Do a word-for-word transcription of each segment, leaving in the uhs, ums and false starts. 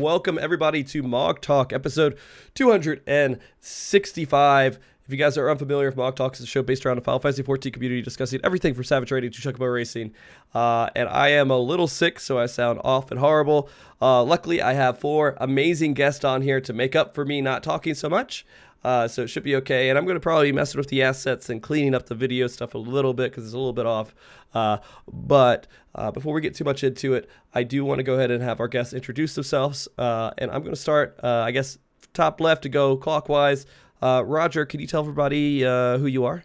Welcome everybody to Mog Talk episode two hundred sixty-five. If you guys are unfamiliar with Mog Talk, it's a show based around the Final Fantasy fourteen community discussing everything from Savage Raiding to Chocobo Racing. Uh, and I am a little sick, so I sound off and horrible. Uh, luckily, I have four amazing guests on here to make up for me not talking so much. Uh, so it should be okay. And I'm going to probably be messing with the assets and cleaning up the video stuff a little bit because it's a little bit off. Uh, but uh, before we get too much into it, I do want to go ahead and have our guests introduce themselves. Uh, and I'm going to start, uh, I guess, top left to go clockwise. Uh, Roger, can you tell everybody uh, who you are?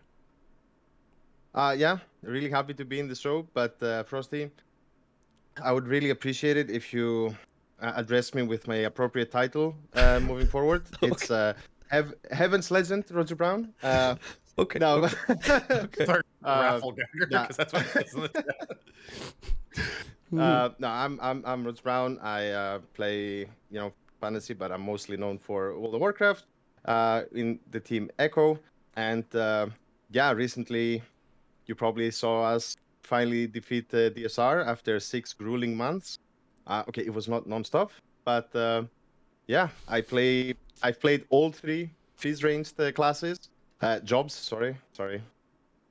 Uh, yeah, really happy to be in the show. But uh, Frosty, I would really appreciate it if you uh, address me with my appropriate title uh, moving forward. Okay. It's... Uh, Have, Heaven's Legend, Roger Brown. Uh, okay. No. Okay. Sorry, uh, nah. That's what it is. uh, no, I'm I'm I'm Roger Brown. I uh, play you know fantasy, but I'm mostly known for World of Warcraft. Uh, in the team Echo, and uh, yeah, recently you probably saw us finally defeat uh, D S R after six grueling months. Uh, okay, it was not non-stop, but uh, yeah, I play. I've played all three freeze ranged uh, classes, uh, jobs, sorry, sorry,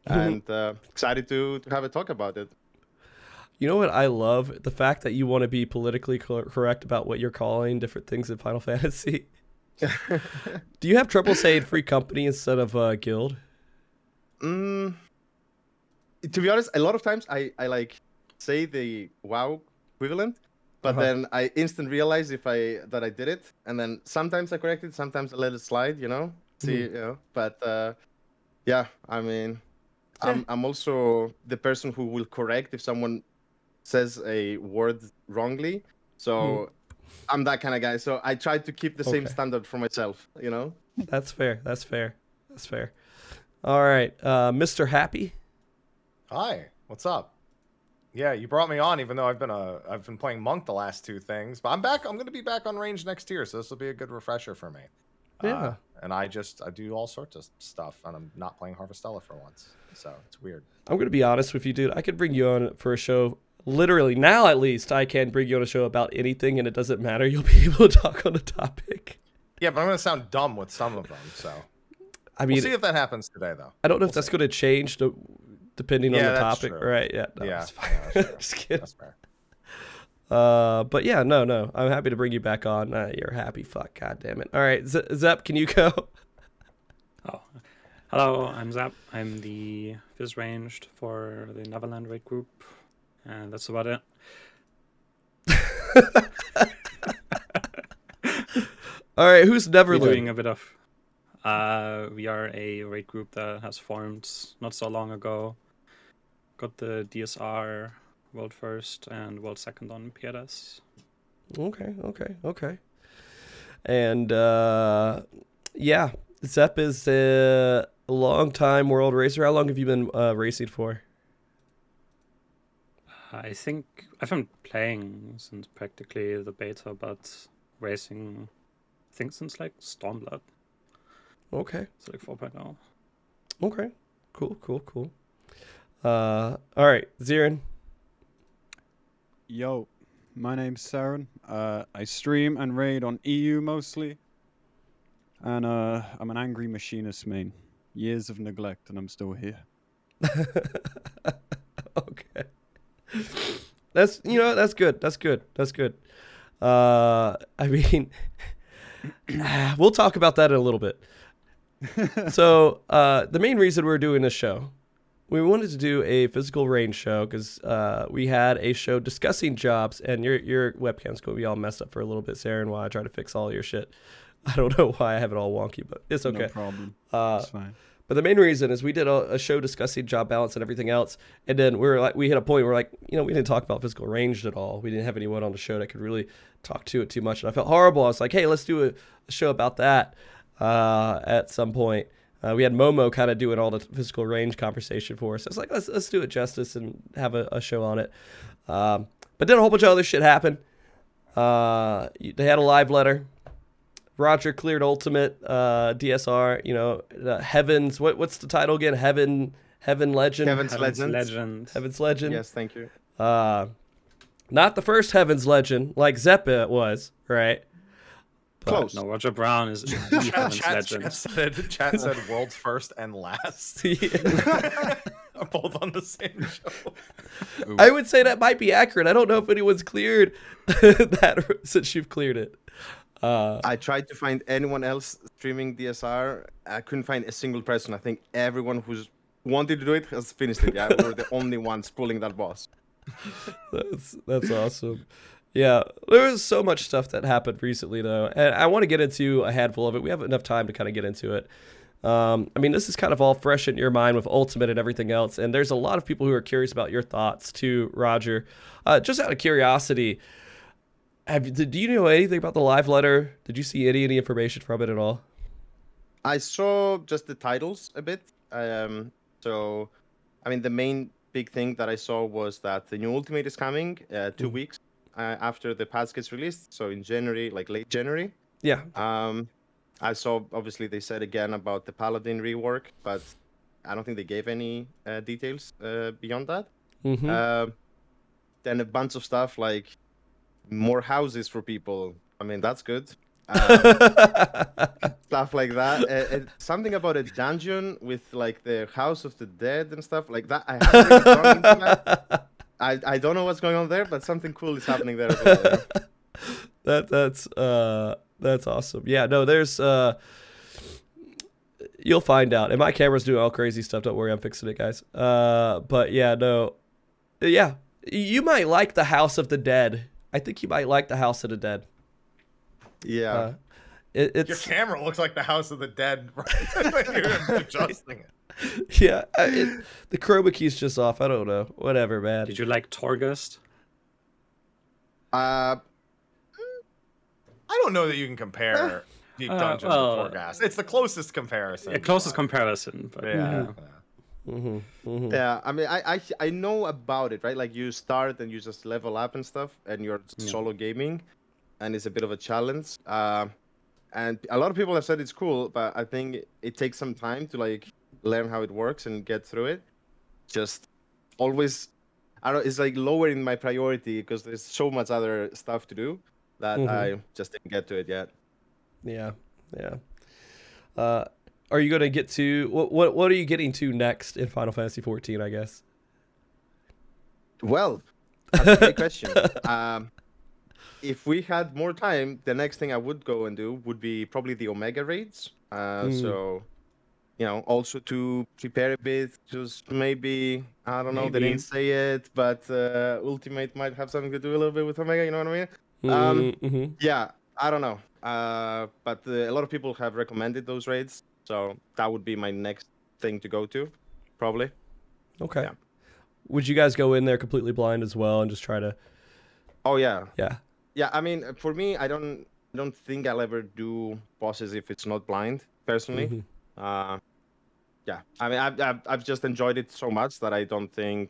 and uh, excited to, to have a talk about it. You know what I love? The fact that you want to be politically co- correct about what you're calling different things in Final Fantasy. Do you have trouble saying free company instead of uh, guild? Mm, to be honest, a lot of times I, I like say the WoW equivalent. But uh-huh. then I instant realize if I that I did it, and then sometimes I correct it, sometimes I let it slide, you know. See, mm-hmm. you know. But uh, yeah, I mean, yeah. I'm I'm also the person who will correct if someone says a word wrongly. So mm. I'm that kind of guy. So I try to keep the okay. same standard for myself, you know. That's fair. That's fair. That's fair. All right, uh, Mister Happy. Hi. What's up? Yeah, you brought me on, even though I've been a I've been playing Monk the last two things, but I'm back. I'm gonna be back on range next year, so this will be a good refresher for me. Yeah, uh, and I just I do all sorts of stuff, and I'm not playing Harvestella for once, so it's weird. I'm gonna be honest with you, dude. I could bring you on for a show. Literally now, at least I can bring you on a show about anything, and it doesn't matter. You'll be able to talk on the topic. Yeah, but I'm gonna sound dumb with some of them. So I mean, we'll see if that happens today, though. I don't know we'll if that's see. gonna change the. Depending yeah, on the topic, true. right? Yeah, no, yeah. That's fine. Yeah, that's just kidding. That's fair. Uh, but yeah, no, no. I'm happy to bring you back on. Uh, you're happy. Fuck, God damn it. All right, Z- Zep, can you go? Oh, hello. I'm Zep. I'm the Fizz Ranged for the Neverland Raid group, and that's about it. All right, who's Neverland? We're doing a bit of. Uh, we are a raid group that has formed not so long ago. Got the D S R world first and world second on P R S. Okay, okay, okay. And uh, yeah, Zep is a long-time world racer. How long have you been uh, racing for? I think I've been playing since practically the beta, but racing, I think since like Stormblood. Okay. It's like four point oh. Okay. Cool, cool, cool. Uh, all right, Zirin. Yo, my name's Saren. Uh, I stream and raid on E U mostly. And uh, I'm an angry machinist main. Years of neglect, and I'm still here. Okay. That's, you know, that's good. That's good. That's good. Uh, I mean, we'll talk about that in a little bit. So uh, the main reason we're doing this show, we wanted to do a physical range show because uh, we had a show discussing jobs, and your your webcam's going to be all messed up for a little bit, Sarah, and why I try to fix all your shit. I don't know why I have it all wonky, but it's okay. No problem. Uh, it's fine. But the main reason is we did a, a show discussing job balance and everything else, and then we were like, we hit a point where like, you know, we didn't talk about physical range at all. We didn't have anyone on the show that could really talk to it too much, and I felt horrible. I was like, hey, let's do a, a show about that. Uh, at some point, uh, we had Momo kind of doing all the physical range conversation for us. I was like, let's let's do it justice and have a, a show on it. Um, but then a whole bunch of other shit happened. Uh, they had a live letter. Roger cleared Ultimate, uh, D S R, you know, uh, Heaven's, what what's the title again? Heaven, Heaven Legend. Heaven's, Heaven's Legend. Legend. Heaven's Legend. Yes, thank you. Uh, Not the first Heaven's Legend, like Zeppa was, right? But close. No, Roger Brown is Heaven's Chat, Legend. Chat said, Chat said world's first and last. Yeah. Both on the same show. Ooh. I would say that might be accurate. I don't know if anyone's cleared that since you've cleared it. Uh, I tried to find anyone else streaming D S R. I couldn't find a single person. I think everyone who's wanted to do it has finished it. Yeah, we're the only ones pulling that boss. That's that's awesome. Yeah, there was so much stuff that happened recently, though, and I want to get into a handful of it. We have enough time to kind of get into it. Um, I mean, this is kind of all fresh in your mind with Ultimate and everything else, and there's a lot of people who are curious about your thoughts too, Roger. Uh, just out of curiosity, have did, do you know anything about the live letter? Did you see any any information from it at all? I saw just the titles a bit. Um, so, I mean, the main big thing that I saw was that the new Ultimate is coming uh, two mm. weeks uh, after the patch gets released. So in January, like late January. Yeah. Um, I saw, obviously, they said again about the Paladin rework, but I don't think they gave any uh, details uh, beyond that. Mm-hmm. Uh, then a bunch of stuff like more houses for people. I mean, that's good. Um, stuff like that. Uh, uh, something about a dungeon with like the House of the Dead and stuff like that. I haven't really gone into that. I, I don't know what's going on there, but something cool is happening there as well. That that's uh. That's awesome. Yeah, no, there's, uh, you'll find out. And my camera's doing all crazy stuff. Don't worry, I'm fixing it, guys. Uh, but yeah, no, yeah, you might like the House of the Dead. I think you might like the House of the Dead. Yeah. Uh, it, it's... Your camera looks like the House of the Dead, right? You're adjusting it. Yeah, I, it, the chroma key's just off. I don't know. Whatever, man. Did you like Torghast? Uh... I don't know that you can compare Deep Dungeon uh, well, to Torghast. It's the closest comparison. The closest comparison. But yeah. Yeah. Mm-hmm. Mm-hmm. Yeah. I mean, I, I I know about it, right? Like you start and you just level up and stuff, and you're yeah. solo gaming, and it's a bit of a challenge. Uh, and a lot of people have said it's cool, but I think it takes some time to like learn how it works and get through it. Just always, I don't. It's like lowering my priority because there's so much other stuff to do. That mm-hmm. I just didn't get to it yet. Yeah, yeah. Uh, are you going to get to... What, what What are you getting to next in Final Fantasy fourteen, I guess? Well, that's a great question. Um, if we had more time, the next thing I would go and do would be probably the Omega Raids. Uh, mm. So, you know, also to prepare a bit, just maybe... I don't know, maybe. They didn't say it, but uh, Ultimate might have something to do a little bit with Omega, you know what I mean? Um, mm-hmm. Yeah, I don't know, uh, but uh, a lot of people have recommended those raids, so that would be my next thing to go to, probably. Okay. Yeah. Would you guys go in there completely blind as well and just try to? Oh yeah. Yeah. Yeah. I mean, for me, I don't, I don't think I'll ever do bosses if it's not blind, personally. Mm-hmm. Uh, yeah. I mean, I've, I've, I've just enjoyed it so much that I don't think.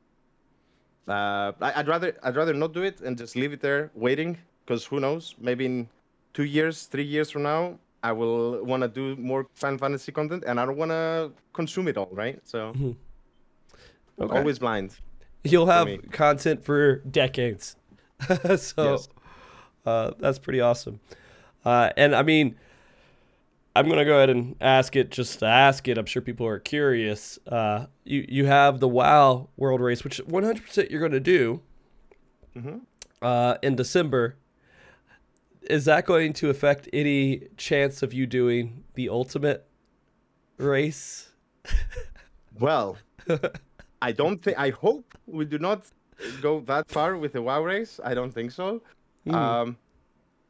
Uh, I, I'd rather, I'd rather not do it and just leave it there waiting. Because who knows, maybe in two years, three years from now, I will want to do more fan fantasy content, and I don't want to consume it all, right? So, mm-hmm. okay. Always blind. You'll have me. Content for decades. So, yes. uh, that's pretty awesome. Uh, and, I mean, I'm going to go ahead and ask it just to ask it. I'm sure people are curious. Uh, you, you have the WoW World Race, which one hundred percent you're going to do mm-hmm. uh, in December. Is that going to affect any chance of you doing the Ultimate race? Well, I don't think, I hope we do not go that far with the WoW race. I don't think so. Mm. Um,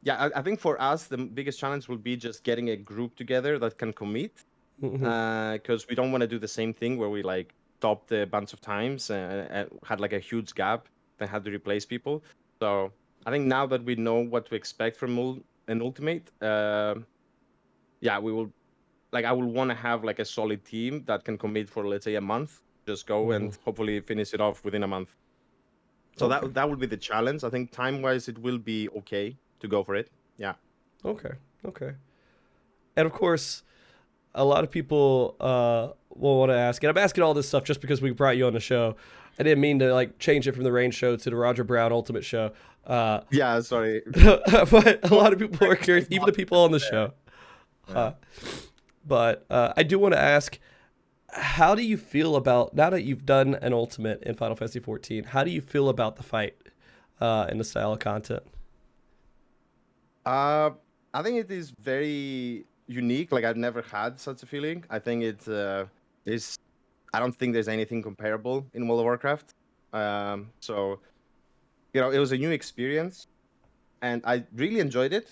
yeah, I, I think for us, the biggest challenge will be just getting a group together that can commit. Because mm-hmm. uh, we don't want to do the same thing where we like topped a bunch of times and, and had like a huge gap and had to replace people. So... I think now that we know what to expect from an Ultimate, uh, yeah, we will, like, I will want to have, like, a solid team that can commit for, let's say, a month, just go mm-hmm. and hopefully finish it off within a month. So okay. that that would be the challenge. I think time-wise, it will be okay to go for it. Yeah. Okay. Okay. And, of course, a lot of people uh, will want to ask, and I'm asking all this stuff just because we brought you on the show. I didn't mean to like change it from the Rain Show to the Roger Brown Ultimate Show. Uh, yeah, sorry. But a lot of people are curious, even the people on the show. Uh, but uh, I do want to ask, how do you feel about, now that you've done an Ultimate in Final Fantasy fourteen, how do you feel about the fight uh, and the style of content? Uh, I think it is very unique. Like, I've never had such a feeling. I think it's uh, is. I don't think there's anything comparable in World of Warcraft. Um, so, you know, it was a new experience, and I really enjoyed it.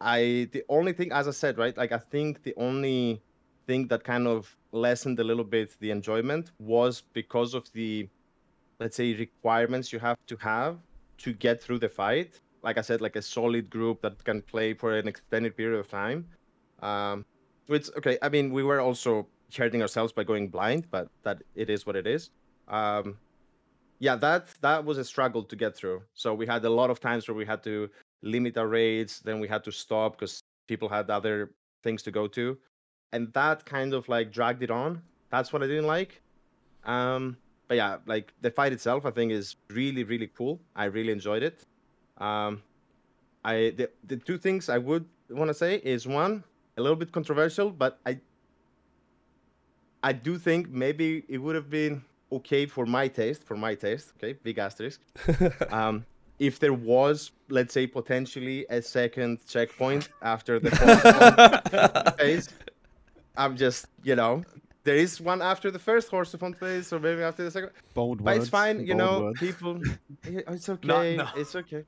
I the only thing, as I said, right, like I think the only thing that kind of lessened a little bit the enjoyment was because of the, let's say, requirements you have to have to get through the fight. Like I said, like a solid group that can play for an extended period of time. Um, which, okay, I mean, we were also hurting ourselves by going blind, but that it is what it is. Um, yeah, that that was a struggle to get through. So we had a lot of times where we had to limit our raids, then we had to stop because people had other things to go to. And that kind of like dragged it on. That's what I didn't like. Um, but yeah, like the fight itself, I think is really, really cool. I really enjoyed it. Um, I the, the two things I would want to say is, one, a little bit controversial, but I I do think maybe it would have been okay for my taste, for my taste, okay, big asterisk, um, if there was, let's say, potentially a second checkpoint after the horse phase. I'm just, you know, there is one after the first horse of phase, so maybe after the second. Bold but words, it's fine, you know, words. People, it's okay, no, no. it's okay.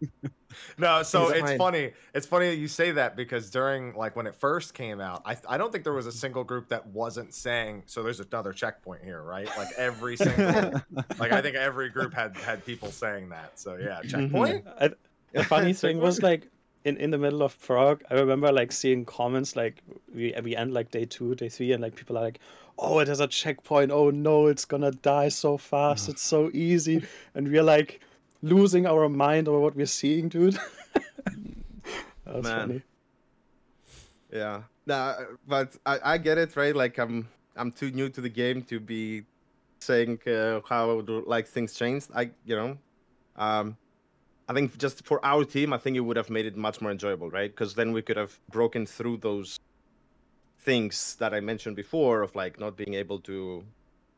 No, so it's, it's funny. It's funny that you say that because during, like, when it first came out, I I don't think there was a single group that wasn't saying, so there's another checkpoint here, right? Like every single, like I think every group had, had people saying that. So yeah, checkpoint. Mm-hmm. I, the funny thing was like, In in the middle of Prague, I remember like seeing comments like we we end like day two, day three, and like people are like, "Oh, it has a checkpoint. Oh no, it's gonna die so fast. It's so easy," and we're like losing our mind over what we're seeing, dude. That's funny. Yeah, nah, but I, I get it, right? Like I'm I'm too new to the game to be saying uh, how like things changed. I you know, um. I think just for our team, I think it would have made it much more enjoyable, right? Because then we could have broken through those things that I mentioned before of like not being able to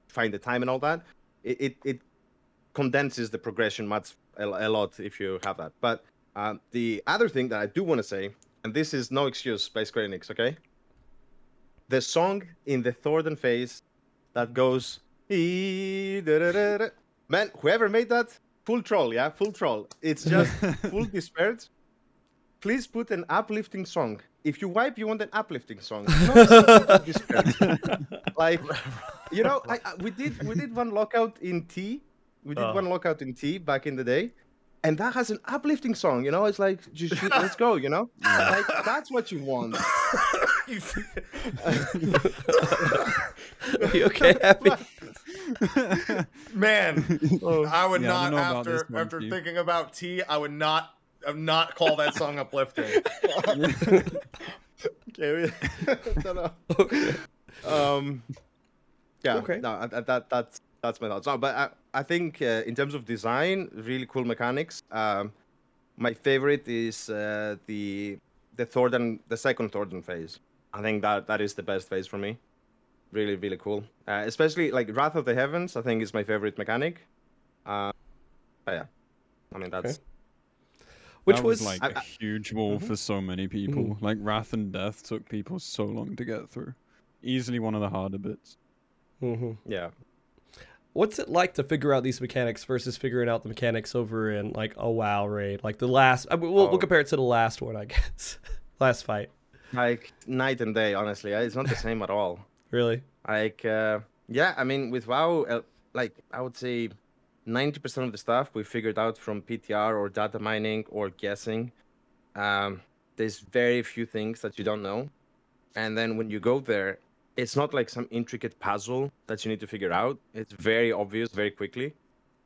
find the time and all that. It it, it condenses the progression much a, a lot if you have that. But uh, the other thing that I do want to say, and this is no excuse by Square Enix, okay? The song in the Thornton phase that goes, man, whoever made that, full troll, yeah, full troll. It's just full disparage. Please put an uplifting song. If you wipe, you want an uplifting song. Not like, you know, I, I, we did we did one lockout in T. We did oh. one lockout in T back in the day, and that has an uplifting song. You know, it's like just, let's go. You know, yeah. Like that's what you want. Are you okay, Happy? Man, oh, I would yeah, not I after one, after too. thinking about T, I would not not call that song uplifting. Okay, we, no, no. Okay. Um, yeah, okay. No, I, I, that that's that's my thoughts. No, but I I think uh, in terms of design, really cool mechanics. Um, my favorite is uh, the the Thornton, the second Thornton phase. I think that that is the best phase for me. Really, really cool. Uh, especially like Wrath of the Heavens, I think is my favorite mechanic. Uh, but yeah, I mean that's okay. Which that was, was like I, a huge wall mm-hmm. for so many people. Mm-hmm. Like Wrath and Death took people so long to get through. Easily one of the harder bits. Mm-hmm. Yeah. What's it like to figure out these mechanics versus figuring out the mechanics over in like a WoW raid? Like the last, I mean, we'll, oh. we'll compare it to the last one, I guess. Last fight. Like night and day, honestly. It's not the same at all. Really? Like, uh, yeah, I mean, with WoW, uh, like, I would say ninety percent of the stuff we figured out from P T R or data mining or guessing. Um, there's very few things that you don't know. And then when you go there, it's not like some intricate puzzle that you need to figure out. It's very obvious very quickly.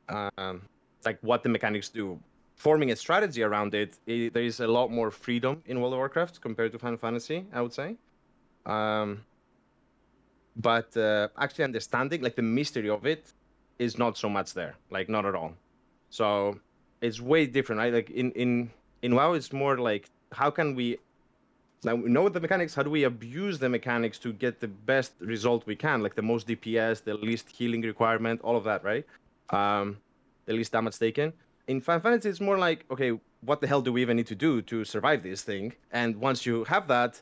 Um, like what the mechanics do. Forming a strategy around it, it, there is a lot more freedom in World of Warcraft compared to Final Fantasy, I would say. Um... But uh, actually understanding like the mystery of it is not so much there, like not at all. So it's way different, right? Like in in in WoW, it's more like how can we now we know the mechanics, how do we abuse the mechanics to get the best result we can, like the most D P S, the least healing requirement, all of that, right? Um, the least damage taken. In Final Fantasy, it's more like, okay, what the hell do we even need to do to survive this thing? And once you have that,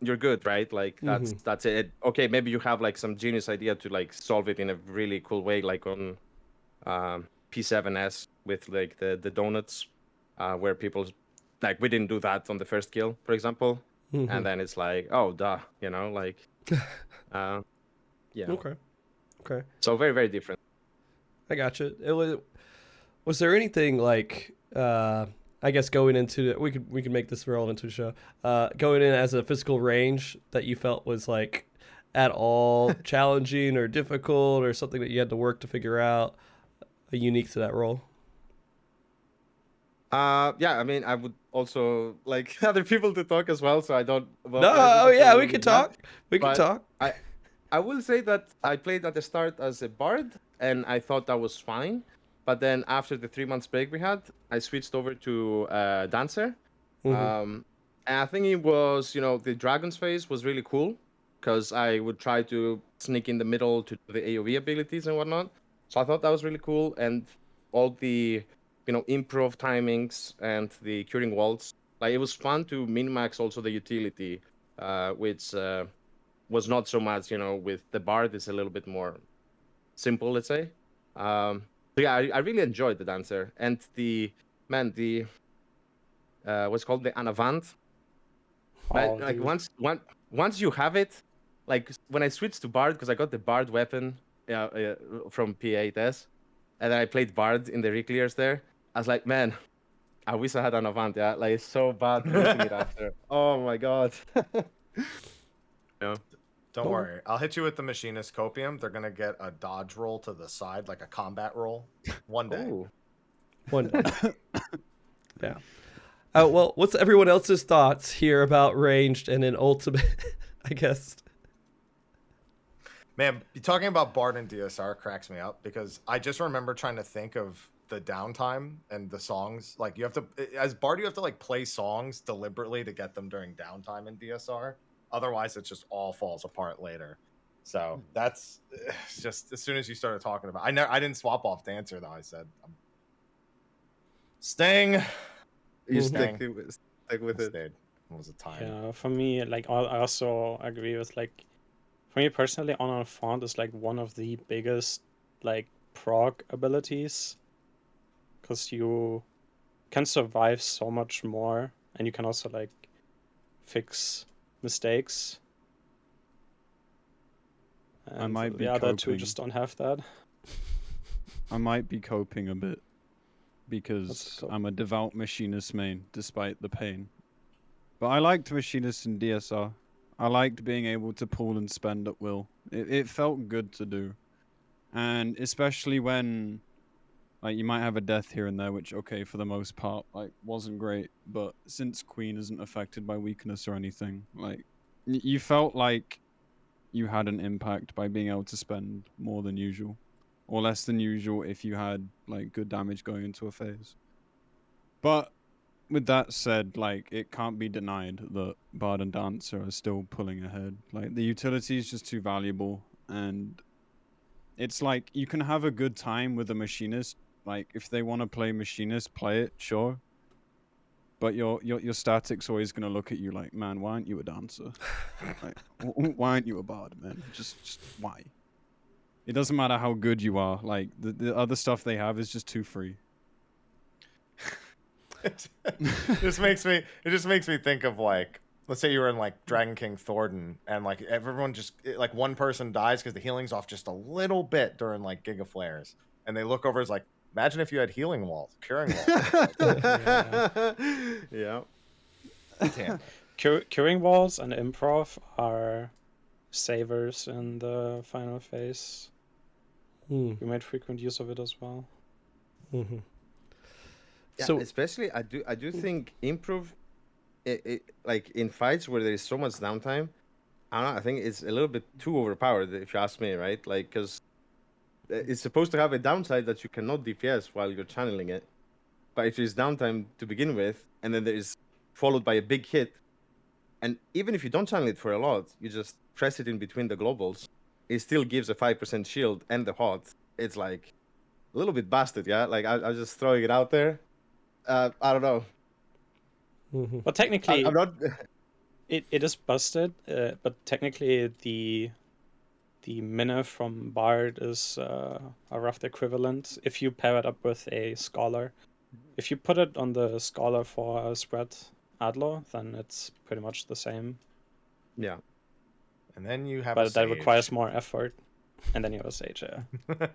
you're good, right? Like that's mm-hmm. that's it. Okay, maybe you have like some genius idea to like solve it in a really cool way, like on um, P seven S with like the the donuts, uh, where people like we didn't do that on the first kill, for example, mm-hmm. and then it's like, oh, duh, you know, like, uh, yeah. Okay, okay. So very very different. I gotcha. It was. Was there anything like, uh, I guess going into we could we could make this relevant to the show, uh, going in as a physical range that you felt was like at all challenging or difficult or something that you had to work to figure out, uh, unique to that role? Uh, yeah, I mean, I would also like other people to talk as well, so I don't. Well, no, I don't oh yeah, we could talk. That. We could talk. I, I will say that I played at the start as a bard, and I thought that was fine. But then after the three months break we had, I switched over to uh, Dancer. Mm-hmm. Um, and I think it was, you know, the Dragon's Phase was really cool because I would try to sneak in the middle to the A O E abilities and whatnot. So I thought that was really cool. And all the, you know, improv timings and the curing walls. Like, it was fun to min-max also the utility, uh, which uh, was not so much, you know, with the bard. It's a little bit more simple, let's say. Um, So yeah, I, I really enjoyed the Dancer and the man, the uh, what's called the Anavant. Oh, like dude. once, once, once you have it, like when I switched to Bard because I got the Bard weapon uh, uh, from P eight S, and then I played Bard in the reclears there. I was like, man, I wish I had Anavant. Yeah, like it's so bad missing it after. Oh my god. Yeah. Don't worry. I'll hit you with the Machinist Copium. They're going to get a dodge roll to the side, like a combat roll. One day. Ooh. One day. Yeah. Uh, well, what's everyone else's thoughts here about ranged and an ultimate, I guess? Man, talking about Bard and D S R cracks me up because I just remember trying to think of the downtime and the songs. Like, you have to, as Bard, you have to, like, play songs deliberately to get them during downtime in D S R. Otherwise, it just all falls apart later. So that's just as soon as you started talking about. I never, I didn't swap off Dancer though. I said, I'm staying. You stick with, stick with it. It was a time. Yeah, for me, like I also agree with like, for me personally, Honor of Fond is like one of the biggest like proc abilities, because you can survive so much more, and you can also like fix mistakes. And I might be the other coping. Two just don't have that. I might be coping a bit because I'm a devout machinist main despite the pain. But I liked machinists in D S R. I liked being able to pull and spend at will. It, it felt good to do. And especially when like you might have a death here and there, which okay for the most part like wasn't great, but since Queen isn't affected by weakness or anything, like y- you felt like you had an impact by being able to spend more than usual or less than usual if you had like good damage going into a phase. But with that said, like it can't be denied that Bard and Dancer are still pulling ahead. Like the utility is just too valuable, and it's like you can have a good time with a machinist. Like, if they want to play machinist, play it, sure. But your your your static's always going to look at you like, man, why aren't you a dancer? Like, why aren't you a bard, man? Just, just why? It doesn't matter how good you are. Like, the, the other stuff they have is just too free. This makes me, it just makes me think of, like, let's say you were in, like, Dragon King Thornton, and, like, everyone just, like, one person dies because the healing's off just a little bit during, like, Giga Flares. And they look over as, like, imagine if you had healing walls, curing walls. Yeah. Yeah. Damn. Cur- curing walls and improv are savers in the final phase. Hmm. You made frequent use of it as well. Mm-hmm. Yeah, so, especially, I do, I do think improv... It, it, like in fights where there is so much downtime, I don't know, I think it's a little bit too overpowered if you ask me, right? Like, because it's supposed to have a downside that you cannot D P S while you're channeling it. But if there's downtime to begin with, and then there is followed by a big hit, and even if you don't channel it for a lot, you just press it in between the globals, it still gives a five percent shield and the hot. It's like a little bit busted, yeah? Like, I, I'm just throwing it out there. Uh, I don't know. Mm-hmm. But technically, I, I'm not... it, it is busted, uh, but technically the... The Minna from Bard is uh, a rough equivalent if you pair it up with a Scholar. If you put it on the Scholar for a spread Outlaw, then it's pretty much the same. Yeah. And then you have but a But that sage. Requires more effort. And then you have a Sage, yeah.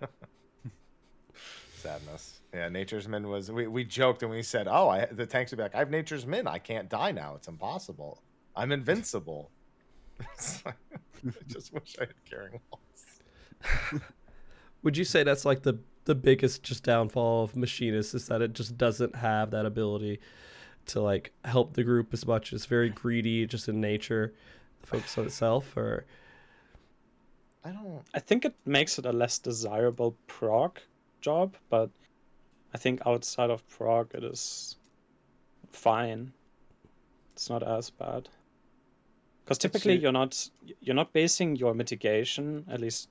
Sadness. Yeah, Nature's Min was... We, we joked and we said, oh, I, the tanks would be like, I have Nature's Min. I can't die now. It's impossible. I'm invincible. I just wish I had carrying walls. Would you say that's like the, the biggest just downfall of Machinist is that it just doesn't have that ability to like help the group as much? It's very greedy, just in nature, focus on itself. Or I don't. I think it makes it a less desirable proc job, but I think outside of proc, it is fine. It's not as bad. Because typically you're not you're not basing your mitigation, at least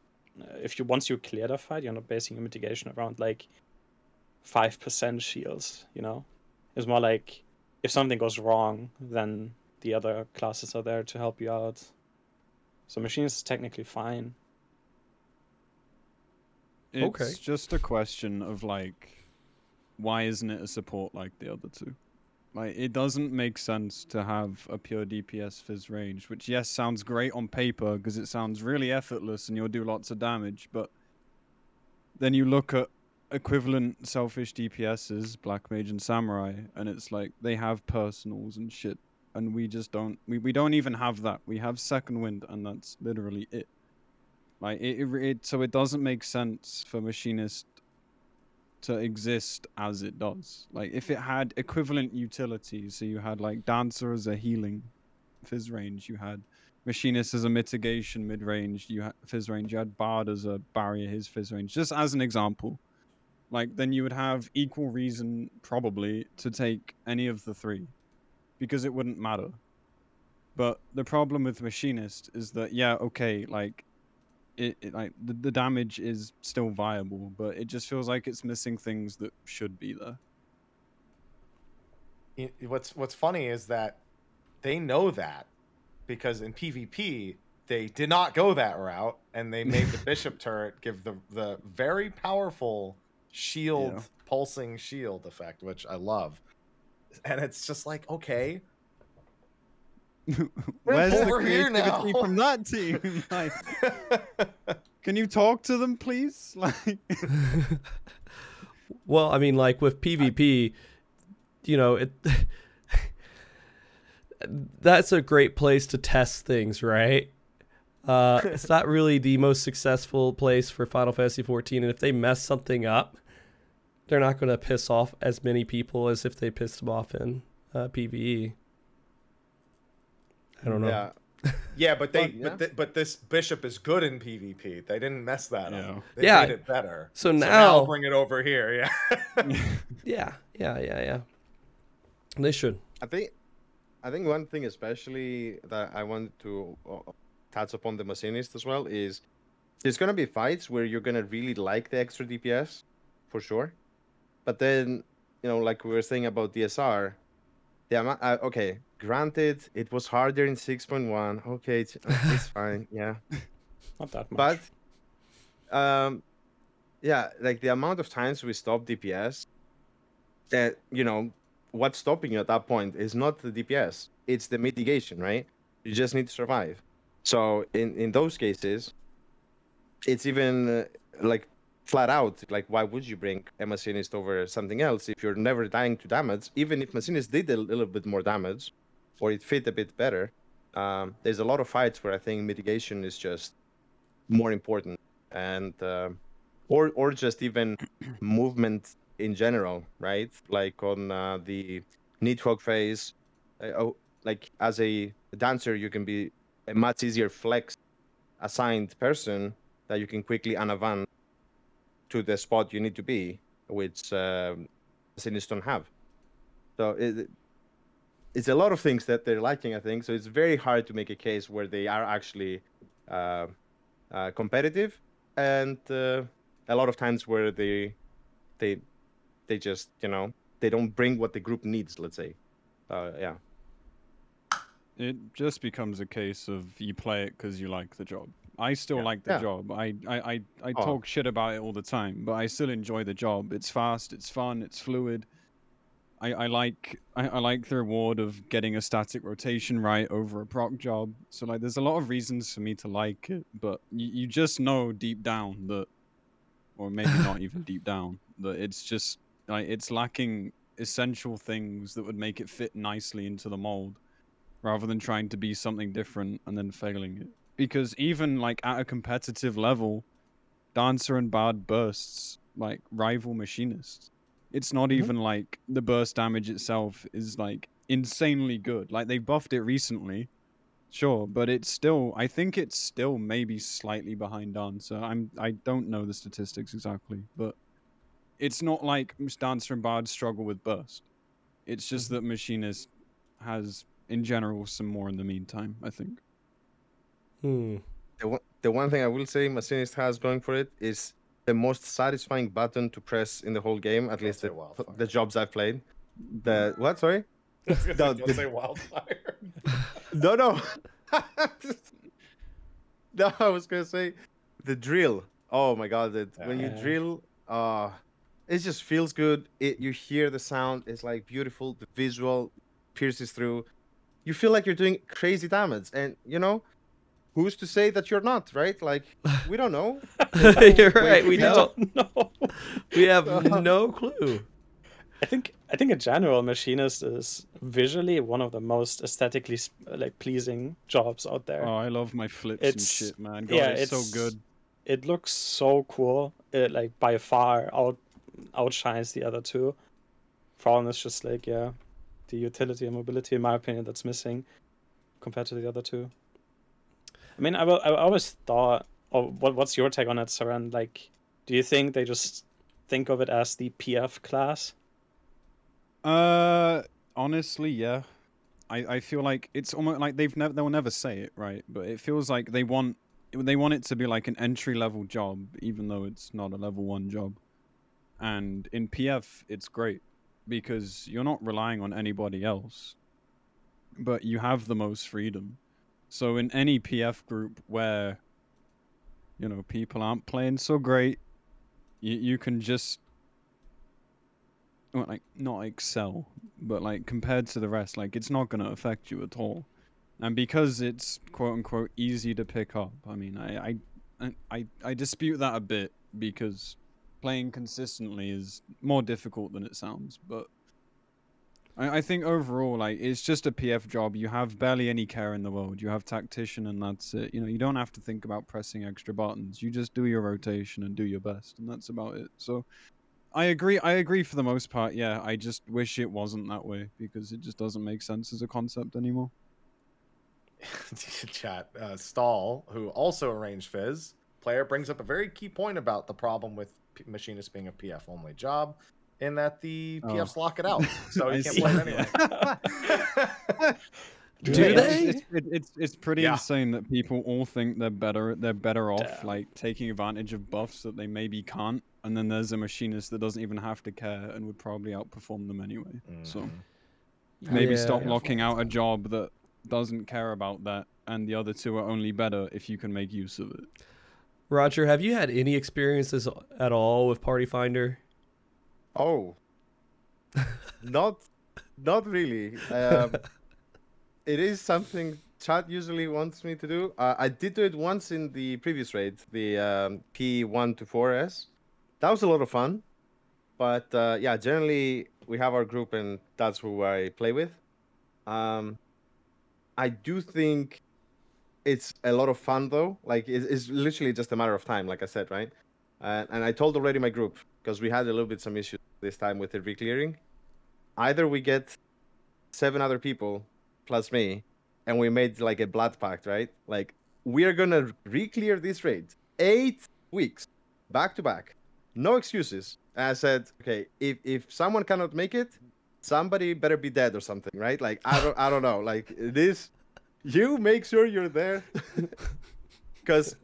if you once you clear the fight, you're not basing your mitigation around like five percent shields. You know, it's more like if something goes wrong, then the other classes are there to help you out. So Machinist is technically fine. It's okay. Just a question of like, why isn't it a support like the other two? Like, it doesn't make sense to have a pure D P S Fizz range, which, yes, sounds great on paper because it sounds really effortless and you'll do lots of damage, but then you look at equivalent selfish D P Ss, Black Mage and Samurai, and it's like, they have personals and shit, and we just don't... We, we don't even have that. We have Second Wind, and that's literally it. Like, it, it, it so it doesn't make sense for Machinist to exist as it does. Like, if it had equivalent utility, so you had like Dancer as a healing Fizz range, you had Machinist as a mitigation mid range, you had Fizz range, you had Bard as a barrier, his Fizz range, just as an example, like, then you would have equal reason probably to take any of the three because it wouldn't matter. But the problem with Machinist is that, yeah, okay, like It, it like the, the damage is still viable, but it just feels like it's missing things that should be there. It, what's what's funny is that they know that, because in PvP they did not go that route and they made the Bishop turret give the the very powerful shield, yeah. pulsing shield effect, which I love. And it's just like, okay, where's the creativity from that team? Like, can you talk to them, please? Like, well, I mean, like with PvP, I... you know, it that's a great place to test things, right? Uh, it's not really the most successful place for Final Fantasy fourteen, and if they mess something up, they're not going to piss off as many people as if they pissed them off in uh, PvE. I don't know. Yeah, yeah but they, well, yeah. But, th- but this Bishop is good in PvP. They didn't mess that yeah. up. They yeah. made it better. So now, so now I'll bring it over here. Yeah. yeah, yeah, yeah, yeah. They should. I think, I think one thing especially that I want to touch upon the Machinist as well is there's gonna be fights where you're gonna really like the extra D P S for sure, but then, you know, like we were saying about D S R. Yeah, uh, okay, granted, it was harder in six point one. Okay, it's, it's fine, yeah. Not that much. But, um, yeah, like the amount of times we stopped D P S, that, you know, what's stopping you at that point is not the D P S. It's the mitigation, right? You just need to survive. So in, in those cases, it's even uh, like flat out, like, why would you bring a Machinist over something else if you're never dying to damage? Even if Machinist did a little bit more damage, or it fit a bit better, um, there's a lot of fights where I think mitigation is just more important, and uh, or or just even movement in general, right? Like on uh, the Nidhogg phase, uh, oh, like as a dancer, you can be a much easier flex assigned person that you can quickly unavance to the spot you need to be, which um, cities don't have. So it, it's a lot of things that they're lacking, I think. So it's very hard to make a case where they are actually uh, uh, competitive, and uh, a lot of times where they they they just, you know, they don't bring what the group needs, let's say. Uh, yeah. It just becomes a case of you play it because you like the job. I still yeah. like the yeah. job. I, I, I, I oh. talk shit about it all the time, but I still enjoy the job. It's fast, it's fun, it's fluid. I, I like I, I like the reward of getting a static rotation right over a proc job. So like, there's a lot of reasons for me to like it, but you, you just know deep down that, or maybe not even deep down, that it's just like it's lacking essential things that would make it fit nicely into the mold, rather than trying to be something different and then failing it. Because even like at a competitive level, Dancer and Bard bursts like rival machinists. It's not even like the burst damage itself is like insanely good. Like they buffed it recently, sure, but it's still, I think it's still maybe slightly behind Dancer. I'm, I don't know the statistics exactly, but it's not like Dancer and Bard struggle with burst. It's just that Machinist has, in general, some more in the meantime, I think. Hmm. The one, the one thing I will say Machinist has going for it is the most satisfying button to press in the whole game, at don't least the, the jobs I've played. The what? Sorry. I was gonna the, say, don't the, say wildfire. no, no. no, I was gonna say the drill. Oh my god! The, uh, when you drill, uh, it just feels good. It you hear the sound. It's like beautiful. The visual pierces through. You feel like you're doing crazy damage, and you know. Who's to say that you're not, right? Like, we don't know. You're right, we don't know. We have no clue. I think I think in general, Machinist is visually one of the most aesthetically like pleasing jobs out there. Oh, I love my flips it's, and shit, man. God, yeah, it's, it's so good. It looks so cool. It like by far out outshines the other two. Problem is just like, yeah, the utility and mobility, in my opinion, that's missing compared to the other two. I mean, I, will, I always thought, oh, what, what's your take on it, Soren? Like, do you think they just think of it as the P F class? Uh, honestly, yeah. I, I feel like it's almost like they've never they'll never say it, right? But it feels like they want they want it to be like an entry level job, even though it's not a level one job. And in P F, it's great because you're not relying on anybody else, but you have the most freedom. So in any P F group where, you know, people aren't playing so great, you, you can just, well, like, not excel, but, like, compared to the rest, like, it's not going to affect you at all. And because it's, quote-unquote, easy to pick up, I mean, I, I, I, I dispute that a bit, because playing consistently is more difficult than it sounds, but... I think overall, like, it's just a P F job. You have barely any care in the world. You have tactician and that's it. You know, you don't have to think about pressing extra buttons. You just do your rotation and do your best, and that's about it. So I agree. I agree for the most part. Yeah, I just wish it wasn't that way because it just doesn't make sense as a concept anymore. Chat. Uh, Stahl, who also arranged Fizz, player, brings up a very key point about the problem with P- Machinist being a P F only job. In that the P Fs oh. lock it out, so you can't play it anyway. Do they? It's, it's, it's, it's pretty yeah. insane that people all think they're better. They're better off Damn. like taking advantage of buffs that they maybe can't, and then there's a Machinist that doesn't even have to care and would probably outperform them anyway. Mm. So maybe yeah, stop yeah, locking out a job that doesn't care about that, and the other two are only better if you can make use of it. Roger, have you had any experiences at all with Party Finder? Oh, not, not really. Um, it is something chat usually wants me to do. Uh, I did do it once in the previous raid, the um, P one to four S. That was a lot of fun. But uh, yeah, generally we have our group and that's who I play with. Um, I do think it's a lot of fun though. Like it, it's literally just a matter of time, like I said, right? Uh, and I told already my group, because we had a little bit some issues this time with the reclearing. Either we get seven other people plus me, and we made like a blood pact, right? Like, we are going to reclear this raid eight weeks back to back. no excuses. And I said, okay, if if someone cannot make it, somebody better be dead or something, right? Like, I don't, I don't know. Like, this, you make sure you're there, because,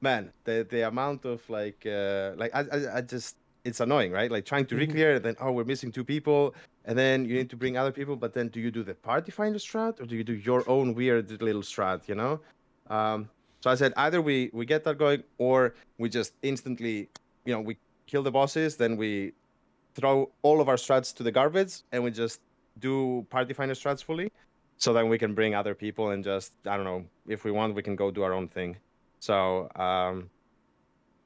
man, the the amount of like, uh, like I, I I just, it's annoying, right? Like trying to mm-hmm. re-clear, and then oh, we're missing two people, and then you need to bring other people. But then, do you do the party finder strat or do you do your own weird little strat? You know. Um, so I said either we we get that going, or we just instantly, you know, we kill the bosses, then we throw all of our strats to the garbage and we just do party finder strats fully, so then we can bring other people and just, I don't know, if we want, we can go do our own thing. So, um,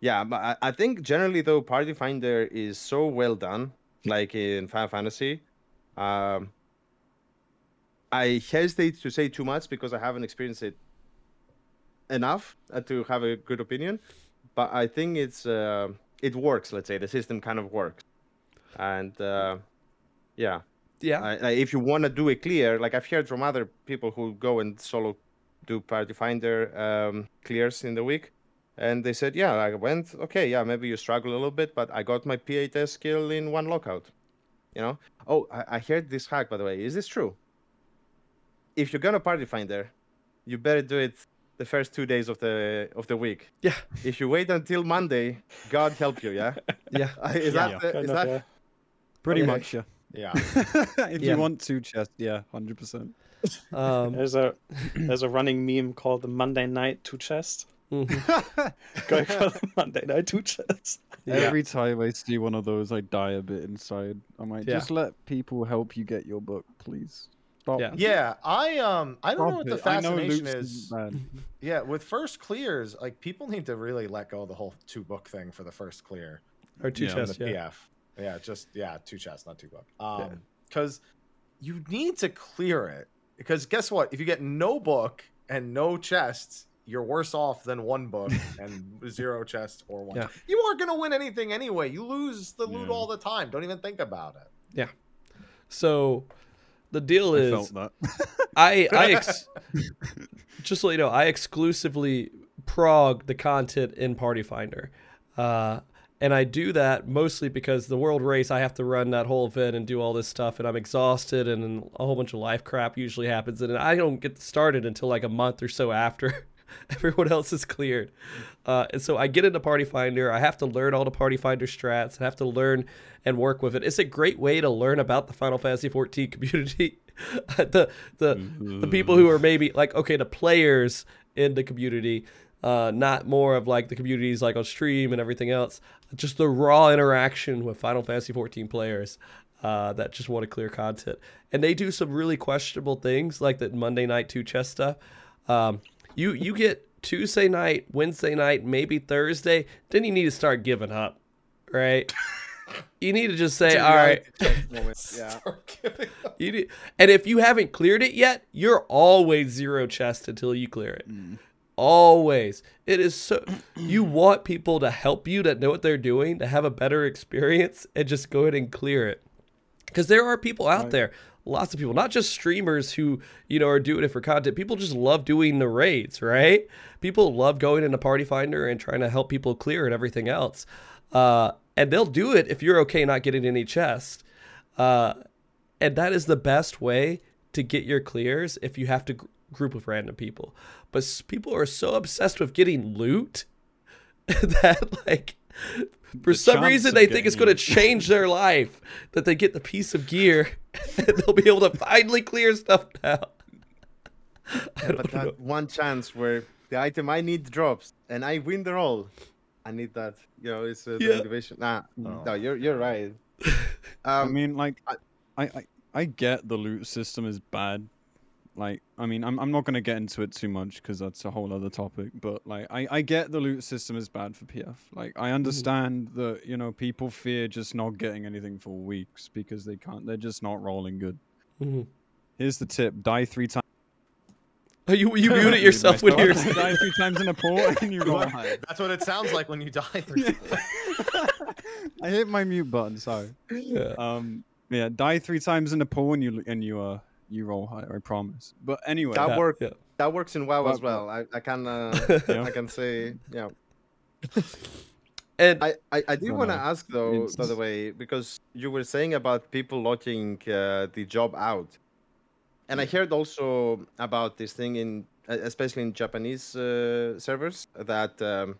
yeah, but I think generally though, party finder is so well done, like in Final Fantasy. Um, I hesitate to say too much because I haven't experienced it enough to have a good opinion, but I think it's, uh, it works, let's say, the system kind of works. And uh, yeah, yeah. I, I, if you want to do it clear, like I've heard from other people who go and solo do Party Finder um, clears in the week, and they said, yeah, I went, okay, yeah, maybe you struggle a little bit, but I got my P eight S skill in one lockout. You know? Oh, I, I heard this hack, by the way. Is this true? If you're gonna Party Finder, you better do it the first two days of the of the week. Yeah. If you wait until Monday, God help you. Yeah. Yeah. Is yeah, that? Yeah. The, is enough, that? Yeah. Pretty okay. much, yeah. Yeah. if yeah. you want to, just, yeah, one hundred percent. Um, there's a there's a running meme called the Monday Night Two Chest. Mm-hmm. Going for the Monday Night Two Chest. Yeah. Every time I see one of those, I die a bit inside. I'm like, yeah. just let people help you get your book, please. Stop. Yeah. yeah, I um I don't Stop know what the it. fascination is. Yeah, with first clears, like people need to really let go of the whole two book thing for the first clear. Or two yeah, chest, yeah. P F. Yeah, just, yeah, two chests, not two bucks. Um, because yeah. you need to clear it. Because guess what? If you get no book and no chests, you're worse off than one book and zero chests or one. Yeah. You aren't going to win anything anyway. You lose the loot yeah. all the time. Don't even think about it. Yeah. So the deal I is... Felt that. I I ex- Just so you know, I exclusively prog the content in Party Finder. Uh... And I do that mostly because the world race, I have to run that whole event and do all this stuff, and I'm exhausted, and a whole bunch of life crap usually happens, and I don't get started until like a month or so after everyone else is cleared. Uh, and so I get into Party Finder. I have to learn all the Party Finder strats. I have to learn and work with it. It's a great way to learn about the Final Fantasy fourteen community. the the mm-hmm. the people who are maybe like, okay, the players in the community. Uh, not more of like the communities like on stream and everything else, just the raw interaction with Final Fantasy fourteen players uh, that just want to clear content. And they do some really questionable things like that Monday night two chess stuff. Um, you, you get Tuesday night, Wednesday night, maybe Thursday, then you need to start giving up, right? You need to just say, all right. Yeah. You need, and if you haven't cleared it yet, you're always zero chess until you clear it. Mm. Always. It is so you want people to help you, that know what they're doing, to have a better experience, and just go ahead and clear it, because there are people out right. there, lots of people, not just streamers who, you know, are doing it for content. People just love doing the raids, right? People love going into Party Finder and trying to help people clear and everything else, uh and they'll do it if you're okay not getting any chest, uh and that is the best way to get your clears if you have to gr- group of random people. But people are so obsessed with getting loot that, like, for the some reason they think it's going to change their life, that they get the piece of gear and they'll be able to finally clear stuff now. Yeah, but that know. one chance where the item I need drops and I win the roll, I need that. You know, it's a yeah. motivation. Nah, oh. no, you're you're right. Um, I mean, like, I, I I get the loot system is bad. Like, I mean, I'm I'm not going to get into it too much because that's a whole other topic. But, like, I, I get the loot system is bad for P F. Like, I understand mm-hmm. that, you know, people fear just not getting anything for weeks because they can't. They're just not rolling good. Mm-hmm. Here's the tip. Die three times. Oh, you you muted yourself when you're... Die three times in a port and you roll high. That's what it sounds like when you die three times. I hit my mute button, sorry. Yeah. Um, yeah, die three times in a port and you, and you uh. you roll higher, I promise. But anyway, that works. Yeah. That works in WoW as well. I, I can, uh, yeah. I can say, yeah. And I, I, I do want to ask, though, by the way, because you were saying about people locking uh, the job out. And yeah. I heard also about this thing, in, especially in Japanese uh, servers, that um,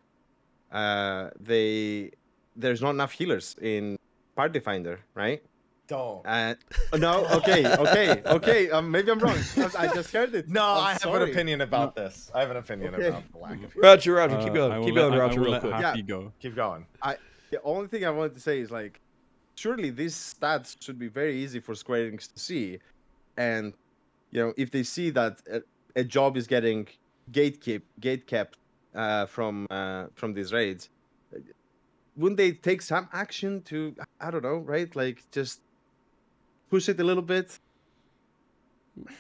uh, they there's not enough healers in Party Finder, right? Don't. Uh, no, okay, okay, okay. Um, maybe I'm wrong. I, I just heard it. No, I'm I have sorry. an opinion about no. this. I have an opinion okay. about the lack of. Roger, Roger, keep going. Uh, keep going, let, Roger. Real quick. Yeah, go. Keep going. I, the only thing I wanted to say is, like, surely these stats should be very easy for Square Enix to see, and you know, if they see that a, a job is getting gatekeep gatekept uh, from uh, from these raids, wouldn't they take some action to, I don't know, right? Like, just push it a little bit.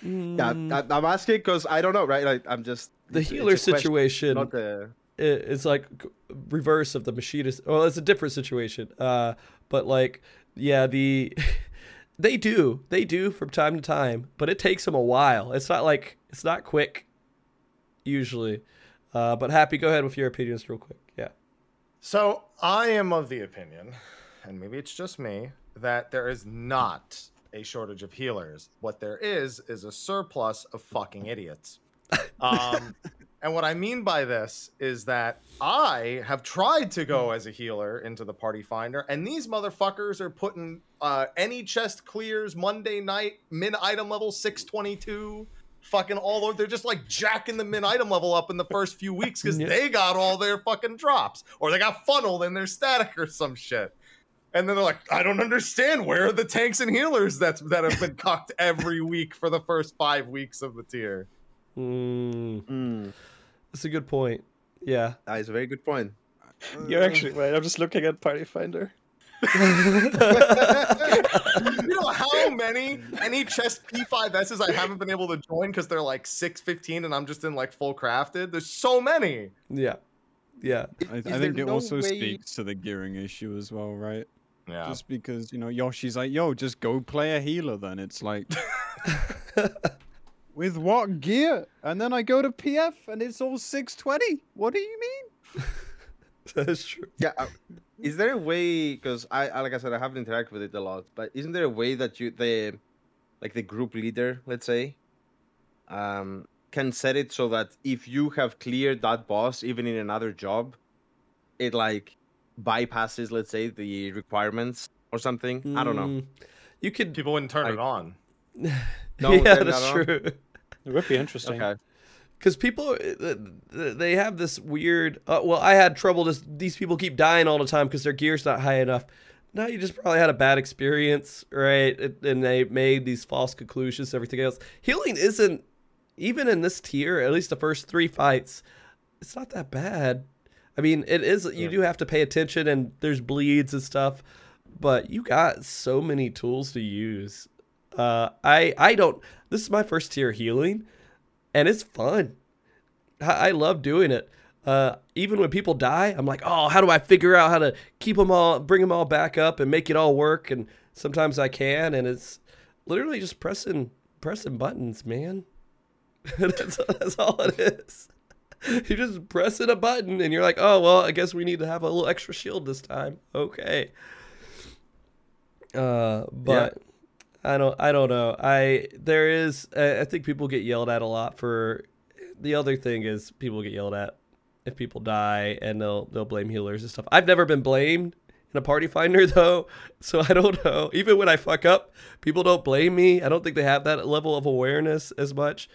Mm. Yeah, I, I'm asking because I don't know, right? Like, I'm just the it's, healer it's situation. Question, the... It's like reverse of the machinist. Well, it's a different situation. Uh, but like, yeah, the they do, they do from time to time, but it takes them a while. It's not like it's not quick, usually. Uh, but Happy, go ahead with your opinions real quick. Yeah. So I am of the opinion, and maybe it's just me, that there is not a shortage of healers. What there is is a surplus of fucking idiots. Um, and what I mean by this is that I have tried to go as a healer into the Party Finder, and these motherfuckers are putting uh, any chest clears Monday night, min item level six twenty-two, fucking all over. They're just like jacking the min item level up in the first few weeks because yeah. they got all their fucking drops, or they got funneled in their static or some shit. And then they're like, I don't understand. Where are the tanks and healers that's, that have been cucked every week for the first five weeks of the tier? Mm. Mm. That's a good point. Yeah. That is a very good point. You're actually right. I'm just looking at Party Finder. You know how many any chest P five S's I haven't been able to join because they're like six fifteen and I'm just in like full crafted? There's so many. Yeah. Yeah. I, I think it no also way... speaks to the gearing issue as well, right? Yeah. Just because, you know, Yoshi's like, yo, just go play a healer then. It's like, with what gear? And then I go to P F and it's all six twenty. What do you mean? That's true. Yeah. Uh, is there a way, because I, like I said, I haven't interacted with it a lot, but isn't there a way that you, the, like the group leader, let's say, um, can set it so that if you have cleared that boss, even in another job, it like bypasses, let's say, the requirements or something? Mm. I don't know. You could. People wouldn't turn like, it on. No, yeah, that's true. On. It would be interesting. Because okay. people, they have this weird. Uh, well, I had trouble. Just these people keep dying all the time because their gear's not high enough. No, you just probably had a bad experience, right? It, and they made these false conclusions. Everything else, healing isn't. Even in this tier, at least the first three fights, it's not that bad. I mean, it is. You yeah. do have to pay attention, and there's bleeds and stuff, but you got so many tools to use. Uh, I I don't. This is my first tier healing, and it's fun. I, I love doing it. Uh, even when people die, I'm like, oh, how do I figure out how to keep them all, bring them all back up, and make it all work? And sometimes I can, and it's literally just pressing pressing buttons, man. that's, that's all it is. You're just pressing a button and you're like, oh, well, I guess we need to have a little extra shield this time. Okay. Uh, but yeah. I don't, I don't know. I, there is, I, I think people get yelled at a lot for, the other thing is people get yelled at if people die, and they'll, they'll blame healers and stuff. I've never been blamed in a Party Finder though. So I don't know. Even when I fuck up, people don't blame me. I don't think they have that level of awareness as much.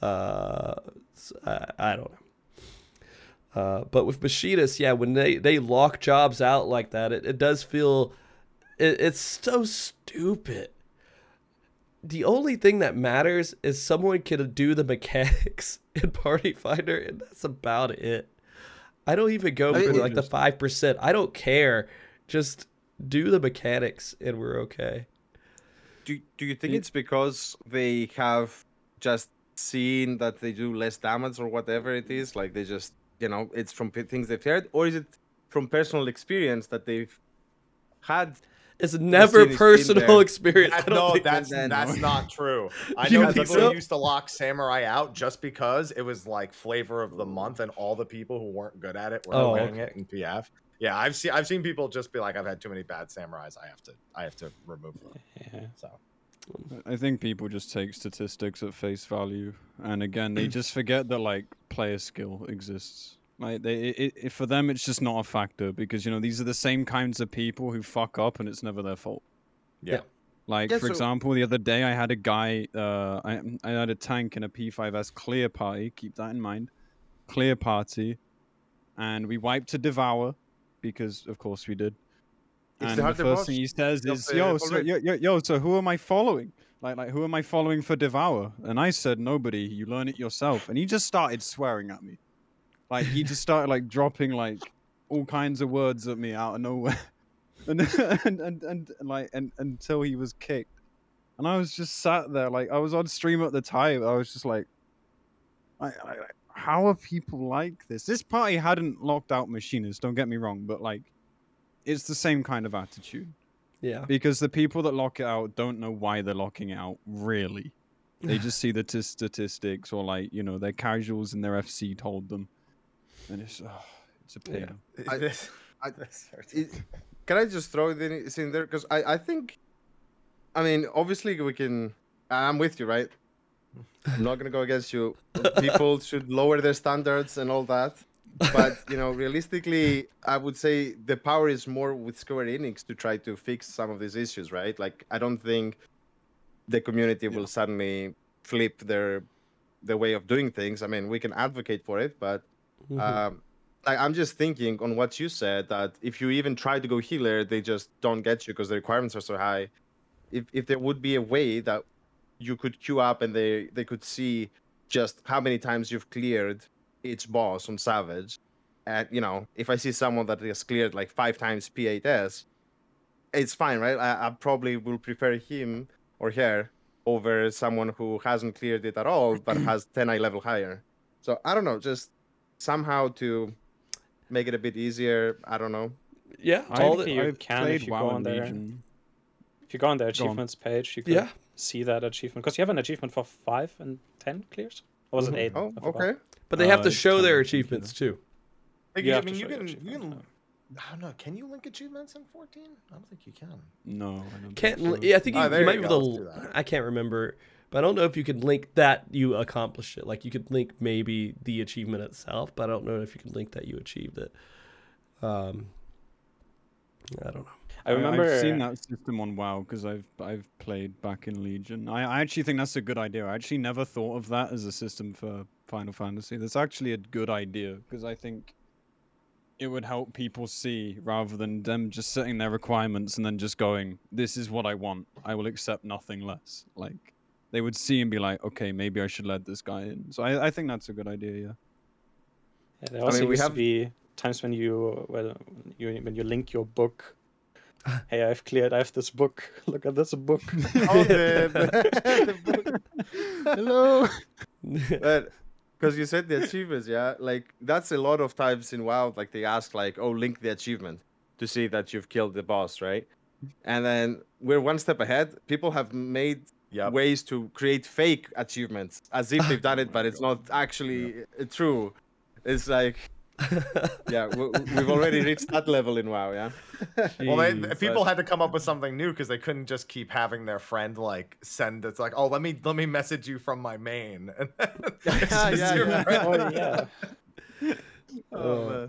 Uh, I, I don't know. Uh, but with Machidas, yeah, when they, they lock jobs out like that, it, it does feel, it, it's so stupid. The only thing that matters is someone can do the mechanics in Party Finder, and that's about it. I don't even go for like the five percent. I don't care. Just do the mechanics, and we're okay. Do Do you think yeah. it's because they have just seen that they do less damage or whatever it is, like they just, you know, it's from things they've heard, or is it from personal experience that they've had? It's never personal experience. I don't no, that's that, that's no. not true. I know people so? used to lock Samurai out just because it was like flavor of the month, and all the people who weren't good at it were oh, doing okay. it in P F. yeah, I've seen I've seen people just be like, I've had too many bad samurais. I have to I have to remove them. Yeah. So I think people just take statistics at face value, and again, they just forget that like player skill exists. Like they, it, it, for them, it's just not a factor because you know these are the same kinds of people who fuck up, and it's never their fault. Yeah. yeah. Like yeah, for so- example, the other day I had a guy, uh, I I had a tank in a P five S clear party. Keep that in mind, clear party, and we wiped a devour because of course we did. And the, the first watch. thing he says is, yo, so, yo, yo, yo, so who am I following? Like, like, who am I following for Devour? And I said, nobody. You learn it yourself. And he just started swearing at me. Like, he just started, like, dropping, like, all kinds of words at me out of nowhere. And, and, and, and like, and, until he was kicked. And I was just sat there. Like, I was on stream at the time. I was just like, I, I, how are people like this? This party hadn't locked out machinists, don't get me wrong. But, like, it's the same kind of attitude. Yeah. Because the people that lock it out don't know why they're locking it out, really. They just see the t- statistics or, like, you know, their casuals and their F C told them. And it's oh, it's a pain. Yeah. I, I, it, can I just throw this in there? Because I, I think, I mean, obviously we can... I'm with you, right? I'm not going to go against you. People should lower their standards and all that. But, you know, realistically, I would say the power is more with Square Enix to try to fix some of these issues, right? Like, I don't think the community yeah. will suddenly flip their their way of doing things. I mean, we can advocate for it, but mm-hmm. um, I, I'm just thinking on what you said, that if you even try to go healer, they just don't get you because the requirements are so high. If if there would be a way that you could queue up and they, they could see just how many times you've cleared each boss on Savage, and you know, if I see someone that has cleared like five times P eight S, it's fine, right? I, I probably will prefer him or her over someone who hasn't cleared it at all but has ten I level higher. So I don't know, just somehow to make it a bit easier. I don't know. Yeah, all that you can if you go on there. If you go on the achievements page, you can yeah. see that achievement because you have an achievement for five and ten clears. Or was it eight? Oh, okay. But they uh, have to show their achievements too. Like, I mean, you can, you can. I don't know. Can you link achievements in fourteen? I don't think you can. No, I don't can't. Think so. Yeah, I think you, oh, you might be able to. I can't remember, but I don't know if you could link that you accomplished it. Like you could link maybe the achievement itself, but I don't know if you can link that you achieved it. Um, I don't know. I remember I've seen that system on WoW because I've I've played back in Legion. I, I actually think that's a good idea. I actually never thought of that as a system for Final Fantasy. That's actually a good idea because I think it would help people see rather than them just setting their requirements and then just going, "This is what I want. I will accept nothing less." Like they would see and be like, "Okay, maybe I should let this guy in." So I, I think that's a good idea. Yeah. yeah there also I mean, used have... to be times when you well you when you link your book. Hey, I've cleared. I have this book. Look at this book. Oh, the, the book. Hello. But because you said the achievements, yeah, like that's a lot of times in WoW. Like they ask, like, "Oh, link the achievement to see that you've killed the boss," right? And then we're one step ahead. People have made yep. ways to create fake achievements as if they've done it, but it's not actually yep. true. It's like. yeah, we, we've already reached that level in WoW, yeah. Jeez, well, they, people had to come up with something new because they couldn't just keep having their friend like send. It's like, oh, let me let me message you from my main. And yeah, yeah, yeah. Oh, yeah. Oh, uh,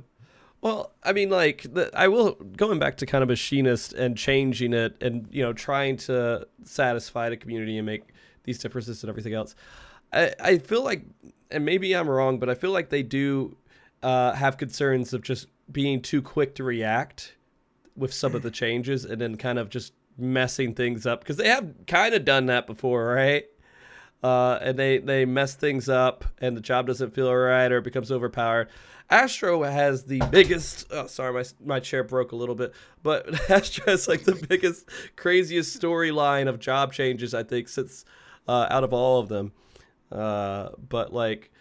well, I mean, like, the, I will going back to kind of machinist and changing it, and you know, trying to satisfy the community and make these differences and everything else. I I feel like, and maybe I'm wrong, but I feel like they do. Uh, have concerns of just being too quick to react with some of the changes and then kind of just messing things up because they have kind of done that before, right? Uh, and they, they mess things up and the job doesn't feel right or it becomes overpowered. Astro has the biggest... Oh, sorry, my my chair broke a little bit. But Astro has like the biggest, craziest storyline of job changes, I think, since uh, out of all of them. Uh, but like...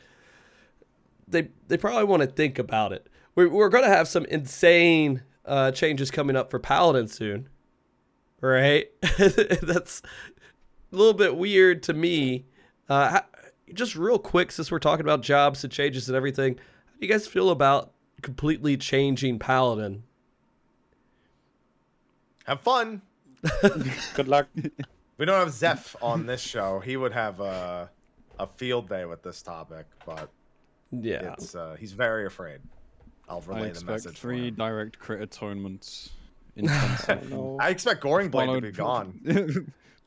They they probably want to think about it. We're, we're going to have some insane uh, changes coming up for Paladin soon, right? That's a little bit weird to me. Uh, just real quick, since we're talking about jobs and changes and everything, how do you guys feel about completely changing Paladin Have fun. Good luck. We don't have Zeph on this show. He would have a, a field day with this topic, but yeah, it's, uh, he's very afraid. I'll relay I expect the message. Three direct crit atonements. In I expect Goring Blade to be gone.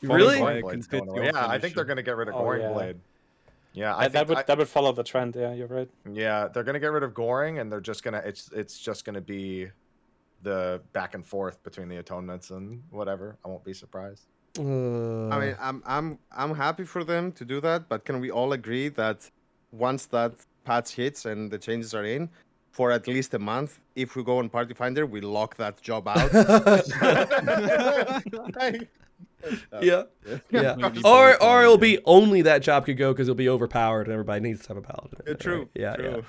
Really? Going going yeah, I think they're going to get rid of oh, Goring yeah. Blade. Yeah, I that, think, that would I, that would follow the trend. Yeah, you're right. Yeah, they're going to get rid of Goring, and they're just going to it's it's just going to be the back and forth between the atonements and whatever. I won't be surprised. Uh... I mean, I'm I'm I'm happy for them to do that, but can we all agree that once that patch hits and the changes are in, for at least a month, if we go on Party Finder, we lock that job out? yeah, yeah. Or or it'll be only that job could go because it'll be overpowered and everybody needs to have a paladin. Yeah, true. Right? Yeah, true. yeah.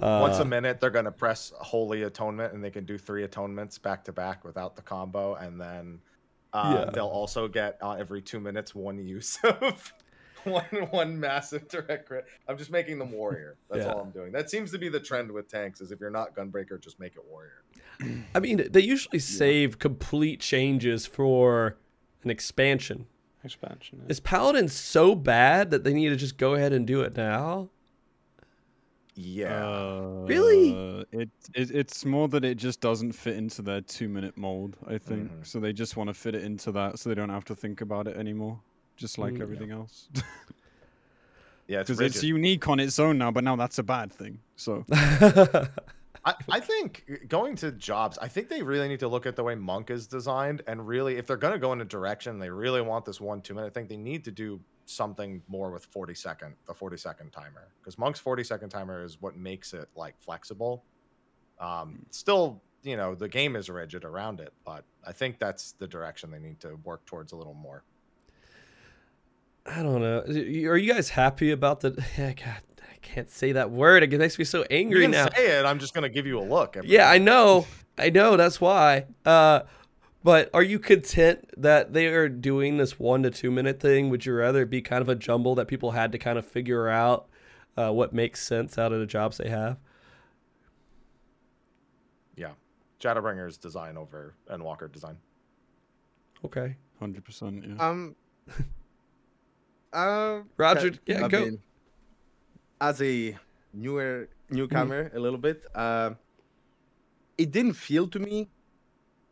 Uh, Once a minute, they're gonna press Holy Atonement, and they can do three atonements back to back without the combo, and then uh, yeah. they'll also get uh, every two minutes one use of. One one massive direct crit. I'm just making them warrior. That's yeah. all I'm doing. That seems to be the trend with tanks is if you're not Gunbreaker, just make it warrior. I mean, they usually yeah. save complete changes for an expansion. Expansion. Yeah. Is Paladin so bad that they need to just go ahead and do it now? Yeah. Uh, really? Uh, it, it it's more that it just doesn't fit into their two-minute mold, I think. Mm-hmm. So they just want to fit it into that so they don't have to think about it anymore. Just like mm, everything yeah. else. yeah, because it's, it's unique on its own now, but now that's a bad thing. So, I, I think going to jobs, I think they really need to look at the way Monk is designed, and really, if they're going to go in a direction, they really want this one two minute thing. They need to do something more with forty second, the forty second timer, because Monk's forty second timer is what makes it like flexible. Um, still, you know, the game is rigid around it, but I think that's the direction they need to work towards a little more. I don't know. Are you guys happy about the... Yeah, God, I can't say that word. It makes me so angry now. You can say it. I'm just going to give you a look. Yeah, I know. I know. That's why. Uh, but are you content that they are doing this one to two minute thing? Would you rather it be kind of a jumble that people had to kind of figure out uh, what makes sense out of the jobs they have? Yeah. Shadowbringer's design over Endwalker design. Okay. one hundred percent. Yeah. Um... Uh, Roger, yeah, I go. Mean, as a newer newcomer, mm. a little bit, uh, it didn't feel to me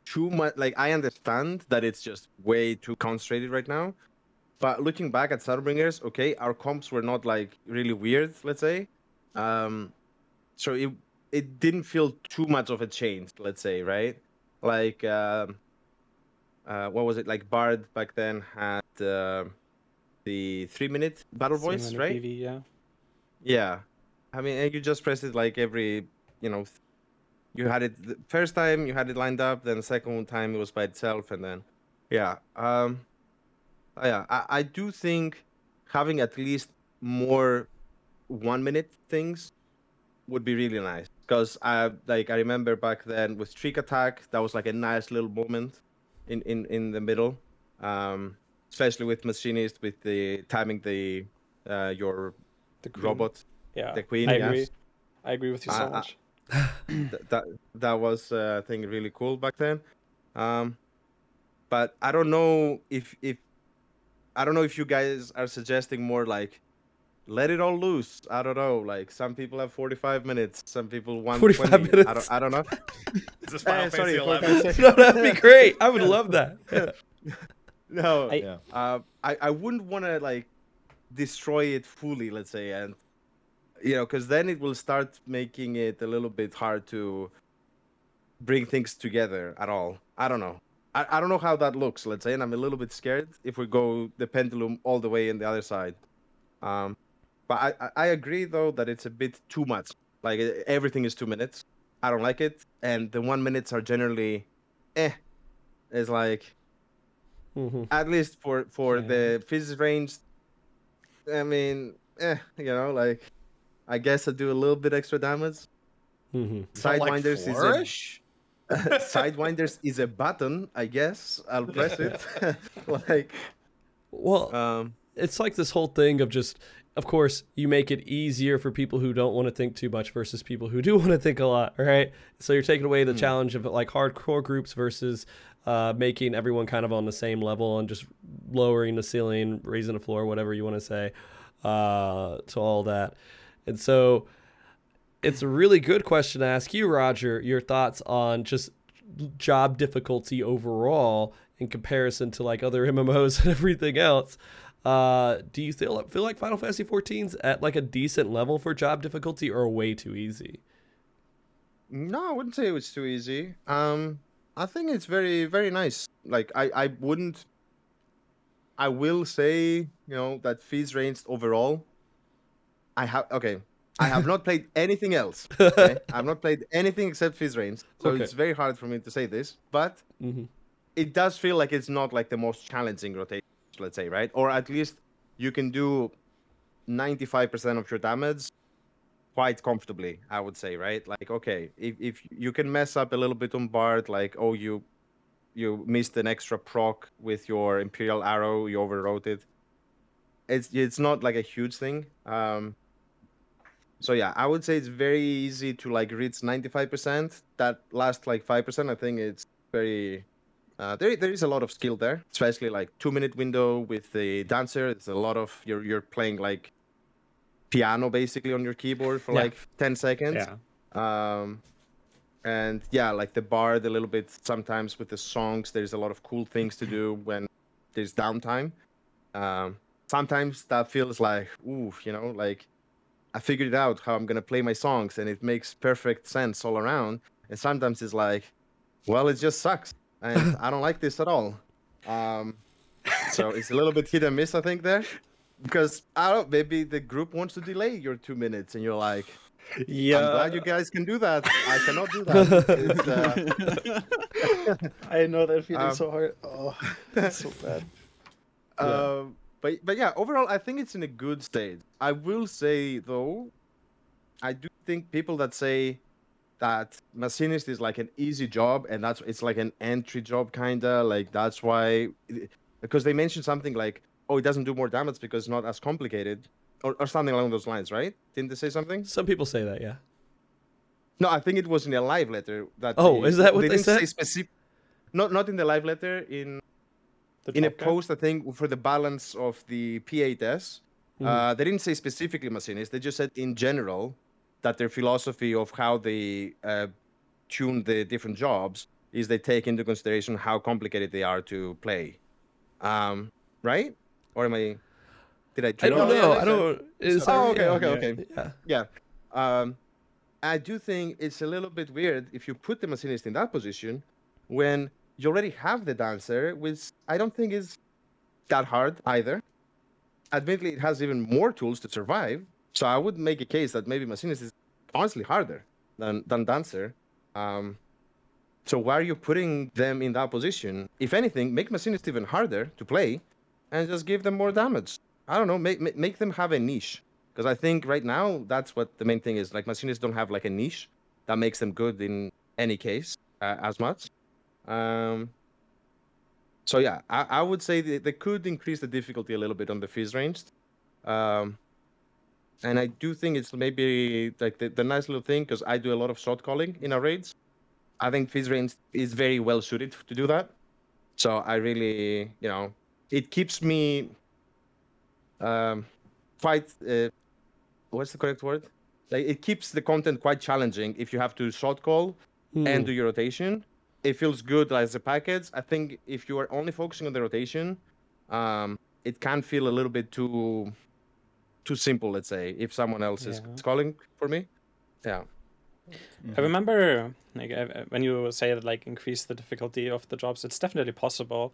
too much. Like I understand that it's just way too concentrated right now, but looking back at Shadowbringers, okay, our comps were not like really weird, let's say. Um, so it it didn't feel too much of a change, let's say, right? Like, uh, uh, what was it? Like Bard back then had. Uh, The three-minute battle voice, right? P V, yeah. Yeah. I mean, you just press it like every, you know, you had it the first time, you had it lined up, then the second time it was by itself, and then, yeah. Um, yeah, I, I do think having at least more one-minute things would be really nice. Because, I, like, I remember back then with Trick Attack, that was like a nice little moment in, in, in the middle. Um... Especially with Machinist, with the timing the uh, your the robot, yeah, the queen. I yes. agree. I agree with you so uh, much. th- that that was uh, I think really cool back then, um, but I don't know if if I don't know if you guys are suggesting more like let it all loose. I don't know. Like some people have forty-five minutes, some people want forty-five minutes. I don't, I don't know. Is this Final Fantasy eleven? No, that'd be great. I would love that. Yeah. No, I, yeah. uh, I, I wouldn't want to, like, destroy it fully, let's say, and, you know, because then it will start making it a little bit hard to bring things together at all. I don't know. I, I don't know how that looks, let's say, and I'm a little bit scared if we go the pendulum all the way on the other side. Um, but I, I agree, though, that it's a bit too much. Like, everything is two minutes. I don't like it, and the one minutes are generally, eh, it's like... Mm-hmm. At least for, for yeah. the physics range, I mean, eh, you know, like, I guess I do a little bit extra damage. Mm-hmm. Sidewinders like flourish? is a Sidewinders is a button, I guess. I'll press it. like, well, um, it's like this whole thing of just, of course, you make it easier for people who don't want to think too much versus people who do want to think a lot, right? So you're taking away the mm. challenge of like hardcore groups versus uh, making everyone kind of on the same level and just lowering the ceiling, raising the floor, whatever you want to say, uh, to all that. And so it's a really good question to ask you, Roger, your thoughts on just job difficulty overall in comparison to like other M M Os and everything else. Uh, do you feel, feel like Final Fantasy fourteen's at like a decent level for job difficulty, or way too easy? No, I wouldn't say it was too easy. Um, I think it's very, very nice. Like I, I wouldn't, I will say, you know, that Feast Reigns overall, I have, okay. I have not played anything else. Okay? I've not played anything except Feast Reigns. So okay. It's very hard for me to say this, but mm-hmm. it does feel like it's not like the most challenging rotation. Let's say, right? Or at least you can do ninety-five percent of your damage quite comfortably, I would say, right? Like, okay, if, if you can mess up a little bit on Bard, like, oh, you you missed an extra proc with your Imperial Arrow, you overwrote it. It's it's not like a huge thing. Um, so yeah, I would say it's very easy to like reach ninety-five percent. That last like five percent, I think it's very... Uh, there, there is a lot of skill there, especially like two-minute window with the dancer. It's a lot of you're you're playing like piano basically on your keyboard for yeah. like ten seconds. Yeah. Um, and yeah, like the bard a little bit sometimes with the songs. There's a lot of cool things to do when there's downtime. Um, sometimes that feels like oof, you know, like I figured out how I'm gonna play my songs and it makes perfect sense all around. And sometimes it's like, well, it just sucks. And I don't like this at all. Um, so it's a little bit hit and miss, I think, there. Because I don't, maybe the group wants to delay your two minutes, and you're like, yeah. I'm glad you guys can do that. I cannot do that. It's, uh... I know that feeling um, so hard. Oh, that's so bad. Yeah. Uh, but, but yeah, overall, I think it's in a good state. I will say, though, I do think people that say, that machinist is like an easy job, and that's it's like an entry job kind of like that's why, because they mentioned something like, oh, it doesn't do more damage because it's not as complicated, or, or something along those lines, right? Didn't they say something? Some people say that, yeah. No, I think it was in the live letter that. Oh, they, is that what they, they didn't said? Say specific, not not in the live letter in the in a post guy? I think for the balance of the P A test, mm-hmm. uh, they didn't say specifically machinist. They just said in general. That their philosophy of how they uh, tune the different jobs is they take into consideration how complicated they are to play, um, right? Or am I? Did I? I don't know. I don't. Is oh, okay, okay, okay. Yeah. yeah. Um, I do think it's a little bit weird if you put the machinist in that position when you already have the dancer, which I don't think is that hard either. Admittedly, it has even more tools to survive. So I would make a case that maybe machinist is honestly harder than, than dancer. Um, so why are you putting them in that position? If anything, make machinist even harder to play and just give them more damage. I don't know, make make them have a niche. Because I think right now, that's what the main thing is. Like machinists don't have like a niche that makes them good in any case uh, as much. Um, so yeah, I, I would say they, they could increase the difficulty a little bit on the Feast Reigns. Um And I do think it's maybe like the, the nice little thing, because I do a lot of shot calling in our raids. I think Feast Reigns is very well suited to do that. So I really, you know, it keeps me um, quite, uh, what's the correct word? Like it keeps the content quite challenging if you have to shot call mm. and do your rotation. It feels good as a package. I think if you are only focusing on the rotation, um, it can feel a little bit too... too simple, let's say, if someone else is yeah. calling for me. Yeah. I remember like when you say that like increase the difficulty of the jobs, it's definitely possible.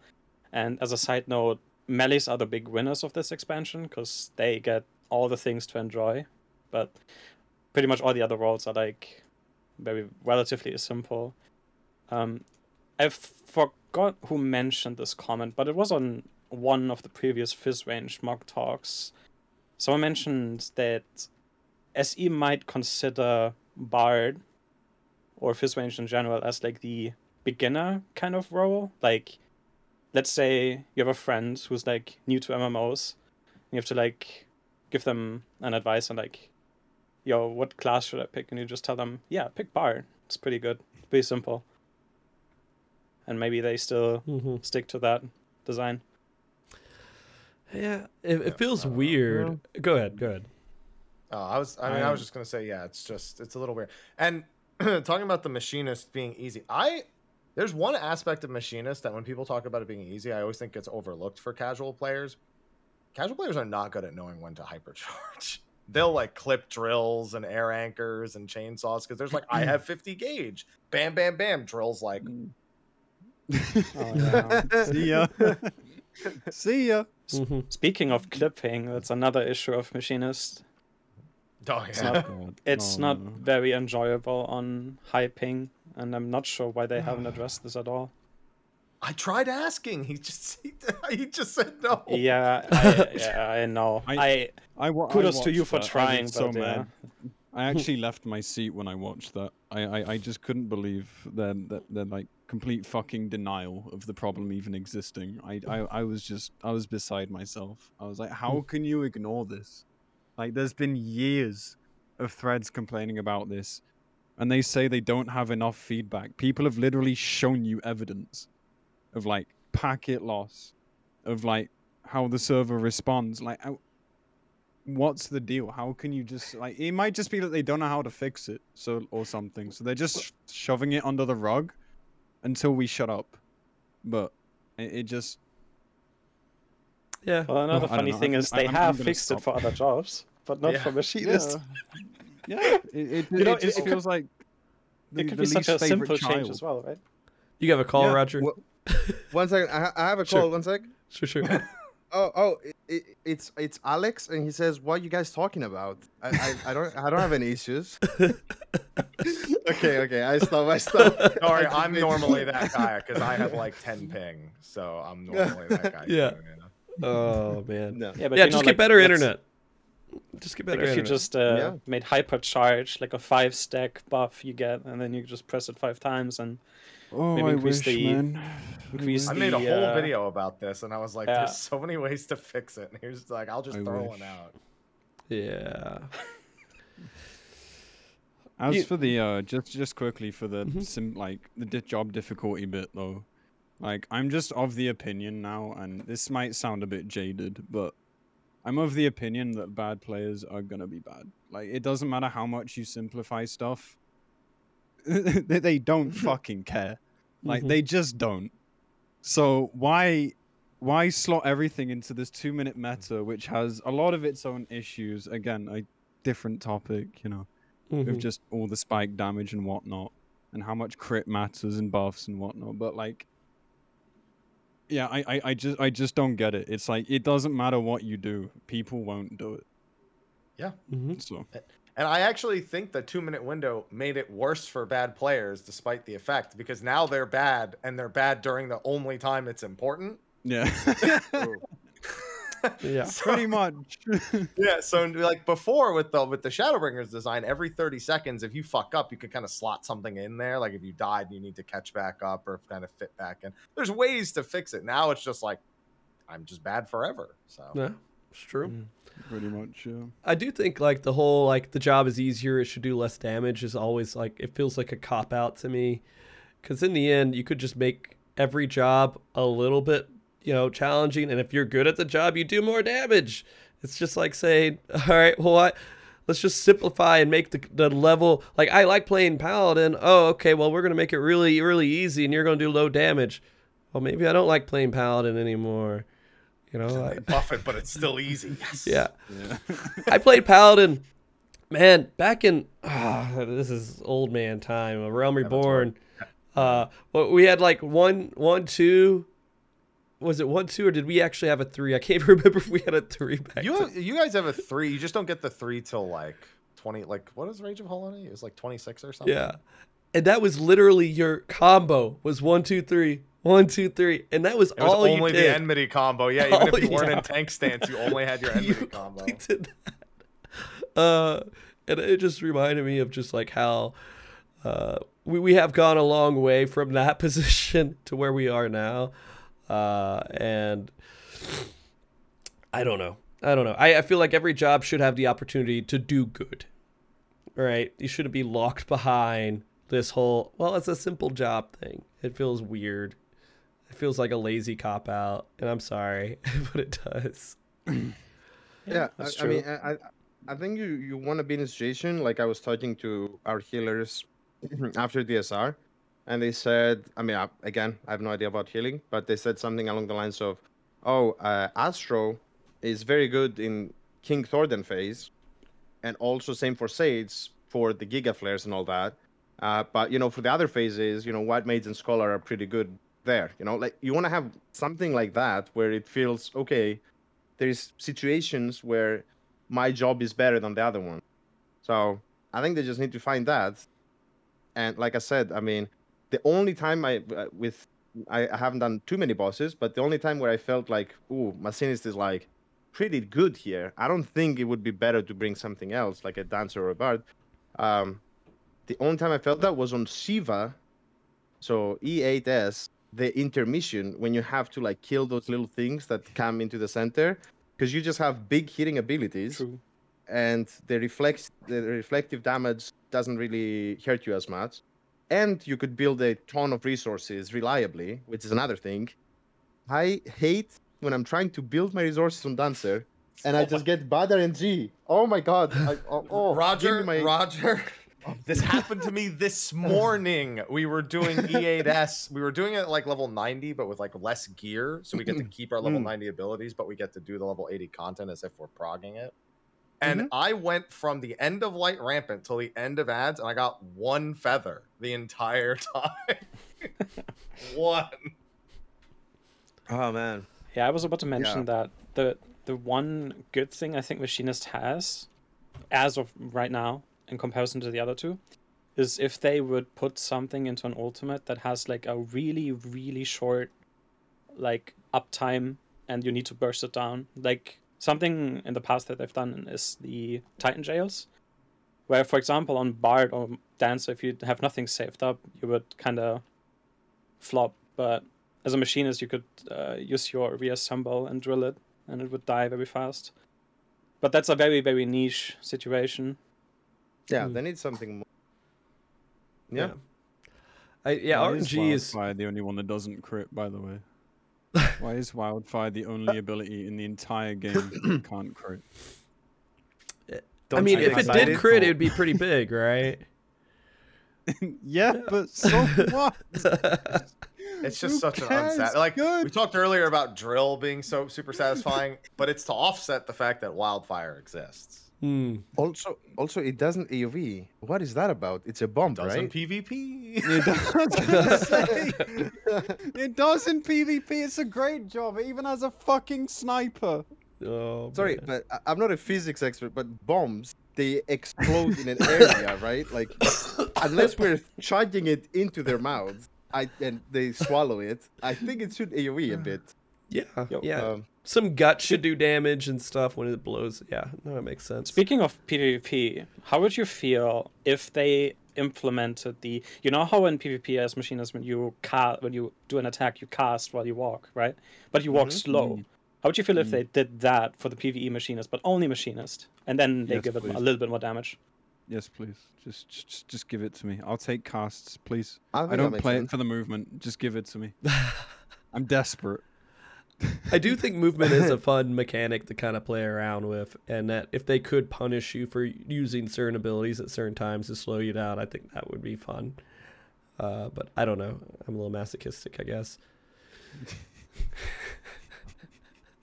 And as a side note, melees are the big winners of this expansion because they get all the things to enjoy. But pretty much all the other roles are like very relatively simple. Um, I forgot who mentioned this comment, but it was on one of the previous Fizz Range mock talks. Someone mentioned that S E might consider Bard or Fizz Range in general as like the beginner kind of role. Like, let's say you have a friend who's like new to M M Os You have to like give them an advice on like, yo, what class should I pick? And you just tell them, yeah, pick bar. It's pretty good. It's pretty simple. And maybe they still mm-hmm. stick to that design. Yeah, it, it feels uh, weird. No. Go ahead, go ahead. Oh, I was. I mean, um, I was just gonna say, yeah, it's just it's a little weird. And talking about the machinist being easy, I there's one aspect of machinist that when people talk about it being easy, I always think gets overlooked for casual players. Casual players are not good at knowing when to hypercharge. They'll like clip drills and air anchors and chainsaws because there's like I have fifty gauge, bam, bam, bam, drills like. Oh, no. See ya. See ya. Mm-hmm. Speaking of clipping, that's another issue of machinist. Oh, yeah. It's not, it's oh, not no. very enjoyable on high ping, and I'm not sure why they haven't addressed this at all. I tried asking. He just he, he just said no. Yeah, I, yeah, I know. I, I, I wa- kudos I to you for that. trying. I so but, mad. Yeah. I actually left my seat when I watched that. I, I, I just couldn't believe their, their, their like complete fucking denial of the problem even existing. I, I, I was just I was beside myself. I was like, how can you ignore this? Like, there's been years of threads complaining about this, and they say they don't have enough feedback. People have literally shown you evidence of, like, packet loss, of, like, how the server responds. Like, how, what's the deal? How can you just, like, it might just be that they don't know how to fix it so or something. So they're just shoving it under the rug until we shut up. But it, it just... Yeah. Well, another well, funny thing is they I, have fixed stop. it for other jobs, but not yeah. for machinists. Yeah, yeah. It, it, you it, know, it just it feels could, like the, it could the be such a simple child. change as well, right? You have a call, yeah. Roger. Well, one second, I, I have a call. Sure. One sec. Sure, sure. oh, oh, it, it's it's Alex, and he says, "What are you guys talking about? I, I, I don't I don't have any issues." okay, okay, I stop, I stop. Sorry, I'm normally that guy because I have like ten ping, so I'm normally that guy. yeah. Too, you know? Oh man! No. Yeah, but yeah, just know, get like, better internet. Just get better. Like if internet. you just uh, yeah. made hypercharge like a five stack buff, you get, and then you just press it five times and oh, maybe increase I wish, the. Man. Increase I made the, a whole uh, video about this, and I was like, yeah. "There's so many ways to fix it." And here's like, "I'll just I throw wish. one out." Yeah. As you... for the uh, just just quickly for the mm-hmm. sim like the job difficulty bit though. Like, I'm just of the opinion now, and this might sound a bit jaded, but I'm of the opinion that bad players are going to be bad. Like, it doesn't matter how much you simplify stuff. They don't fucking care. Like, mm-hmm. they just don't. So why why slot everything into this two-minute meta, which has a lot of its own issues? Again, a different topic, you know, mm-hmm. with just all the spike damage and whatnot, and how much crit matters and buffs and whatnot. But, like... Yeah, I, I, I just I just don't get it. It's like, it doesn't matter what you do. People won't do it. Yeah. Mm-hmm. So. And I actually think the two-minute window made it worse for bad players, despite the effect, because now they're bad, and they're bad during the only time it's important. Yeah. yeah. So, pretty much. yeah, so like before with the with the Shadowbringers design, every thirty seconds, if you fuck up, you could kind of slot something in there. Like if you died, you need to catch back up or kind of fit back in. There's ways to fix it. Now it's just like, I'm just bad forever. So yeah, it's true. Mm, pretty much, yeah. I do think like the whole like the job is easier, it should do less damage is always like, it feels like a cop-out to me. Because in the end, you could just make every job a little bit you know, challenging, and if you're good at the job, you do more damage. It's just like saying, all right, well, I, let's just simplify and make the, the level, like, I like playing Paladin. Oh, okay, well, we're going to make it really, really easy, and you're going to do low damage. Well, maybe I don't like playing Paladin anymore. You know, I buff it, but it's still easy. Yes. Yeah. yeah. I played Paladin, man, back in, oh, this is old man time, A Realm Reborn. Uh, but we had like one, one, two, was it one, two, or did we actually have a three? I can't remember if we had a three back then. You have, you guys have a three. You just don't get the three till like twenty. Like, what is Rage of Holony? It was like twenty-six or something. Yeah. And that was literally your combo was one, two, three. One, two, three. And that was, it was all you did. It was only the enmity combo. Yeah, even all if you weren't yeah. in tank stance, you only had your enmity you combo. Only did that. Uh, and it just reminded me of just like how uh, we, we have gone a long way from that position to where we are now. Uh, and I don't know. I don't know. I, I feel like every job should have the opportunity to do good, right? You shouldn't be locked behind this whole, well, it's a simple job thing. It feels weird. It feels like a lazy cop-out, and I'm sorry, but it does. Yeah, I, I mean, I I think you, you want to be in a situation, like I was talking to our healers after D S R, and they said, I mean, I, again, I have no idea about healing, but they said something along the lines of, oh, uh, Astro is very good in King Thornton phase, and also same for Sades, for the Giga Flares and all that. Uh, but, you know, for the other phases, you know, White Maids and Scholar are pretty good there. You know, like, you want to have something like that where it feels, okay, there's situations where my job is better than the other one. So I think they just need to find that. And like I said, I mean, the only time I uh, with I, I haven't done too many bosses, but the only time where I felt like, ooh, Massinist is like pretty good here, I don't think it would be better to bring something else, like a dancer or a bard. Um, the only time I felt that was on Shiva, so E eight S, the intermission, when you have to like kill those little things that come into the center, because you just have big hitting abilities. True. And the reflex, the reflective damage doesn't really hurt you as much. And you could build a ton of resources reliably, which is another thing. I hate when I'm trying to build my resources on Dancer, and oh I just my... get bad R N G. Oh my God. I, oh, oh, Roger, my... Roger. This happened to me this morning. We were doing E eight S. We were doing it at like level ninety, but with like less gear. So we get to keep our level ninety abilities, but we get to do the level eighty content as if we're progging it. And mm-hmm. I went from the end of Light Rampant till the end of ads, and I got one feather the entire time. One. Oh, man. Yeah, I was about to mention yeah. that the the one good thing I think Machinist has, as of right now, in comparison to the other two, is if they would put something into an ultimate that has like a really, really short like uptime and you need to burst it down. Like something in the past that they've done is the Titan Jails, where, for example, on Bard or Dancer, if you have nothing saved up, you would kind of flop. But as a Machinist, you could uh, use your reassemble and drill it, and it would die very fast. But that's a very, very niche situation. Yeah, they need something more. Yeah. Yeah, I, yeah R N G is... Wildfire is... the only one that doesn't crit, by the way. Why is Wildfire the only ability in the entire game that can't crit? Don't I mean, if it did crit, or... it would be pretty big, right? Yeah, but so what? It's just Who such cares? An unsat. Like, Good. We talked earlier about drill being so super satisfying, but it's to offset the fact that Wildfire exists. Mm. Also, also, it doesn't A O E. What is that about? It's a bomb, doesn't right? P V P. It doesn't P V P. It doesn't P V P. It's a great job, even as a fucking sniper. Oh, Sorry, man. but I'm not a physics expert, but bombs, they explode in an area, right? Like, unless we're charging it into their mouths I, and they swallow it, I think it should A O E a bit. Yeah, Yo, yeah. Um, Some gut should do damage and stuff when it blows. Yeah, no, it makes sense. Speaking of PvP, how would you feel if they implemented the... You know how in PvP as Machinist, when you ca- when you do an attack, you cast while you walk, right? But you walk mm-hmm. slow. Mm-hmm. How would you feel if mm-hmm. they did that for the PvE Machinist, but only Machinist? And then they yes, give please. it a little bit more damage. Yes, please. Just, just just give it to me. I'll take casts, please. I, I don't play sense. it for the movement. Just give it to me. I'm desperate. I do think movement is a fun mechanic to kind of play around with, and that if they could punish you for using certain abilities at certain times to slow you down, I think that would be fun. Uh, but I don't know. I'm a little masochistic, I guess.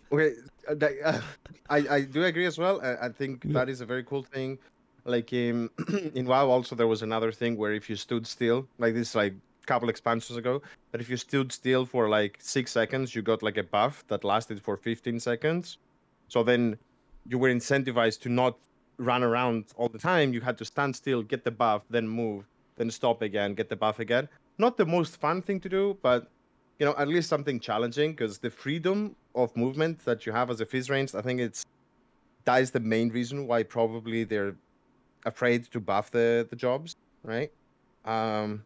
Okay. Uh, I, I do agree as well. I, I think that is a very cool thing. Like in, in WoW also, there was another thing where if you stood still, like this, like, couple expansions ago, but if you stood still for like six seconds, you got like a buff that lasted for fifteen seconds. So then you were incentivized to not run around all the time. You had to stand still, get the buff, then move, then stop again, get the buff again. Not the most fun thing to do, but you know, at least something challenging, because the freedom of movement that you have as a fizz range, I think it's that is the main reason why probably they're afraid to buff the, the jobs, right? Um,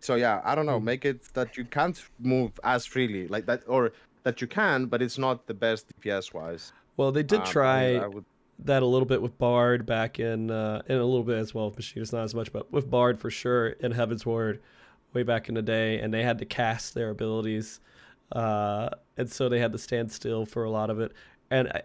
So, yeah, I don't know. Make it that you can't move as freely like that, or that you can, but it's not the best D P S wise. Well, they did um, try I would... that a little bit with Bard back in, uh, and a little bit as well with Machina's, not as much, but with Bard for sure in Heaven's Ward way back in the day, and they had to cast their abilities, uh, and so they had to stand still for a lot of it. And I,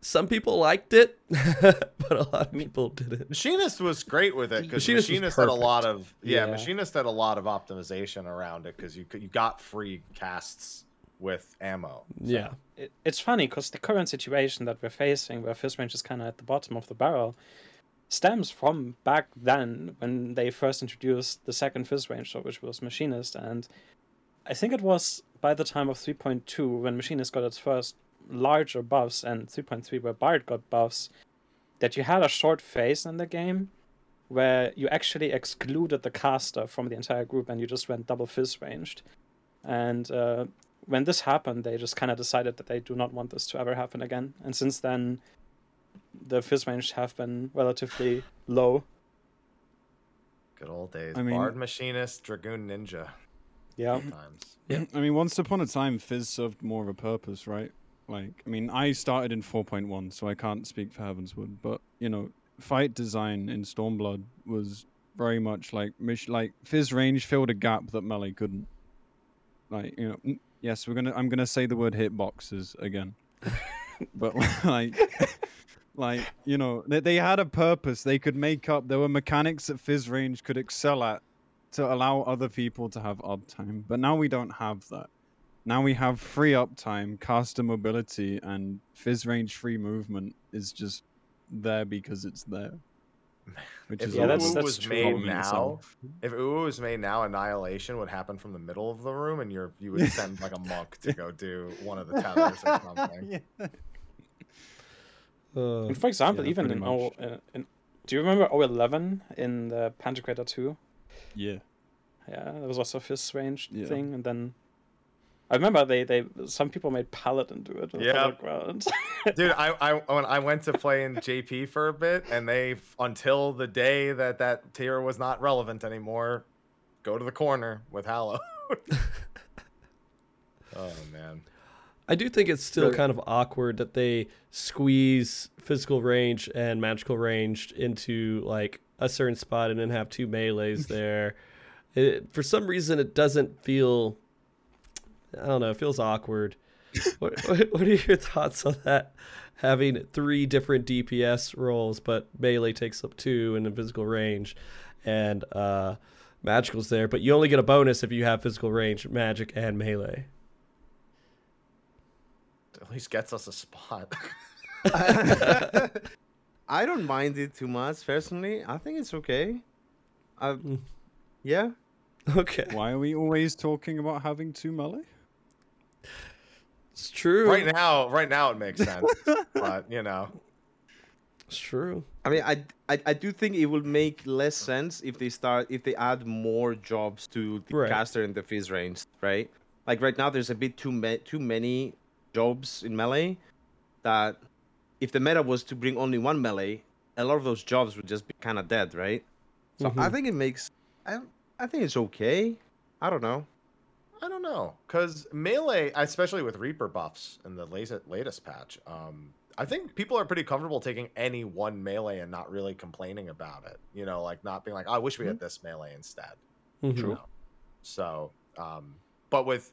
some people liked it, but a lot of people didn't. Machinist was great with it because Machinist, Machinist had a lot of yeah, yeah. Machinist had a lot of optimization around it because you you got free casts with ammo. So. Yeah, it, it's funny because the current situation that we're facing, where Fist Range is kind of at the bottom of the barrel, stems from back then when they first introduced the second Fist Range, which was Machinist, and I think it was by the time of three point two when Machinist got its first larger buffs, and three point three where Bard got buffs, that you had a short phase in the game where you actually excluded the caster from the entire group and you just went double Fizz ranged. And uh, when this happened, they just kind of decided that they do not want this to ever happen again. And since then, the Fizz ranged have been relatively low. Good old days. I mean, Bard, Machinist, Dragoon, Ninja. Yeah. yeah. I mean, once upon a time, Fizz served more of a purpose, right? Like, I mean, I started in four point one, so I can't speak for Heaven's Ward, but, you know, fight design in Stormblood was very much like, like Fizz range filled a gap that melee couldn't. Like, you know, yes, we're gonna, I'm gonna say the word hitboxes again, but like, like, you know, they, they had a purpose. They could make up. There were mechanics that Fizz range could excel at to allow other people to have uptime, but now we don't have that. Now we have free uptime, caster mobility, and Fizz range free movement is just there because it's there. Which if is yeah, that's, U U that's was made now, if U U was made now, Annihilation would happen from the middle of the room, and you're you would send like a monk to go do one of the tethers or something. Yeah. Uh, and for example, yeah, even in, o, uh, in do you remember O eleven in the Pantocrator two? Yeah, yeah, there was also a Fizz range yeah. thing, and then. I remember they, they some people made Paladin do it. Yeah, dude, I I when I went to play in J P for a bit, and they until the day that that tier was not relevant anymore, go to the corner with Hallow. Oh man, I do think it's still kind of awkward that they squeeze physical range and magical range into like a certain spot and then have two melees there. It, for some reason, it doesn't feel. I don't know. It feels awkward. What, what are your thoughts on that? Having three different D P S roles, but melee takes up two in the physical range, and uh, magical's there, but you only get a bonus if you have physical range, magic, and melee. At least gets us a spot. I don't mind it too much, personally. I think it's okay. I, yeah. Okay. Why are we always talking about having two melee? It's true. Right now, right now it makes sense, but you know, it's true. I mean, I, I I do think it will make less sense if they start if they add more jobs to the right. caster and the Fizz range, right? Like right now, there's a bit too ma- too many jobs in melee. That if the meta was to bring only one melee, a lot of those jobs would just be kind of dead, right? So mm-hmm. I think it makes. I, I think it's okay. I don't know. I don't know. Because melee, especially with Reaper buffs in the latest, latest patch, um, I think people are pretty comfortable taking any one melee and not really complaining about it. You know, like not being like, oh, I wish we had this melee instead. Mm-hmm. True. You know? So, um, but with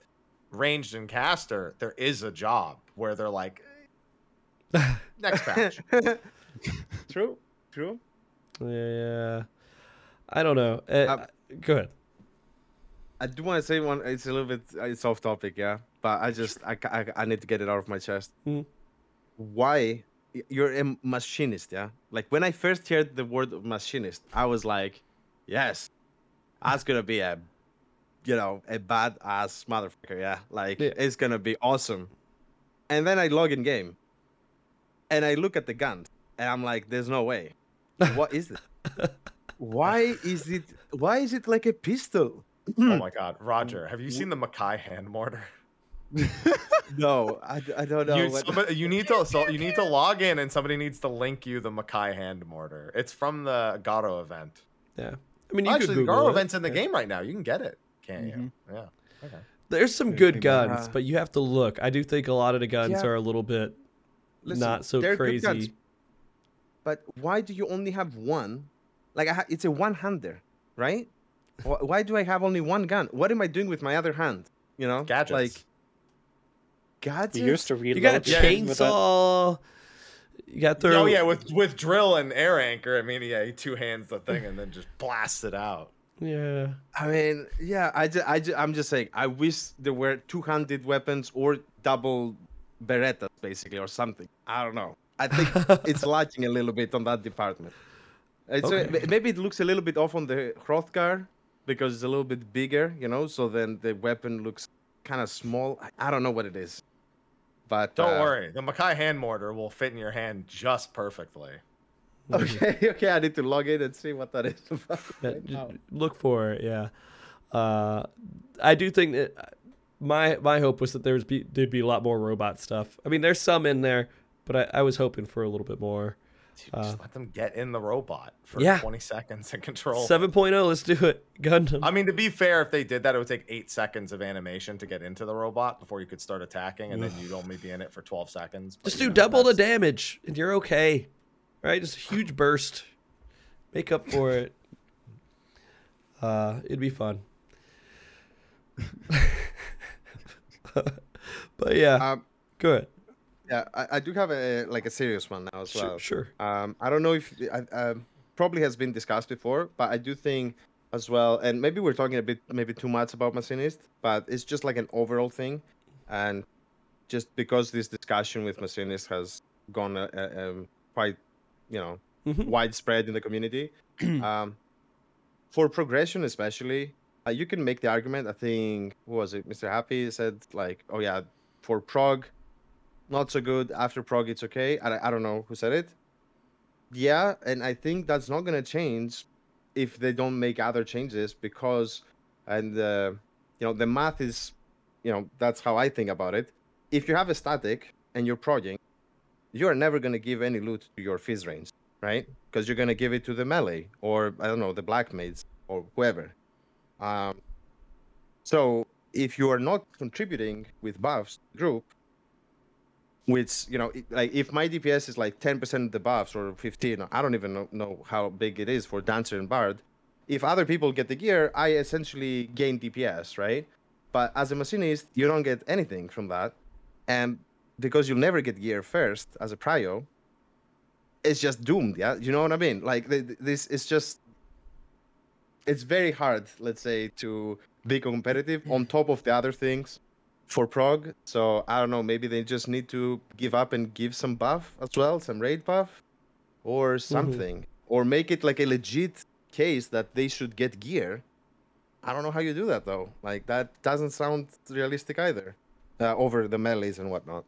ranged and caster, there is a job where they're like, eh, next patch. True. True. Yeah. I don't know. It, um, Go ahead. I do want to say one. It's a little bit. It's off topic, yeah. But I just I, I, I need to get it out of my chest. Mm-hmm. Why you're a machinist, yeah? Like when I first heard the word machinist, I was like, yes, that's gonna be a, you know, a badass motherfucker, yeah. Like yeah. it's gonna be awesome. And then I log in game, and I look at the guns, and I'm like, there's no way. What is this? Why is it? Why is it like a pistol? Oh my God, Roger! Have you seen the Makai hand mortar? No, I, I don't know. You, somebody, you need to so, you need to log in, and somebody needs to link you the Makai hand mortar. It's from the Garo event. Yeah, I mean, you actually, could the Garo it. event's in the yeah. game right now. You can get it, can't mm-hmm. you? Yeah. Okay. There's some good guns, but you have to look. I do think a lot of the guns yeah. are a little bit Listen, not so crazy. Guns, but why do you only have one? Like, I ha- it's a one-hander, right? Why do I have only one gun? What am I doing with my other hand? You know, gadgets. Like, gadgets. You used to reload. You got a chainsaw. You got throw. Oh yeah, with with drill and air anchor. I mean, yeah, he two hands the thing and then just blast it out. Yeah. I mean, yeah. I just, I just, I'm just saying. I wish there were two-handed weapons or double Berettas, basically, or something. I don't know. I think it's lacking a little bit on that department. It's okay. a, maybe it looks a little bit off on the Hrothgar because it's a little bit bigger, you know, so then the weapon looks kind of small. I, I don't know what it is. But don't uh, worry. The Makai hand mortar will fit in your hand just perfectly. Okay, okay. I need to log in and see what that is about. Right yeah, look for it, yeah. Uh, I do think that my my hope was that there was be, there'd be a lot more robot stuff. I mean, there's some in there, but I, I was hoping for a little bit more. Dude, just uh, let them get in the robot for yeah. twenty seconds and control. seven point oh, let's do it. Gundam. I mean, to be fair, if they did that, it would take eight seconds of animation to get into the robot before you could start attacking, and then you'd only be in it for twelve seconds. But, just do know, double that's... the damage, and you're okay. Right? Just a huge burst. Make up for it. Uh, it'd be fun. But yeah, um, good. Yeah, I, I do have a like a serious one now as well. Sure, sure. Um, I don't know if I, uh, probably has been discussed before, but I do think as well, and maybe we're talking a bit maybe too much about Machinist, but it's just like an overall thing, and just because this discussion with Machinist has gone uh, um, quite, you know, mm-hmm. widespread in the community, um, for progression especially, uh, you can make the argument. I think who was it, Mister Happy said like, oh yeah, for prog. Not so good. After prog, it's okay. I, I don't know who said it. Yeah, and I think that's not going to change if they don't make other changes because, and uh, you know, the math is, you know, that's how I think about it. If you have a static and you're progging, you are never going to give any loot to your fizz range, right? Because you're going to give it to the melee or, I don't know, the black maids or whoever. Um, so if you are not contributing with buffs to the group, which, you know, like if my D P S is like ten percent of the buffs or fifteen, I don't even know, know how big it is for Dancer and Bard. If other people get the gear, I essentially gain D P S, right? But as a machinist, you don't get anything from that. And because you'll never get gear first as a prio, it's just doomed, yeah? You know what I mean? Like this is just, it's very hard, let's say, to be competitive on top of the other things. For prog, so I don't know, maybe they just need to give up and give some buff as well, some raid buff or something, mm-hmm. or make it like a legit case that they should get gear. I don't know how you do that though. Like that doesn't sound realistic either uh, over the melees and whatnot.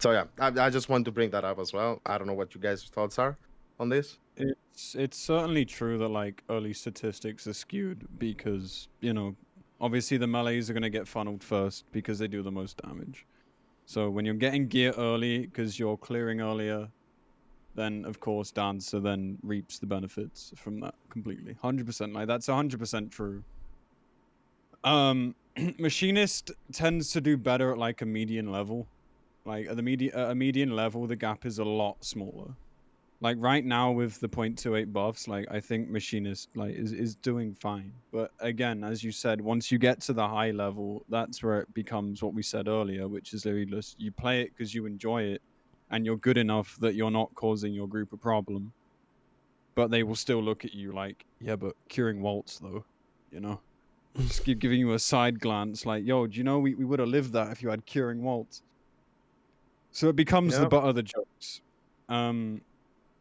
So yeah, I, I just want to bring that up as well. I don't know what you guys' thoughts are on this. It's it's certainly true that like early statistics are skewed because, you know, obviously, the melees are going to get funneled first because they do the most damage. So when you're getting gear early because you're clearing earlier, then, of course, Dancer then reaps the benefits from that completely. one hundred percent. Like, that's one hundred percent true. Um, Machinist tends to do better at, like, a median level. Like, at, the medi- at a median level, the gap is a lot smaller. Like, right now with the zero point two eight buffs, like, I think Machinist, like, is, is doing fine. But again, as you said, once you get to the high level, that's where it becomes what we said earlier, which is you play it because you enjoy it, and you're good enough that you're not causing your group a problem. But they will still look at you like, yeah, but curing Waltz, though, you know? Just keep giving you a side glance, like, yo, do you know, we, we would have lived that if you had curing Waltz. So it becomes yep. the butt of the jokes. Um...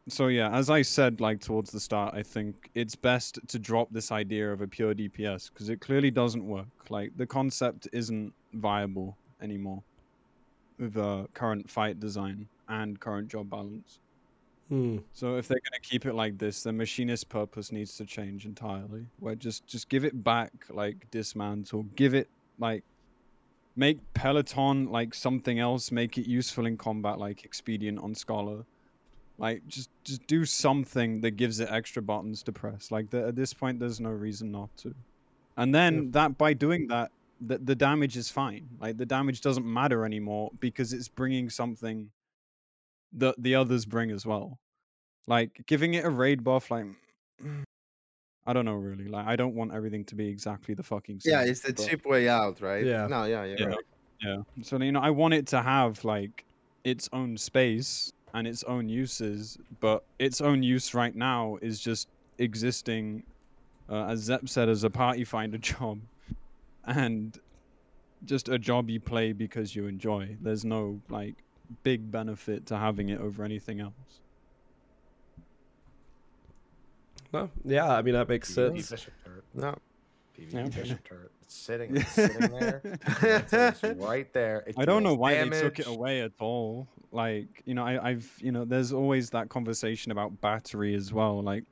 So yeah, as I said, like towards the start, I think it's best to drop this idea of a pure D P S because it clearly doesn't work. Like the concept isn't viable anymore with the uh, current fight design and current job balance. Hmm. So if they're going to keep it like this, then Machinist purpose needs to change entirely. Where just just give it back, like dismantle, give it like make Peloton like something else, make it useful in combat, like Expedient on Scholar. Like, just, just do something that gives it extra buttons to press. Like, the, at this point, there's no reason not to. And then, yeah. that by doing that, the, the damage is fine. Like, the damage doesn't matter anymore because it's bringing something that the others bring as well. Like, giving it a raid buff, like, I don't know, really. Like, I don't want everything to be exactly the fucking same. Yeah, it's the but... cheap way out, right? Yeah. No, yeah, yeah, yeah. Right. Yeah. So, you know, I want it to have, like, its own space and its own uses, but its own use right now is just existing, uh, as Zep said, as a party finder job. And just a job you play because you enjoy. There's no, like, big benefit to having it over anything else. No. Yeah, I mean, that makes P V P sense. No. P V P Bishop turret. It's sitting, it's sitting there. It's right there. It I don't know why damage. They took it away at all. Like, you know, I, I've, you know, there's always that conversation about battery as well. Like,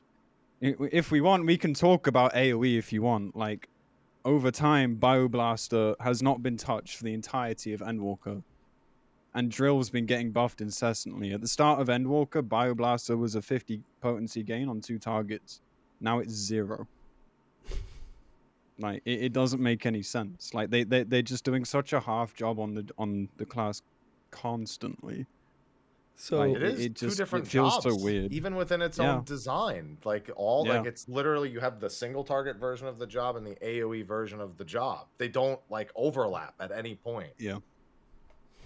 if we want, we can talk about AoE if you want. Like, over time, Bioblaster has not been touched for the entirety of Endwalker. And Drill's been getting buffed incessantly. At the start of Endwalker, Bioblaster was a fifty potency gain on two targets. Now it's zero. Like, it, it doesn't make any sense. Like, they, they, they're just doing such a half job on the on the class constantly. So like, it is it, it just, two different it feels jobs, so weird. Even within its yeah. own design. Like, all, yeah. like, it's literally, you have the single target version of the job and the AoE version of the job. They don't, like, overlap at any point. Yeah.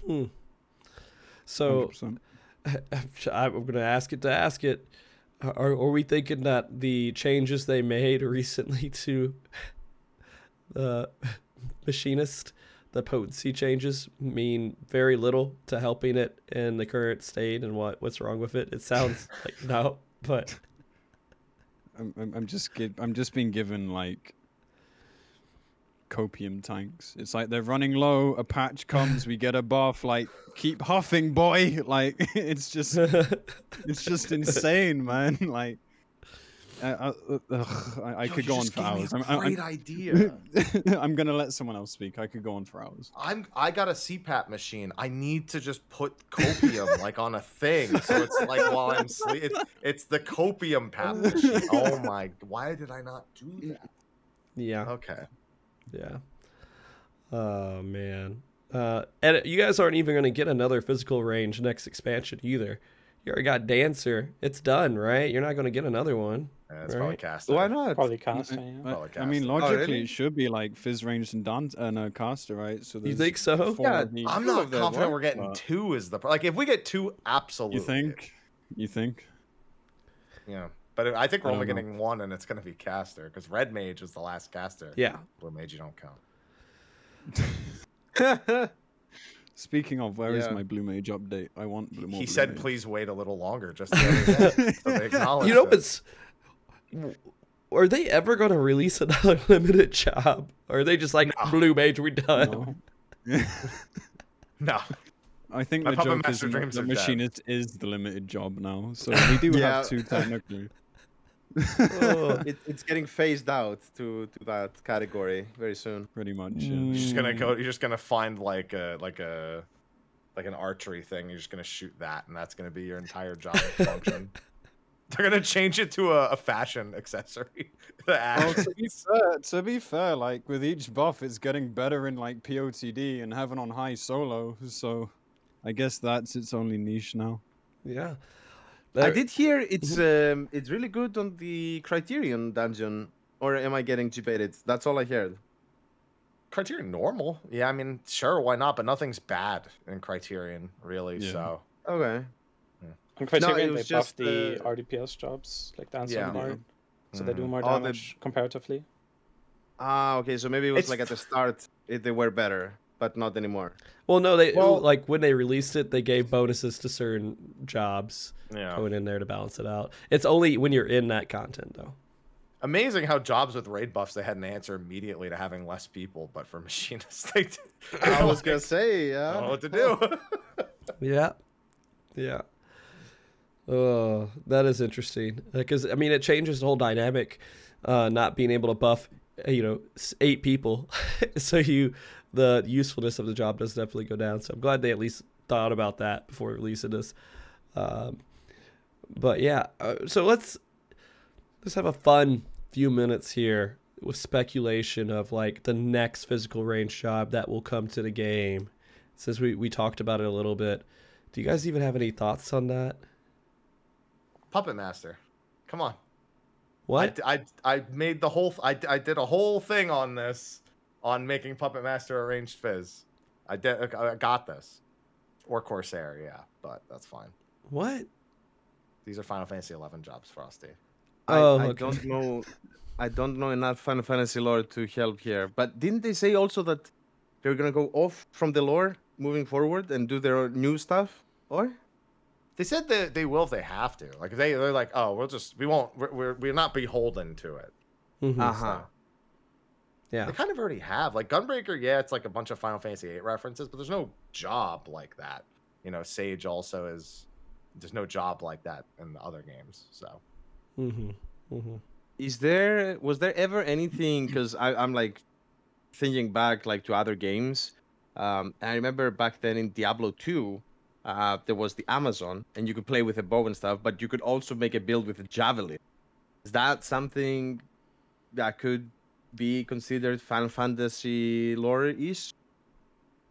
Hmm. So, one hundred percent. I'm going to ask it to ask it. Are, are we thinking that the changes they made recently to the machinist, the potency changes, mean very little to helping it in the current state and what, what's wrong with it? It sounds like no, but I'm I'm just I'm just being given like copium tanks. It's like they're running low, a patch comes, we get a buff, like, keep huffing, boy. Like, it's just it's just insane, man. Like, i i, ugh, I, I Yo, could go on for hours. I'm, great I'm, idea I'm gonna let someone else speak. I could go on for hours. I'm i got a C PAP machine. I need to just put copium like on a thing, so it's like while I'm sleep, it's, it's the copium pap machine. Oh my, why did I not do that? Yeah, okay. Yeah. Oh man. Uh, and you guys aren't even going to get another physical range next expansion either. You already got Dancer. It's done, right? You're not going to get another one. Yeah, it's right? Probably Caster. Why not? Probably Caster. Yeah. Probably Caster. I mean, logically, oh, really? It should be like Fizz Range and Dan- uh, no, Caster, right? So you think so? Yeah. I'm not confident work, we're getting but... two. Is the pro- like if we get two, absolutely. You think? You think? Yeah. But I think we're I only getting know. one, and it's going to be Caster, because Red Mage is the last Caster. Yeah. Blue Mage, you don't count. Speaking of, where yeah. is my Blue Mage update? I want Blue Mage. He said, Mage. Please wait a little longer, just so they acknowledge. You know, it's, are they ever going to release another limited job? Or are they just like, no. Blue Mage, we're done? No. no. I think My the joke is the machinist is the limited job now, so we do yeah. have two technically. oh, it, it's getting phased out to, to that category very soon. Pretty much. Yeah. Mm. You're just gonna go. You're just gonna find like a like a like an archery thing. You're just gonna shoot that, and that's gonna be your entire job function. They're gonna change it to a, a fashion accessory. well, to be fair, to be fair, like with each buff, it's getting better in like P O T D and having on high solo. So. I guess that's its only niche now. Yeah, there... I did hear it's um, it's really good on the Criterion dungeon. Or am I getting debated? That's all I heard. Criterion normal? Yeah, I mean, sure, why not? But nothing's bad in Criterion, really. Yeah. So okay. Yeah. In Criterion, no, they buff the uh... R D P S jobs like Dance yeah. on the Bard, so mm-hmm. they do more damage oh, they... comparatively. Ah, okay. So maybe it was it's... like at the start it, they were better. But not anymore. Well, no, they well, like when they released it, they gave bonuses to certain jobs yeah. going in there to balance it out. It's only when you're in that content, though. Amazing how jobs with raid buffs, they had an answer immediately to having less people, but for machinists, they did. I was like, gonna say, yeah, I don't know what to do. yeah, yeah. Oh, that is interesting because I mean, it changes the whole dynamic. Uh, not being able to buff, you know, eight people, so you. The usefulness of the job does definitely go down. So I'm glad they at least thought about that before releasing this. Um, but yeah, uh, so let's let's have a fun few minutes here with speculation of like the next physical range job that will come to the game. Since we, we talked about it a little bit Do you guys even have any thoughts on that? Puppet Master. Come on. What? I, I, I made the whole... I, I did a whole thing on this, on making Puppet Master Arranged Fizz. I, did, I got this. Or Corsair, yeah. But that's fine. What? These are Final Fantasy eleven jobs, Frosty. Oh, I, I okay. don't know... I don't know enough Final Fantasy lore to help here. But didn't they say also that they're going to go off from the lore moving forward and do their new stuff? Or... They said that they will if they have to. Like, they, they're like, oh, we'll just, we won't, we're, we're, we're not beholden to it. Mm-hmm. Uh-huh. So, yeah. They kind of already have. Like, Gunbreaker, yeah, it's like a bunch of Final Fantasy eight references, but there's no job like that. You know, Sage also is, there's no job like that in the other games, so. Mm-hmm. Mm-hmm. Is there, was there ever anything, because I'm, like, thinking back, like, to other games. Um, and I remember back then in Diablo two, Uh, there was the Amazon, and you could play with a bow and stuff, but you could also make a build with a javelin. Is that something that could be considered Final Fantasy lore-ish?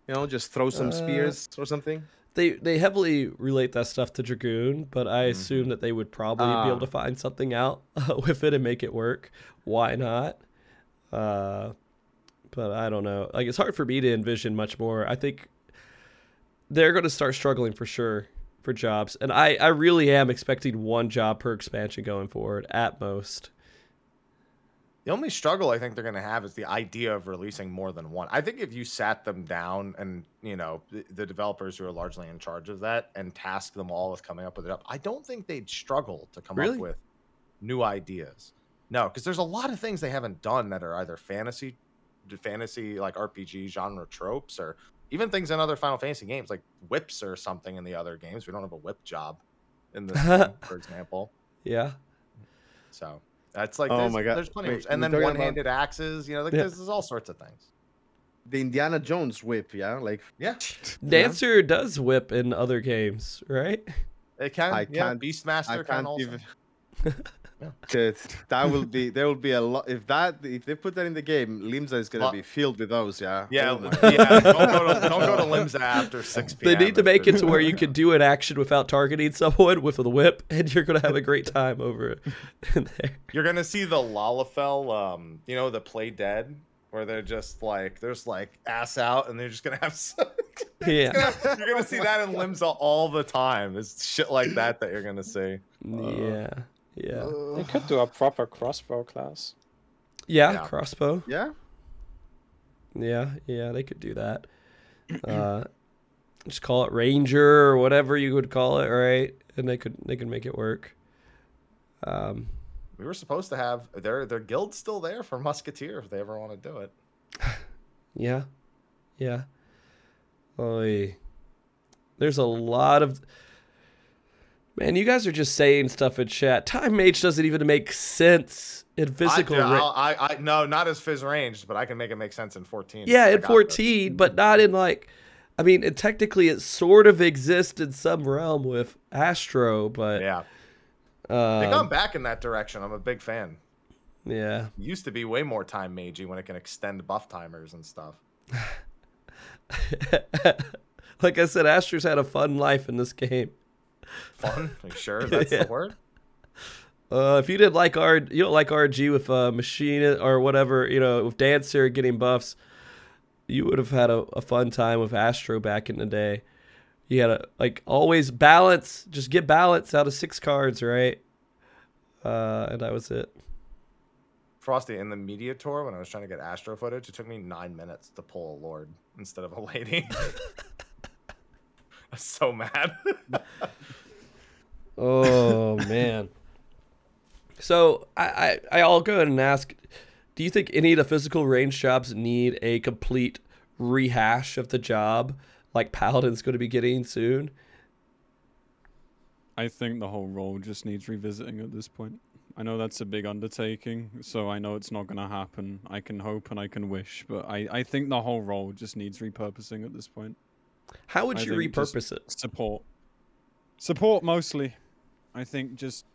You know, just throw some uh, spears or something? They they heavily relate that stuff to Dragoon, but I mm-hmm. assume that they would probably uh, be able to find something out with it and make it work. Why not? Uh, but I don't know. Like, it's hard for me to envision much more. I think... They're going to start struggling for sure for jobs. And I, I really am expecting one job per expansion going forward at most. The only struggle I think they're going to have is the idea of releasing more than one. I think if you sat them down and, you know, the, the developers who are largely in charge of that and tasked them all with coming up with it up, I don't think they'd struggle to come really? up with new ideas. No, because there's a lot of things they haven't done that are either fantasy, fantasy like R P G genre tropes or... Even things in other Final Fantasy games, like whips or something in the other games. We don't have a whip job in this game, for example. Yeah. So that's like, oh there's, my God. there's plenty Wait, of And then one-handed about... axes, you know, like yeah. there's, there's all sorts of things. The Indiana Jones whip, yeah? Like, yeah. Dancer yeah. does whip in other games, right? It can. I yeah. can't. Beastmaster I can can't also. Even... Yeah. That will be there will be a lot if that if they put that in the game. Limsa is gonna uh, be filled with those, yeah. Yeah, yeah. Don't go to, don't go to Limsa after six p.m. They need to make it to where you can do an action without targeting someone with the whip, and you're gonna have a great time over it. There. You're gonna see the Lalafell, um, you know, the Play Dead, where they're just like there's like ass out, and they're just gonna have. Some, yeah, gonna, you're gonna see that in Limsa all the time. It's shit like that that you're gonna see. Yeah. Uh, Yeah, uh, they could do a proper crossbow class. Yeah, yeah, crossbow. Yeah, yeah, yeah. They could do that. Uh, just call it Ranger or whatever you would call it, right? And they could they could make it work. Um, we were supposed to have their their guild still there for Musketeer if they ever want to do it. Yeah, yeah. Oy. There's a lot of. Man, you guys are just saying stuff in chat. Time Mage doesn't even make sense in physical. I, ra- I, I no, not as fizz ranged, but I can make it make sense in fourteen. Yeah, in fourteen, this. But not in like, I mean, it, technically it sort of exists in some realm with Astro, but yeah, um, they've gone back in that direction. I'm a big fan. Yeah, it used to be way more Time Magey when it can extend buff timers and stuff. Like I said, Astro's had a fun life in this game. Fun, like sure, that's yeah. the word. Uh, if you didn't like R, you don't like R G with uh, machine or whatever, you know, with Dancer getting buffs, you would have had a, a fun time with Astro back in the day. You had to like always balance, just get balance out of six cards, right? Uh, and that was it. Frosty, in the media tour when I was trying to get Astro footage, it took me nine minutes to pull a lord instead of a lady. I'm so mad. Oh, man. So I, I, I'll go ahead and ask, do you think any of the physical range jobs need a complete rehash of the job like Paladin's going to be getting soon? I think the whole role just needs revisiting at this point. I know that's a big undertaking, so I know it's not going to happen. I can hope and I can wish, but I, I think the whole role just needs repurposing at this point. How would you repurpose it? Support. Support mostly. I think just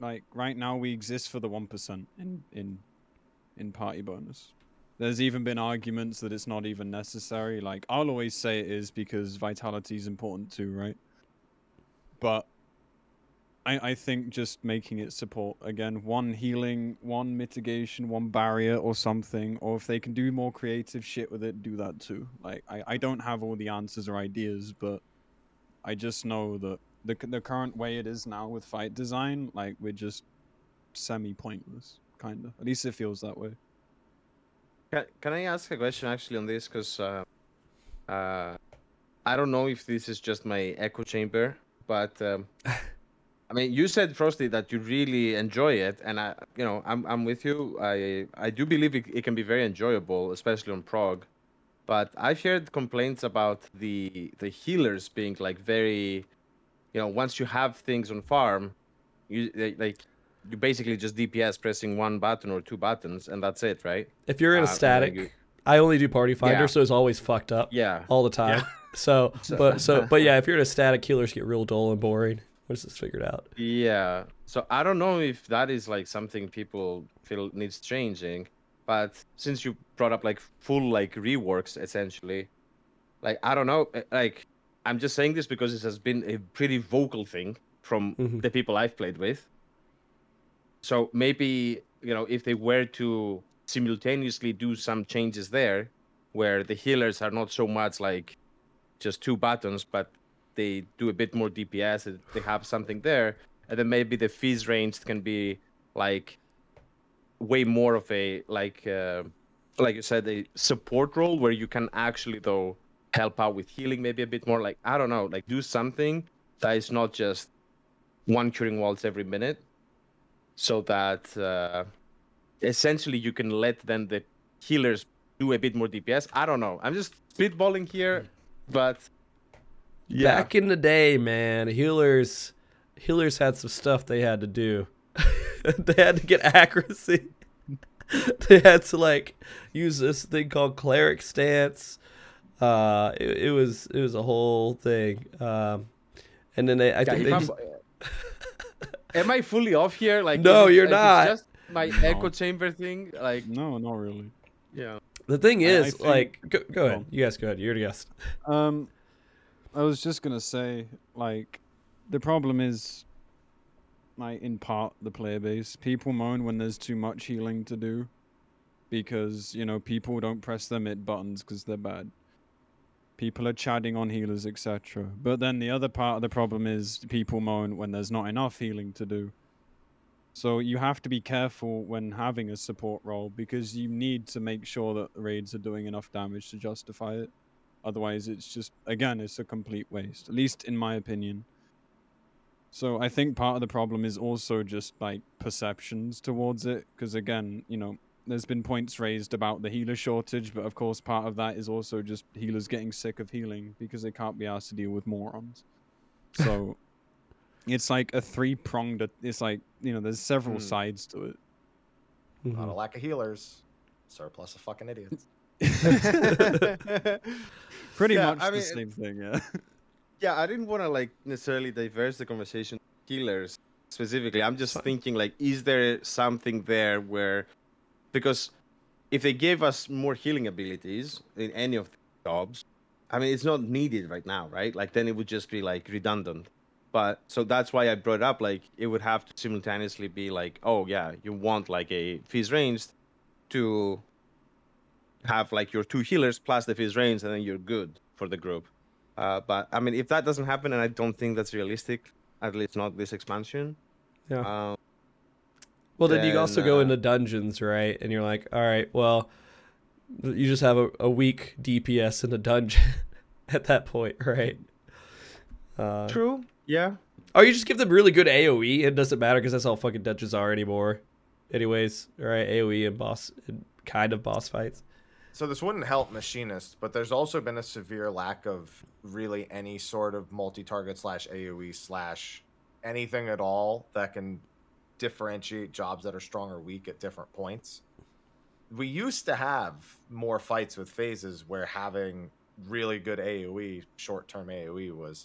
like right now we exist for the one percent in in in party bonus. There's even been arguments that it's not even necessary. Like, I'll always say it is because vitality is important too, right? But I, I think just making it support, again, one healing, one mitigation, one barrier or something. Or if they can do more creative shit with it, do that too. Like, I, I don't have all the answers or ideas, but I just know that the the current way it is now with fight design, like, we're just semi-pointless, kind of. At least it feels that way. Can, can I ask a question actually on this? Because uh, uh, I don't know if this is just my echo chamber, but um, I mean, you said, Frosty, that you really enjoy it, and I, you know, I'm I'm with you. I I do believe it, it can be very enjoyable, especially on prog. But I've heard complaints about the the healers being like very, you know, once you have things on farm, you they, like. You basically just D P S pressing one button or two buttons, and that's it, right? If you're in a uh, static, you... I only do Party Finder, yeah. So it's always fucked up, yeah, all the time. Yeah. So, so, but so, but yeah, if you're in a static, healers get real dull and boring. Once it's figured out, yeah. So I don't know if that is like something people feel needs changing, but since you brought up like full like reworks essentially, like I don't know, like I'm just saying this because it has been a pretty vocal thing from mm-hmm. the people I've played with. So maybe, you know, if they were to simultaneously do some changes there where the healers are not so much like just two buttons, but they do a bit more D P S and they have something there, and then maybe the fizz range can be like way more of a, like, uh, like you said, a support role where you can actually, though, help out with healing maybe a bit more. Like, I don't know, like do something that is not just one curing waltz every minute. So that uh, essentially you can let then the healers do a bit more D P S. I don't know. I'm just spitballing here, but yeah. Back in the day, man, healers healers had some stuff they had to do. They had to get accuracy. They had to like use this thing called cleric stance. Uh, it, it was it was a whole thing, um, and then they I yeah, think they. Just... Am I fully off here? Like, no, it, you're like, not. It's just my no. echo chamber thing. Like, no, not really. Yeah. The thing is, I, I like, think, go, go ahead. You guys, go ahead. You're the guest. Um, I was just gonna say, like, the problem is, like, in part the player base. People moan when there's too much healing to do, because you know people don't press their mid buttons because they're bad. People are chatting on healers, et cetera. But then the other part of the problem is people moan when there's not enough healing to do. So you have to be careful when having a support role because you need to make sure that the raids are doing enough damage to justify it. Otherwise, it's just, again, it's a complete waste, at least in my opinion. So I think part of the problem is also just like perceptions towards it because, again, you know, there's been points raised about the healer shortage, but of course part of that is also just healers getting sick of healing because they can't be asked to deal with morons. So it's like a three-pronged... It's like, you know, there's several mm. sides to it. Not a lack of healers. Surplus of fucking idiots. Pretty yeah, much I the mean, same thing, yeah. Yeah, I didn't want to, like, necessarily diverse the conversation to healers specifically. I'm just thinking, like, is there something there where... Because if they gave us more healing abilities in any of the jobs, I mean, it's not needed right now, right? Like, then it would just be, like, redundant. But so that's why I brought up, like, it would have to simultaneously be, like, oh, yeah, you want, like, a fizz range to have, like, your two healers plus the fizz range, and then you're good for the group. Uh, but, I mean, if that doesn't happen, and I don't think that's realistic, at least not this expansion. Yeah. Um, Well, then, then you also uh, go into dungeons, right? And you're like, all right, well, you just have a, a weak D P S in a dungeon at that point, right? Uh, true, yeah. Or you just give them really good AoE. It doesn't matter because that's all fucking dungeons are anymore. Anyways, right? AoE and boss, and kind of boss fights. So this wouldn't help machinists, but there's also been a severe lack of really any sort of multi-target slash AoE slash anything at all that can... differentiate jobs that are strong or weak at different points. We used to have more fights with phases where having really good AoE, short-term AoE, was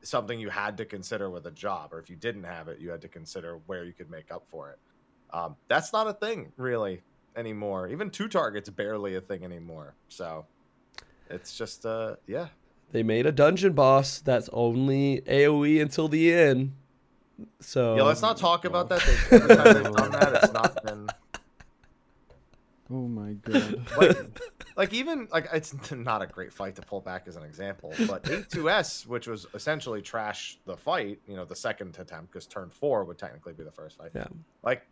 something you had to consider with a job, or if you didn't have it, you had to consider where you could make up for it. Um, that's not a thing, really, anymore. Even two targets barely a thing anymore. So it's just uh yeah. They made a dungeon boss that's only AoE until the end. So yeah, let's not talk about that. They, every time they've done that, it's not been. Oh my god! Like, like even like it's not a great fight to pull back as an example, but A two S, which was essentially trash the fight, you know, the second attempt because turn four would technically be the first fight. Yeah. Like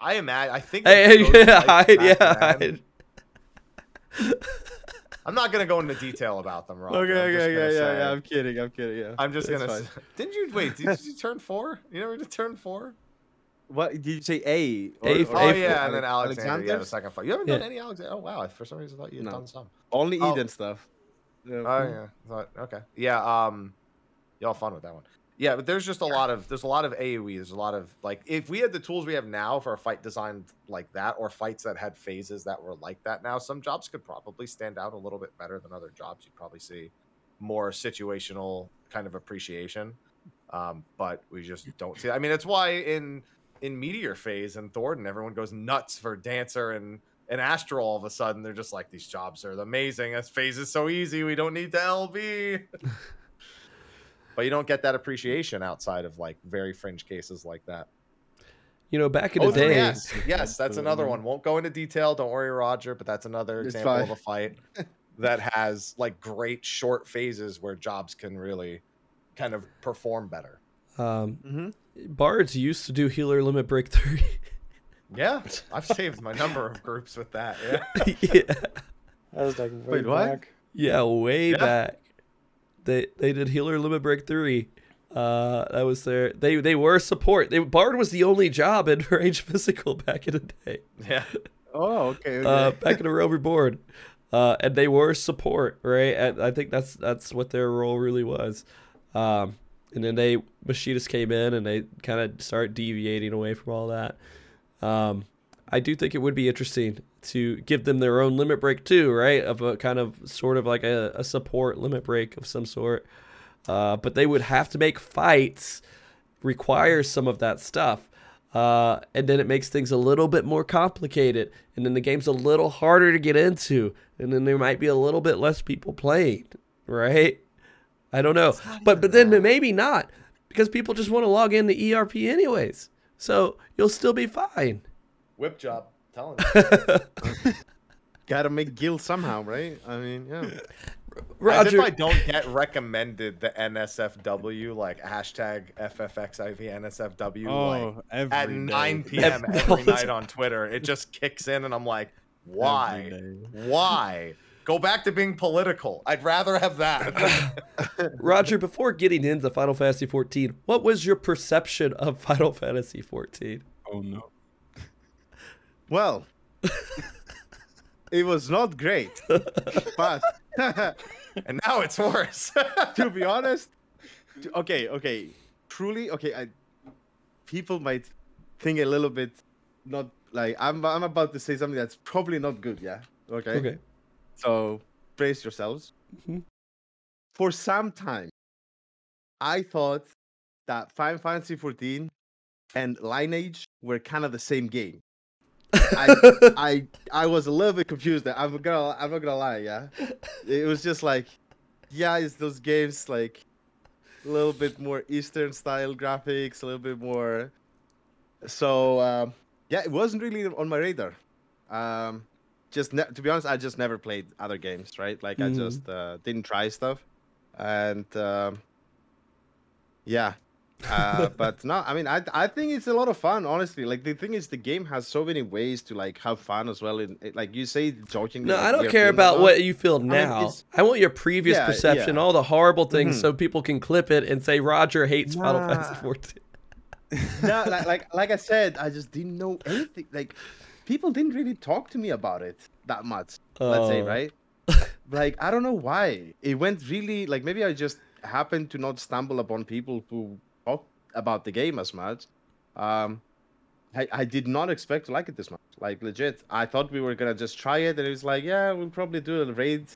I imagine, I think. Hey, yeah, hide, yeah, hide. I'm not gonna go into detail about them, Rob. Okay, okay, yeah, yeah, yeah. I'm kidding. I'm kidding. Yeah. I'm just That's gonna. Say, didn't you wait? Did you turn four? You never did turn four. What did you say? A. Or, a or, oh a, yeah, and then Alexander. Alexander? Yeah, the second fight. You haven't yeah. done any Alexander. Oh wow! For some reason, I thought you had no. done some. Only Eden oh. stuff. Yeah. Oh yeah. Okay. Yeah. Um, y'all fun with that one. Yeah, but there's just a lot of there's a lot of AoE. There's a lot of like if we had the tools we have now for a fight designed like that, or fights that had phases that were like that now, some jobs could probably stand out a little bit better than other jobs. You'd probably see more situational kind of appreciation. Um, but we just don't see that. I mean, it's why in in Meteor Phase and Thornton, everyone goes nuts for Dancer and, and Astral all of a sudden. They're just like, these jobs are amazing. This phase is so easy, we don't need the L B. But you don't get that appreciation outside of like very fringe cases like that. You know, back in the oh, day. Yes, yes, that's another one. Won't go into detail. Don't worry, Roger. But that's another it's example fine. of a fight that has like great short phases where jobs can really kind of perform better. Um, mm-hmm. Bards used to do healer limit break three. Yeah, I've saved my number of groups with that. Yeah, yeah. That was like way Wait, back. What? Yeah, way yeah. back. They they did healer limit break three. Uh, that was their they they were support. They Bard was the only job in range physical back in the day. Yeah. Oh, okay. okay. Uh, back in the Realm Reborn, uh, and they were support, right? And I think that's that's what their role really was. Um, and then they Machidas came in and they kind of started deviating away from all that. Um, I do think it would be interesting to give them their own limit break too, right? Of a kind of sort of like a, a support limit break of some sort. Uh, but they would have to make fights require some of that stuff. Uh, and then it makes things a little bit more complicated. And then the game's a little harder to get into. And then there might be a little bit less people playing, right? I don't know. But but then maybe not, because people just want to log into E R P anyways. So you'll still be fine. Whip job. Telling you. Gotta make guild somehow, right? I mean, yeah. Roger. As if I don't get recommended the N S F W, like hashtag F F X I V N S F W, oh, like every at day. nine p.m. every, every night on Twitter, it just kicks in, and I'm like, why? Why? Go back to being political. I'd rather have that. Roger, before getting into Final Fantasy fourteen, what was your perception of Final Fantasy fourteen? Oh, no. Well, it was not great, but and now it's worse. To be honest, to, okay, okay, truly, okay. I, people might think a little bit, not like I'm. I'm about to say something that's probably not good. Yeah. Okay. Okay. So brace yourselves. Mm-hmm. For some time, I thought that Final Fantasy fourteen and Lineage were kind of the same game. I, I I was a little bit confused. I'm gonna I'm not gonna lie. Yeah, it was just like, yeah, it's those games like a little bit more Eastern style graphics, a little bit more. So um, yeah, it wasn't really on my radar. Um, just ne- to be honest, I just never played other games, right? Like mm-hmm. I just uh, didn't try stuff, and um, yeah. uh, but no, I mean, I I think it's a lot of fun, honestly. Like the thing is, the game has so many ways to like have fun as well. And like you say, joking. No, like, I don't care about what you feel now. I mean, I want your previous yeah, perception, yeah. all the horrible things, mm-hmm. so people can clip it and say Roger hates nah. Final Fantasy fourteen. No, like, like like I said, I just didn't know anything. Like people didn't really talk to me about it that much. Oh. Let's say, right? Like I don't know why it went really like maybe I just happened to not stumble upon people who. About the game as much. Um, I, I did not expect to like it this much. Like legit, I thought we were gonna just try it, and it was like, yeah, we'll probably do a raid,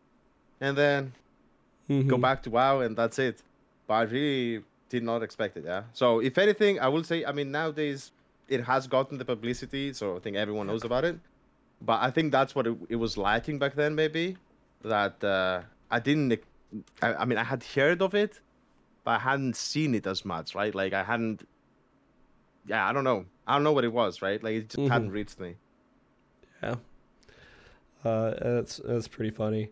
and then mm-hmm. go back to WoW, and that's it. But I really did not expect it. Yeah. So if anything, I will say, I mean, nowadays it has gotten the publicity, so I think everyone knows about it. But I think that's what it, it was lacking back then, maybe. That uh, I didn't... I, I mean, I had heard of it, but I hadn't seen it as much, right? Like, I hadn't... Yeah, I don't know. I don't know what it was, right? Like, it just mm-hmm. hadn't reached me. Yeah. Uh, that's, that's pretty funny.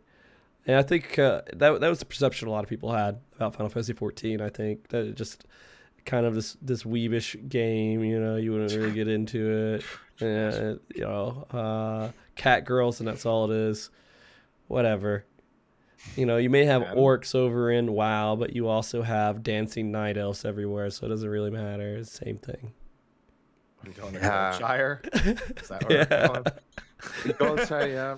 And I think uh, that that was the perception a lot of people had about Final Fantasy fourteen, I think. That it just... kind of this this weebish game, you know, you wouldn't really get into it, and, you know, uh cat girls, and that's all it is, whatever, you know. You may have orcs over in WoW, but you also have dancing night elves everywhere, so it doesn't really matter. It's the same thing. You going to Goldshire? Is that where yeah. Goldshire, yeah.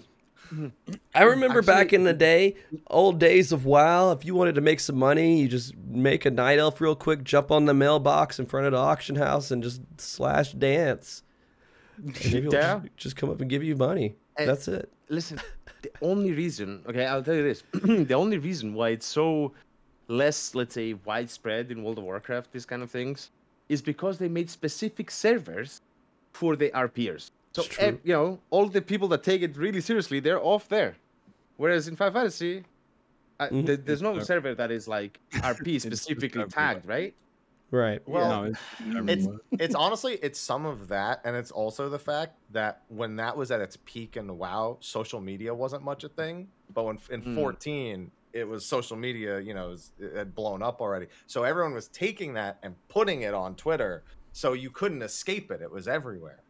I remember Actually, back in the day, old days of WoW, if you wanted to make some money, you just make a night elf real quick, jump on the mailbox in front of the auction house, and just slash dance. And yeah. just, just come up and give you money. And that's it. Listen, the only reason, okay, I'll tell you this. The only reason why it's so less, let's say, widespread in World of Warcraft, these kind of things, is because they made specific servers for the R Pers. So, you know, all the people that take it really seriously, they're off there. Whereas in Final Fantasy, uh, mm-hmm. th- there's no server that is, like, R P specifically tagged, right? Right. Well, yeah. no, it's, it's, it's honestly, it's some of that, and it's also the fact that when that was at its peak in WoW, social media wasn't much a thing. But when, in mm. fourteen, it was social media, you know, it, was, it had blown up already. So everyone was taking that and putting it on Twitter, so you couldn't escape it. It was everywhere.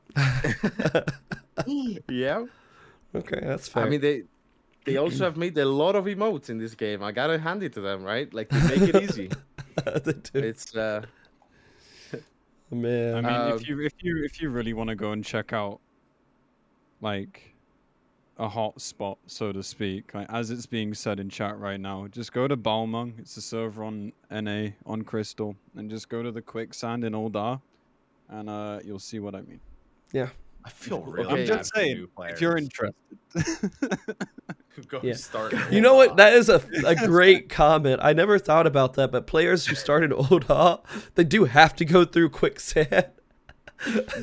Yeah. Okay, that's fair. I mean, they they also have made a lot of emotes in this game. I gotta hand it to them, right? Like, they make it easy. They do. It's uh man. I mean, uh, if you if you if you really want to go and check out, like, a hot spot, so to speak, like as it's being said in chat right now, just go to Balmung. It's a server on N A on Crystal, and just go to the quicksand in Aldar, and uh, you'll see what I mean. Yeah, I feel really. I'm just saying, if you're interested, go yeah. start. You know what? That is a a great comment. I never thought about that, but players who started Aldar, they do have to go through quicksand.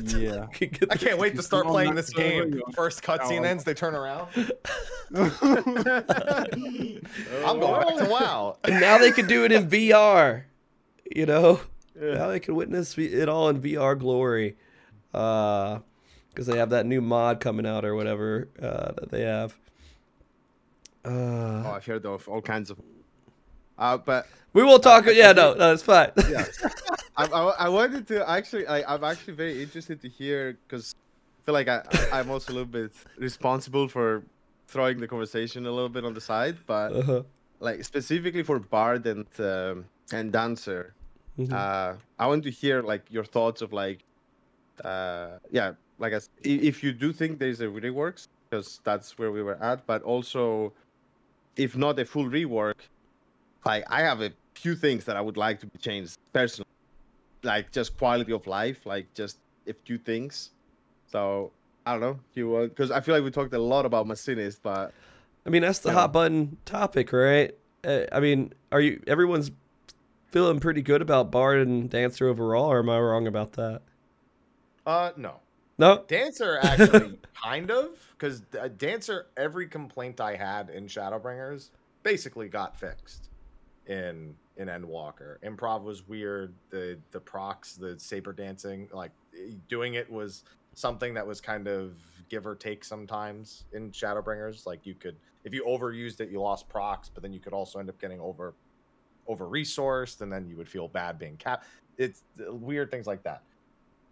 Yeah, I can't the, wait to start playing this game. First cutscene ends, they turn around. I'm going back to WoW. And now they can do it in V R. You know, yeah. Now they can witness it all in V R glory, because uh, they have that new mod coming out or whatever uh, that they have. Uh, oh, I've heard of all kinds of. Uh, but we will talk. Uh, yeah, no, no, it's fine. Yeah. I, I, I wanted to actually, I, I'm actually very interested to hear, because I feel like I, I, I'm also a little bit responsible for throwing the conversation a little bit on the side, but uh-huh. like specifically for Bard and um, and Dancer, mm-hmm. uh, I want to hear like your thoughts of like, uh, yeah, like I, if you do think there's a reworks, because that's where we were at, but also if not a full rework, like I have a few things that I would like to be changed personally. Like, just quality of life, like, just a few things. So, I don't know. You Because uh, I feel like we talked a lot about Macinist, but... I mean, that's the hot know. button topic, right? Uh, I mean, are you... Everyone's feeling pretty good about Bard and Dancer overall, or am I wrong about that? Uh, no. No? Dancer, actually, kind of. Because uh, Dancer, every complaint I had in Shadowbringers basically got fixed in... in Endwalker. Improv was weird. The the procs, the saber dancing, like doing it was something that was kind of give or take sometimes in Shadowbringers. Like you could, if you overused it, you lost procs, but then you could also end up getting over over resourced, and then you would feel bad being capped. It's weird things like that.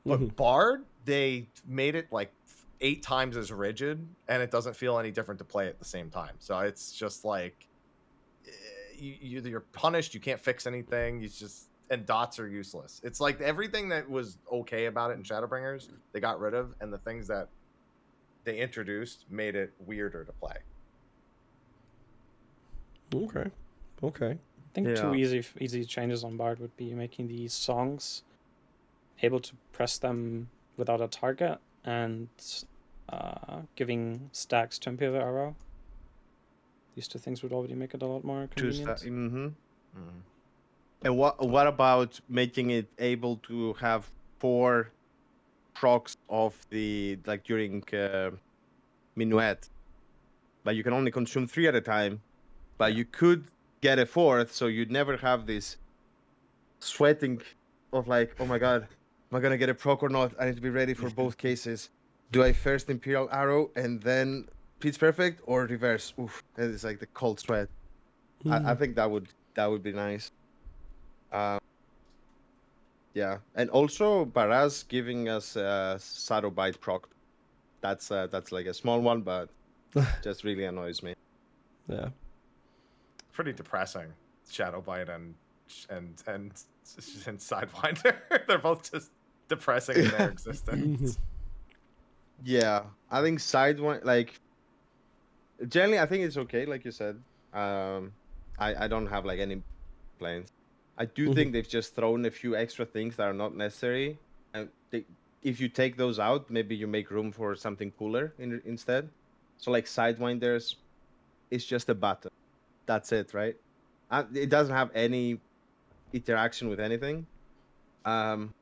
But mm-hmm. Bard, they made it like eight times as rigid, and it doesn't feel any different to play at the same time. So it's just like. You, you're punished. You can't fix anything. You just and dots are useless. It's like everything that was okay about it in Shadowbringers, they got rid of, and the things that they introduced made it weirder to play. Okay, okay. I think yeah. two easy easy changes on Bard would be making the songs able to press them without a target, and uh, giving stacks to impale the arrow. These two things would already make it a lot more convenient. Mm-hmm. Mm-hmm. And what what about making it able to have four procs of the, like during uh, minuet, but you can only consume three at a time, but you could get a fourth, so you'd never have this sweating of like, oh my god, am I gonna get a proc or not? I need to be ready for both cases. Do I first Imperial Arrow and then Pitch Perfect, or reverse? Oof, and it's like the cold sweat. Mm. I, I think that would that would be nice. Um, yeah, and also Baraz giving us a Shadow Bite proc. That's uh, that's like a small one, but just really annoys me. Yeah, pretty depressing. Shadow Bite and and and and Sidewinder. They're both just depressing in their existence. Yeah, I think Sidewinder, like, generally I think it's okay, like you said. Um, I, I don't have like any plans. I do mm-hmm. think they've just thrown a few extra things that are not necessary, and they, if you take those out, maybe you make room for something cooler in, instead. So like Sidewinders, it's just a button. That's it, right? Uh, it doesn't have any interaction with anything. Um,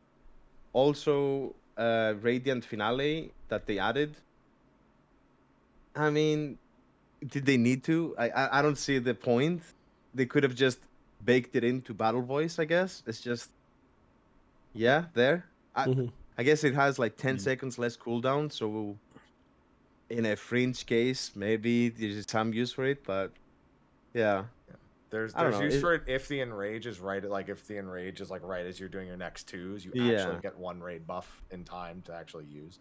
also, uh, Radiant Finale that they added. I mean, did they need to? I, I I don't see the point. They could have just baked it into Battle Voice, I guess. It's just, yeah, there. I, mm-hmm. I guess it has like ten mm-hmm. seconds less cooldown, so in a fringe case, maybe there's some use for it, but yeah. yeah. There's there's use it, for it if the enrage is right, like if the enrage is like right as you're doing your next twos, you yeah. actually get one raid buff in time to actually use.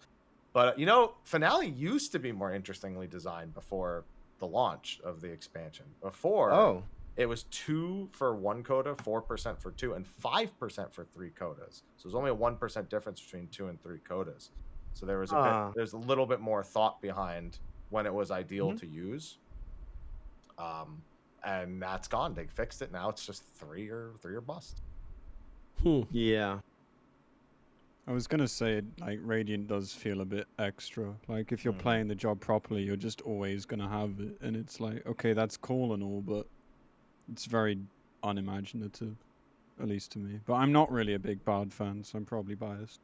But you know, Finale used to be more interestingly designed before the launch of the expansion. Before, oh. it was two for one coda, four percent for two, and five percent for three codas. So there's only a one percent difference between two and three codas. So there was a uh. bit, there's a little bit more thought behind when it was ideal mm-hmm. to use. Um, and that's gone. They fixed it. Now it's just three or three or bust. Hmm. Yeah. I was gonna say, like, Radiant does feel a bit extra. Like, if you're mm. playing the job properly, you're just always gonna have it, and it's like, okay, that's cool and all, but it's very unimaginative, at least to me. But I'm not really a big Bard fan, so I'm probably biased.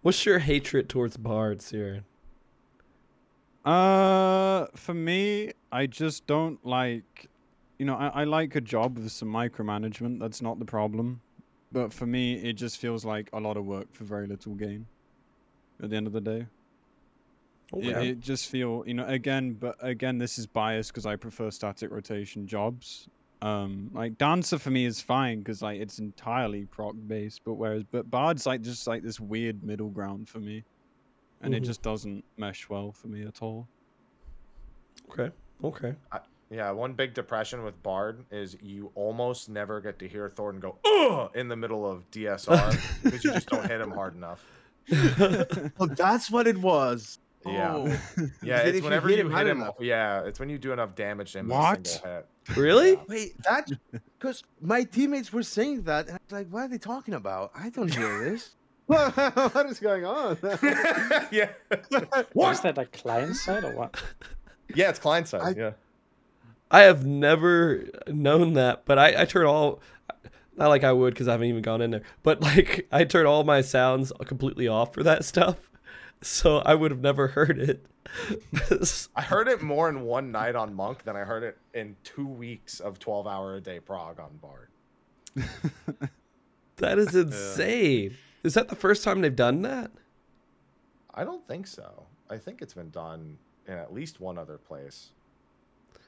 What's your hatred towards Bards here? Uh, for me, I just don't like, you know, I, I like a job with some micromanagement. That's not the problem. But for me, it just feels like a lot of work for very little gain at the end of the day. Oh, yeah. it, it just feel, you know, again, but again, this is biased because I prefer static rotation jobs. Um, like Dancer for me is fine because like it's entirely proc based, but whereas but Bard's like just like this weird middle ground for me, and mm-hmm. it just doesn't mesh well for me at all. Okay. Okay. I- Yeah, one big depression with Bard is you almost never get to hear Thornton go, ugh, in the middle of D S R because you just don't hit him hard enough. Well, that's what it was. Yeah. Oh. Yeah, it's if whenever you hit him, you hit him, him yeah, it's when you do enough damage to him. What? Hit. Really? Yeah. Wait, that, because my teammates were saying that, and I was like, what are they talking about? I don't hear this. What is going on? Yeah. What? Is that a client side or what? Yeah, it's client side, I, yeah. I have never known that, but I, I turn all, not like I would because I haven't even gone in there, but like I turn all my sounds completely off for that stuff. So I would have never heard it. I heard it more in one night on Monk than I heard it in two weeks of twelve hour a day prog on Bard. That is insane. Yeah. Is that the first time they've done that? I don't think so. I think it's been done in at least one other place.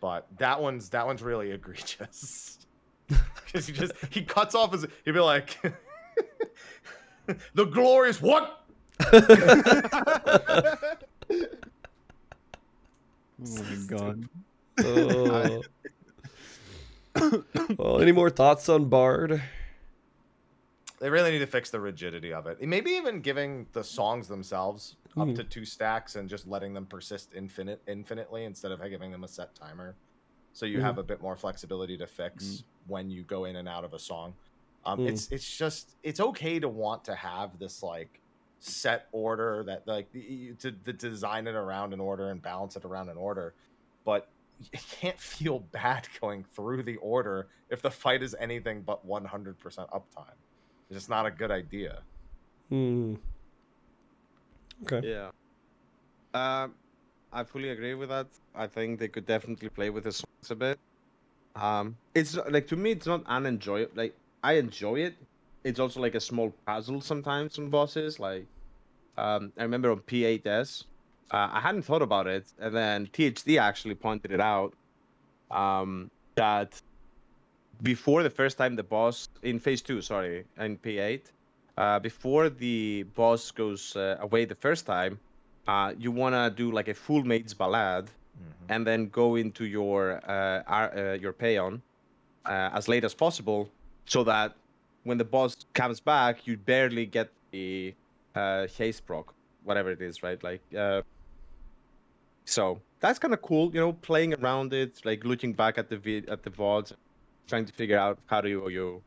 But that one's that one's really egregious because he just he cuts off his he'd be like the glorious what? Oh my god! Oh. Well, any more thoughts on Bard? They really need to fix the rigidity of it. Maybe even giving the songs themselves up mm. to two stacks and just letting them persist infinite, infinitely instead of giving them a set timer. So you mm. have a bit more flexibility to fix mm. when you go in and out of a song. Um, mm. It's it's just, it's okay to want to have this like set order that like you, to, to design it around an order and balance it around an order. But it can't feel bad going through the order if the fight is anything but one hundred percent uptime. It's just not a good idea. Hmm. Okay. Yeah. Um, I fully agree with that. I think they could definitely play with the songs a bit. Um, it's like, to me, it's not unenjoyable. Like, I enjoy it. It's also like a small puzzle sometimes on bosses. Like, um, I remember on P eight S, uh, I hadn't thought about it, and then T H D actually pointed it out. Um, that before the first time the boss in phase two, sorry, in P eight, uh, before the boss goes uh, away the first time, uh, you wanna do like a full Maid's Ballad. Mm-hmm. And then go into your uh, uh, your Paeon uh, as late as possible, so that when the boss comes back, you barely get the uh, haste proc, whatever it is, right? Like, uh, so that's kind of cool, you know, playing around it, like looking back at the vid at the V O Ds, trying to figure out how do you, you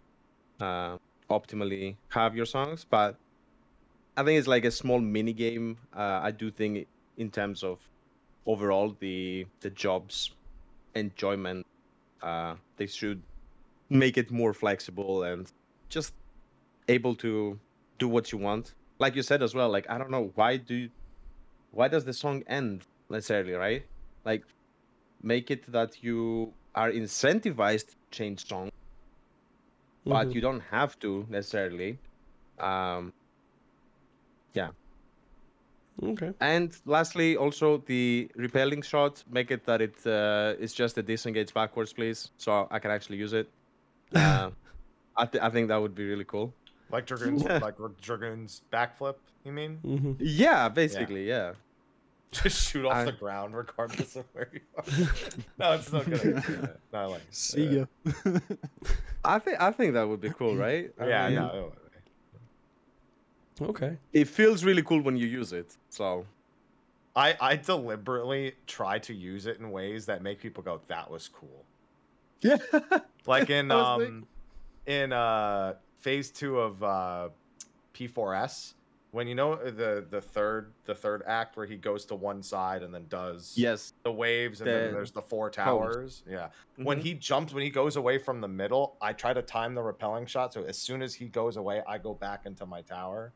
uh, optimally have your songs. But I think it's like a small mini game. Uh, I do think in terms of overall, the the job's enjoyment, uh, they should make it more flexible and just able to do what you want. Like you said as well, like, I don't know, why do you, why does the song end necessarily, right? Like, make it that you are incentivized to change song, mm-hmm. but you don't have to necessarily. Um, yeah. Okay. And lastly, also the repelling shot, make it that it uh, it's just a disengage backwards, please, so I can actually use it. Uh, I, th I think that would be really cool. Like Dragoon's, like Dragoon's backflip, you mean? Mm-hmm. Yeah, basically, yeah. yeah. Just shoot off I... the ground, regardless of where you are. No, it's not good. No, like, see ya. Uh... I think I think that would be cool, right? Yeah, um, yeah. Oh. Okay. It feels really cool when you use it. So I I deliberately try to use it in ways that make people go, that was cool. Yeah. Like in um thinking. in uh phase two of uh P four S, when you know the the third the third act where he goes to one side and then does yes. the waves and the... then there's the four towers. Cold. Yeah. Mm-hmm. When he jumps, when he goes away from the middle, I try to time the rappelling shot, so as soon as he goes away, I go back into my tower.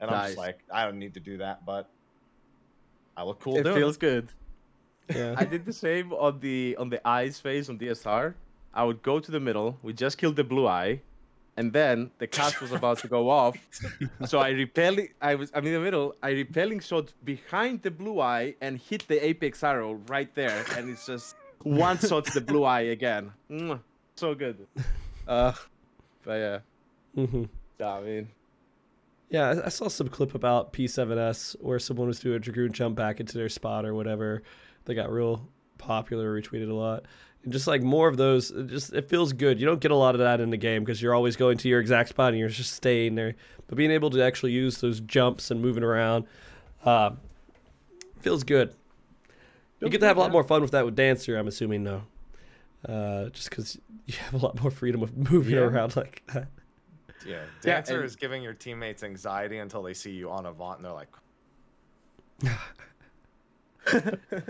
And nice. I'm just like, I don't need to do that, but I look cool. It doing. feels good. Yeah. I did the same on the on the eyes phase on D S R. I would go to the middle. We just killed the blue eye, and then the cast was about to go off. So I repelling. I was. I'm in the middle. I repelling shot behind the blue eye and hit the apex arrow right there, and it's just one shot the blue eye again. So good. Uh, but yeah. Mm-hmm. Yeah, I mean. Yeah, I saw some clip about P seven S where someone was doing a Dragoon jump back into their spot or whatever. They got real popular, retweeted a lot. And just like more of those, it just it feels good. You don't get a lot of that in the game because you're always going to your exact spot and you're just staying there. But being able to actually use those jumps and moving around uh, feels good. You get to have a lot more fun with that with Dancer, I'm assuming, though. Uh, just because you have a lot more freedom of moving yeah. around like that. Yeah, Dancer yeah, and, is giving your teammates anxiety until they see you on Avant and they're like...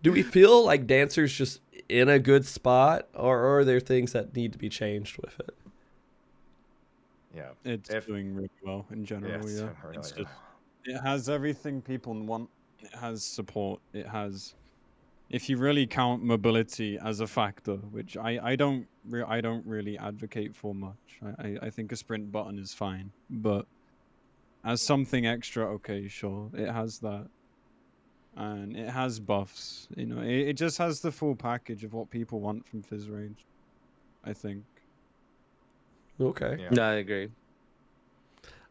Do we feel like Dancer's just in a good spot, or are there things that need to be changed with it? Yeah, it's if, doing really well in general. Yeah, it's yeah. Really it's just, it has everything people want. It has support. It has... If you really count mobility as a factor, which I, I don't re I don't really advocate for much. I, I think a sprint button is fine, but as something extra, okay, sure, it has that, and it has buffs. You know, it, it just has the full package of what people want from Fizz Rage, I think. Okay. Yeah, yeah I agree.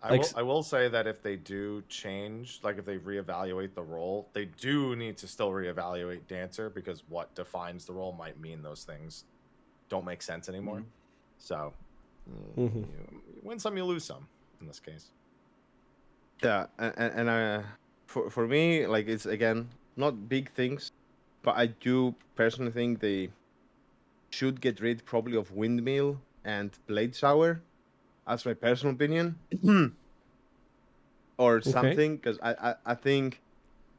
I, like, will, I will say that if they do change, like if they reevaluate the role, they do need to still reevaluate Dancer, because what defines the role might mean those things don't make sense anymore. Mm-hmm. So mm-hmm. you, you win some, you lose some in this case. Yeah, and, and uh, for, for me, like it's, again, not big things, but I do personally think they should get rid probably of Windmill and Blade Shower. That's my personal opinion, or something, because okay. I, I, I think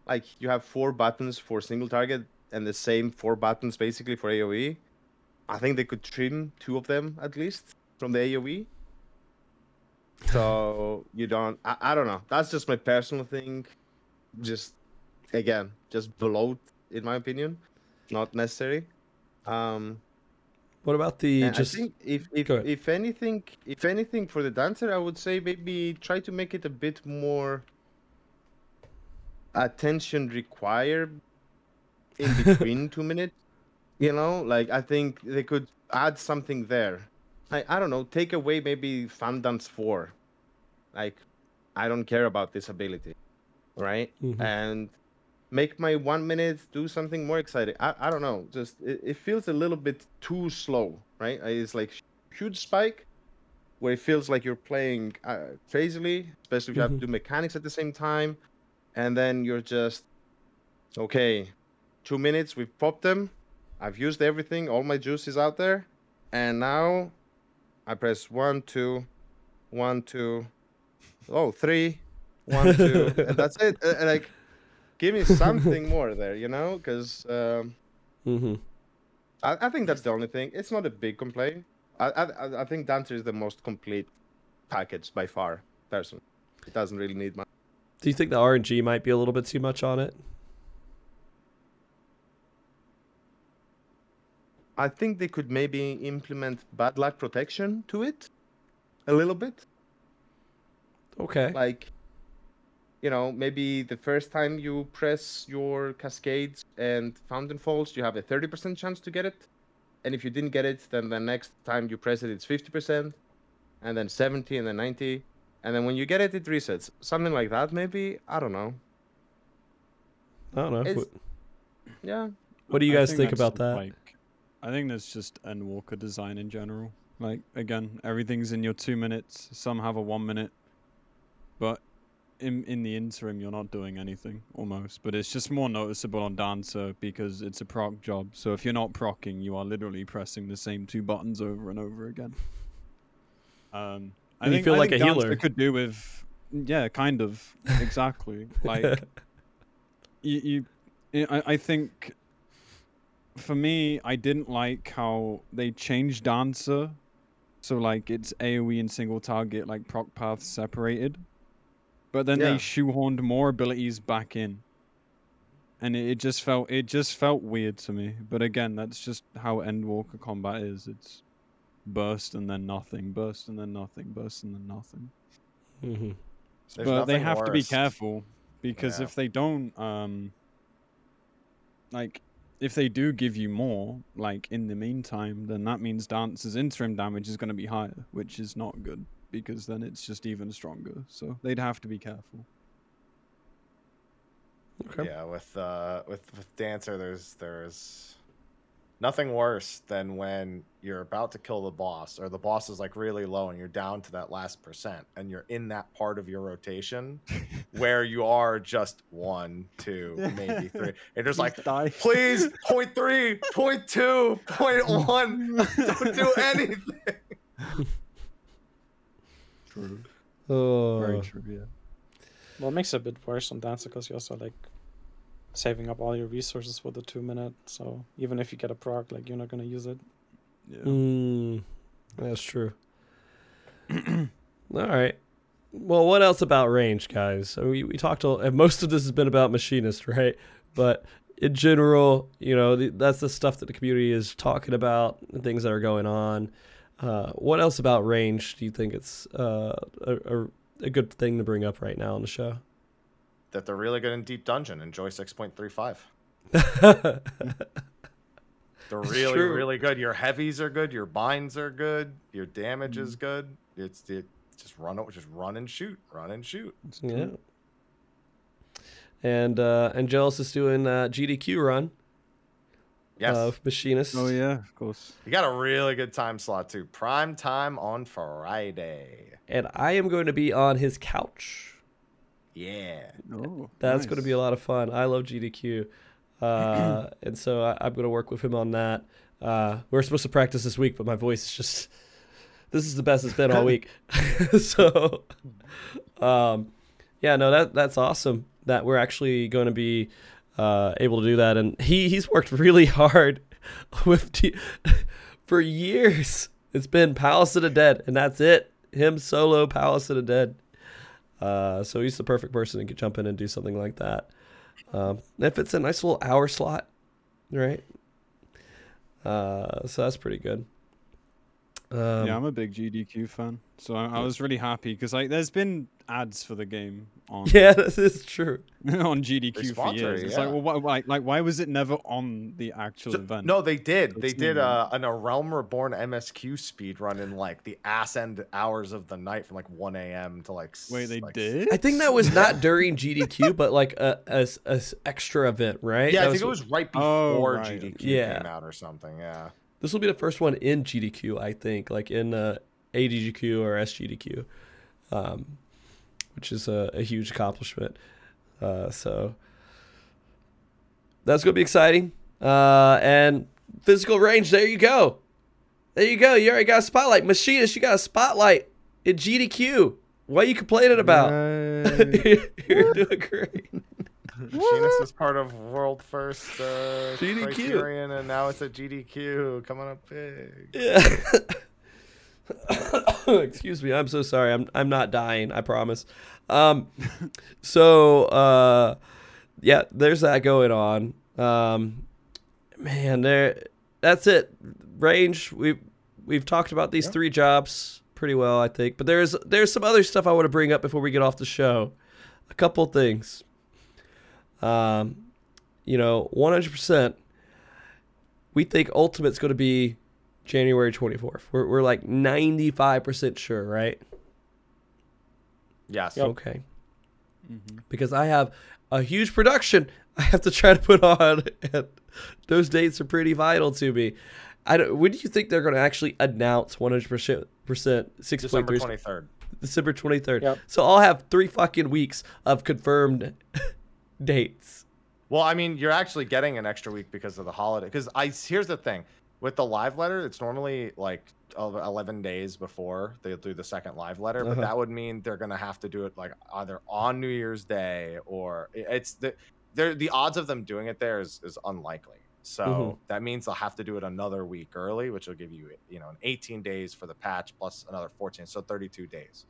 like you have four buttons for single target and the same four buttons basically for A O E. I think they could trim two of them at least from the A O E. So you don't, I, I don't know. That's just my personal thing. Just, again, just bloat, in my opinion. Not necessary. Um, what about the just? I think if if, if anything, if anything for the dancer, I would say maybe try to make it a bit more attention required in between two minutes. You know, like I think they could add something there. I I don't know. Take away maybe Fan Dance four. Like, I don't care about this ability, right? Mm-hmm. And make my one minute do something more exciting. I, I don't know. Just it, it feels a little bit too slow, right? It's like huge spike where it feels like you're playing uh, crazily, especially if you mm-hmm. have to do mechanics at the same time. And then you're just, okay, two minutes, we've popped them. I've used everything. All my juice is out there. And now I press one, two, one, two, oh, three, one, two. And that's it. Uh, like... Give me something more there, you know, because um, mm-hmm. I, I think that's the only thing. It's not a big complaint. I, I I think Dancer is the most complete package by far, personally. It doesn't really need much. Do you think the R N G might be a little bit too much on it? I think they could maybe implement bad luck protection to it a little bit. Okay. Like... You know, maybe the first time you press your Cascades and Fountain Falls, you have a thirty percent chance to get it. And if you didn't get it, then the next time you press it, it's fifty percent. And then seventy and then ninety. And then when you get it, it resets. Something like that, maybe. I don't know. I don't know. It's... Yeah. What do you guys think, think about that? Like, I think that's just Endwalker design in general. Like, again, everything's in your two minutes. Some have a one minute. But... In in the interim, you're not doing anything, almost. But it's just more noticeable on Dancer because it's a proc job. So if you're not proccing, you are literally pressing the same two buttons over and over again. Um, I think, you feel I like think a Dancer healer. Could do with... Yeah, kind of. Exactly. Like, you, you, I, I think... For me, I didn't like how they changed Dancer. So, like, it's AoE and single target, like, proc paths separated. But then yeah. they shoehorned more abilities back in, and it, it just felt it just felt weird to me. But again, that's just how Endwalker combat is. It's burst and then nothing, burst and then nothing, burst and then nothing. Mm-hmm. But nothing they have worse. To be careful because yeah. if they don't, um, like if they do give you more, like in the meantime, then that means Dancer's interim damage is going to be higher, which is not good. Because then it's just even stronger. So they'd have to be careful. Okay. Yeah, with uh, with, with Dancer, there's there's nothing worse than when you're about to kill the boss, or the boss is like really low, and you're down to that last percent, and you're in that part of your rotation where you are just one, two, maybe three, and there's like, die. Please, point three, point two, point one, don't do anything. True. Oh. Very true, yeah. Well, it makes it a bit worse on Dancer because you're also like saving up all your resources for the two minute. So even if you get a proc, like you're not gonna use it. Yeah. Mm, that's true. All right. Well, what else about range, guys? I mean, we we talked. A, and most of this has been about Machinist, right? But in general, you know, the, that's the stuff that the community is talking about, the things that are going on. Uh, what else about range do you think it's uh, a, a good thing to bring up right now on the show? That they're really good in Deep Dungeon. Enjoy six point three five. They're really, True. really good. Your heavies are good. Your binds are good. Your damage mm. is good. It's it, just run just run and shoot. Run and shoot. Yeah. And uh, Angelus is doing uh, G D Q run. Yes. Of Machinist. Oh, yeah, of course. You got a really good time slot, too. Prime time on Friday. And I am going to be on his couch. Yeah. Oh, That's nice. Going to be a lot of fun. I love G D Q. Uh, and so I, I'm going to work with him on that. Uh, we're supposed to practice this week, but my voice is just... This is the best it's been all week. So, um, yeah, no, that that's awesome that we're actually going to be... Uh, able to do that, and he he's worked really hard with t- for years. It's been Palace of the Dead, and that's it. him solo Palace of the Dead. Uh, so he's the perfect person who could jump in and do something like that. Um, if it's a nice little hour slot, right? Uh, so that's pretty good. Um, yeah, I'm a big G D Q fan, so I, I was really happy because like there's been ads for the game on yeah, this is true on G D Q for years. Yeah. It's like, well, why, why, like, why was it never on the actual so, event? No, they did. It's they did uh, an A Realm Reborn M S Q speed run in like the ass end hours of the night, from like one a.m. to like. Wait, they like, did? I think that was not during G D Q, but like a as a, a extra event, right? Yeah, that I think was, it was right before oh, right. G D Q yeah. came out or something. Yeah. This will be the first one in G D Q, I think, like in uh, A D G Q or S G D Q, um, which is a, a huge accomplishment. Uh, so that's going to be exciting. Uh, and physical range, there you go. There you go. You already got a spotlight. Machinist, you got a spotlight in G D Q. What are you complaining about? Right. You're doing great. Machinist is part of World First uh, G D Q. Criterion, and now it's at G D Q. Come on up big. Yeah. Excuse me. I'm so sorry. I'm I'm not dying. I promise. Um, so uh, yeah, there's that going on. Um, man, there. That's it. Range. We've we've talked about these yeah. three jobs pretty well, I think. But there's there's some other stuff I want to bring up before we get off the show. A couple things. Um, you know, one hundred percent we think Ultimate's going to be January twenty-fourth. We're we're like ninety-five percent sure, right? Yes. Okay. Mm-hmm. Because I have a huge production I have to try to put on, and those dates are pretty vital to me. I don't, when do you think they're going to actually announce one hundred percent December twenty-third. December twenty-third. Yep. So I'll have three fucking weeks of confirmed dates. Well, I mean, you're actually getting an extra week because of the holiday. Because I here's the thing with the live letter, it's normally like eleven days before they do the second live letter, but uh-huh. that would mean they're gonna have to do it like either on New Year's Day or it's the they're the odds of them doing it there is, is unlikely. So mm-hmm. that means they'll have to do it another week early, which will give you you know an eighteen days for the patch plus another fourteen, so thirty-two days.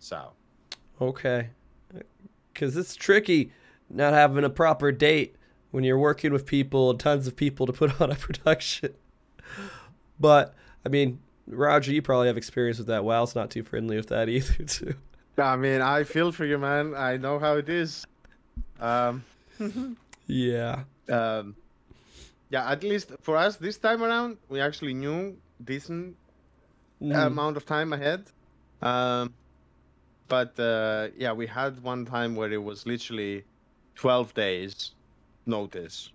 So okay, because it's tricky. Not having a proper date when you're working with people and tons of people to put on a production. But, I mean, Roger, you probably have experience with that. WoW's not too friendly with that either, too. I mean, I feel for you, man. I know how it is. Um, yeah. Um, yeah, at least for us this time around, we actually knew decent mm. amount of time ahead. Um, but, uh, yeah, we had one time where it was literally twelve days notice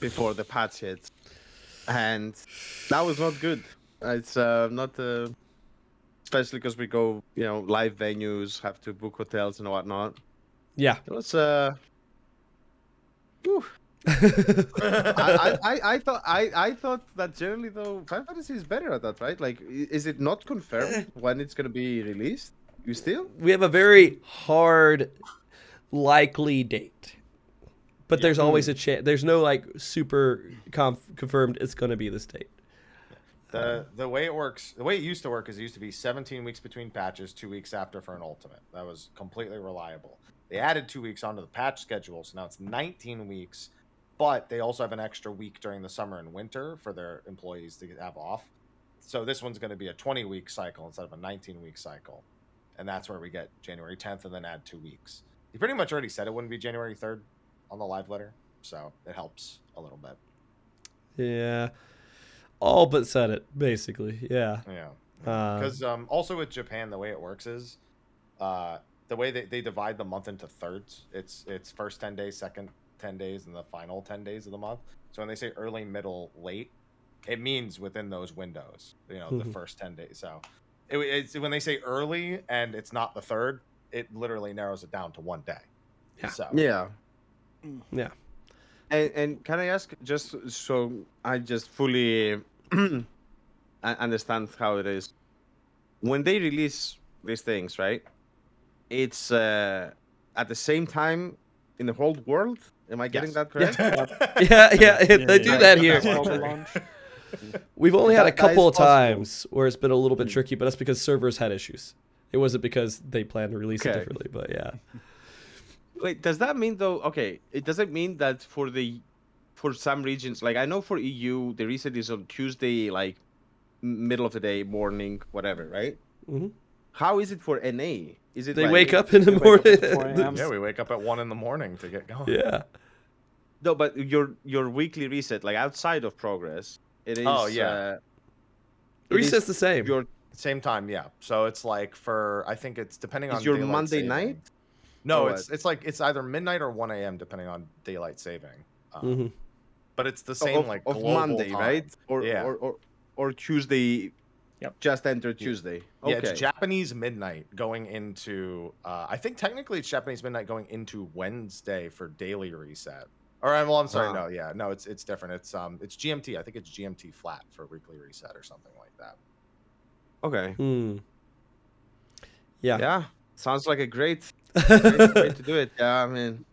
before the patch hit, and that was not good. It's uh, not uh, especially because we go, you know, live venues, have to book hotels and whatnot. Yeah, it was. Uh, I, I, I thought I, I thought that generally though, Final Fantasy is better at that, right? Like, is it not confirmed when it's gonna be released? You still? We have a very hard. Likely date, but yeah. there's always a chance. There's no like super conf- confirmed it's going to be this date. The the way it works, the way it used to work is it used to be seventeen weeks between patches, two weeks after for an ultimate. That was completely reliable. They added two weeks onto the patch schedule, so now it's nineteen weeks. But they also have an extra week during the summer and winter for their employees to have off. So this one's going to be a twenty-week cycle instead of a nineteen-week cycle, and that's where we get January tenth and then add two weeks. You pretty much already said it wouldn't be January third on the live letter, so it helps a little bit. Yeah. All but said it, basically. Yeah. Yeah. Because um, um, also with Japan, the way it works is uh, the way they, they divide the month into thirds. It's it's first ten days, second ten days, and the final ten days of the month. So when they say early, middle, late, it means within those windows, you know, mm-hmm. the first ten days. So it, it's when they say early and it's not the third, it literally narrows it down to one day. Yeah. So. Yeah. Yeah. And, and can I ask, just so I just fully understand how it is, when they release these things, right? It's uh, at the same time in the whole world. Am I getting yes. that correct? Yeah, yeah, yeah. They do that here. We've only had a couple of times where it's been a little bit tricky, but that's because servers had issues. It wasn't because they planned to release okay. it differently, but yeah. Wait, does that mean though? Okay, it doesn't mean that for the for some regions, like I know for E U, the reset is on Tuesday, like middle of the day, morning, whatever, right? Mm-hmm. How is it for N A? Is it they like, wake up in the morning? Yeah, we wake up at one in the morning to get going. Yeah. No, but your your weekly reset, like outside of progress, it is. Oh yeah. Uh, Reset's is the same. Your same time, yeah. So it's like for I think it's depending is on your Monday saving. Night. No, it's it's like it's either midnight or one a.m. depending on daylight saving. Um, mm-hmm. But it's the same of, like of global Monday, time. Right? Or, yeah. or or or Tuesday. Yep. Just entered Tuesday. Yeah, okay. It's Japanese midnight going into. Uh, I think technically it's Japanese midnight going into Wednesday for daily reset. Or well, I'm sorry, uh, no, yeah, no, it's it's different. It's um, it's G M T. I think it's G M T flat for weekly reset or something like that. Okay. Hmm. Yeah. Yeah. Sounds like a great, great way to do it. Yeah, I mean.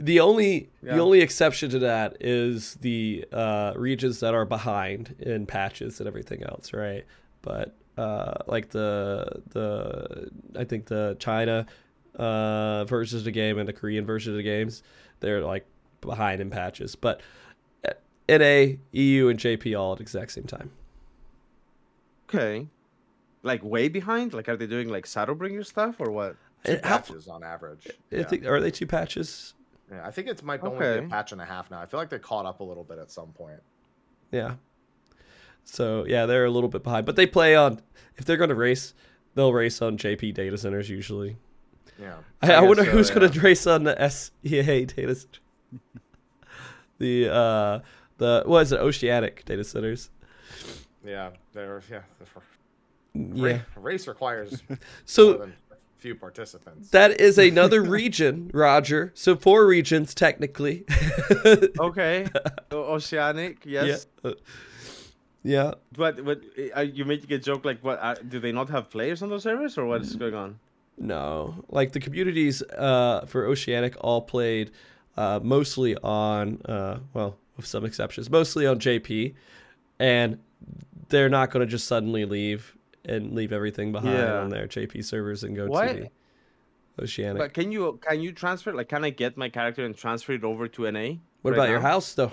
The only yeah. the only exception to that is the uh, regions that are behind in patches and everything else, right? But uh, like the the I think the China uh, versions of the game and the Korean version of the games, they're like behind in patches. But N A, E U, and J P all at the exact same time. Okay, like way behind. Like, are they doing like Saddlebringer stuff or what? Two it, patches how, on average. I yeah. think, are they two patches? Yeah, I think it's might okay. only be a patch and a half now. I feel like they caught up a little bit at some point. Yeah. So, yeah, they're a little bit behind. But they play on, if they're going to race, they'll race on J P data centers usually. Yeah. I, I, I wonder so, who's yeah. going to race on the S E A data centers. the, uh, the, what is it, Oceanic data centers. Yeah. They're, yeah. They're, yeah. Race requires so, more than a few participants. That is another region, Roger. So, four regions, technically. Okay. Oceanic, yes. Yeah. Uh, Yeah, but but are you making a joke like what? Are, do they not have players on those servers, or what is going on? No, like the communities uh, for Oceanic all played uh, mostly on uh, well, with some exceptions, mostly on J P, and they're not going to just suddenly leave and leave everything behind yeah. on their J P servers and go what? to Oceanic. But can you can you transfer? Like, can I get my character and transfer it over to N A? What right about now? Your house though?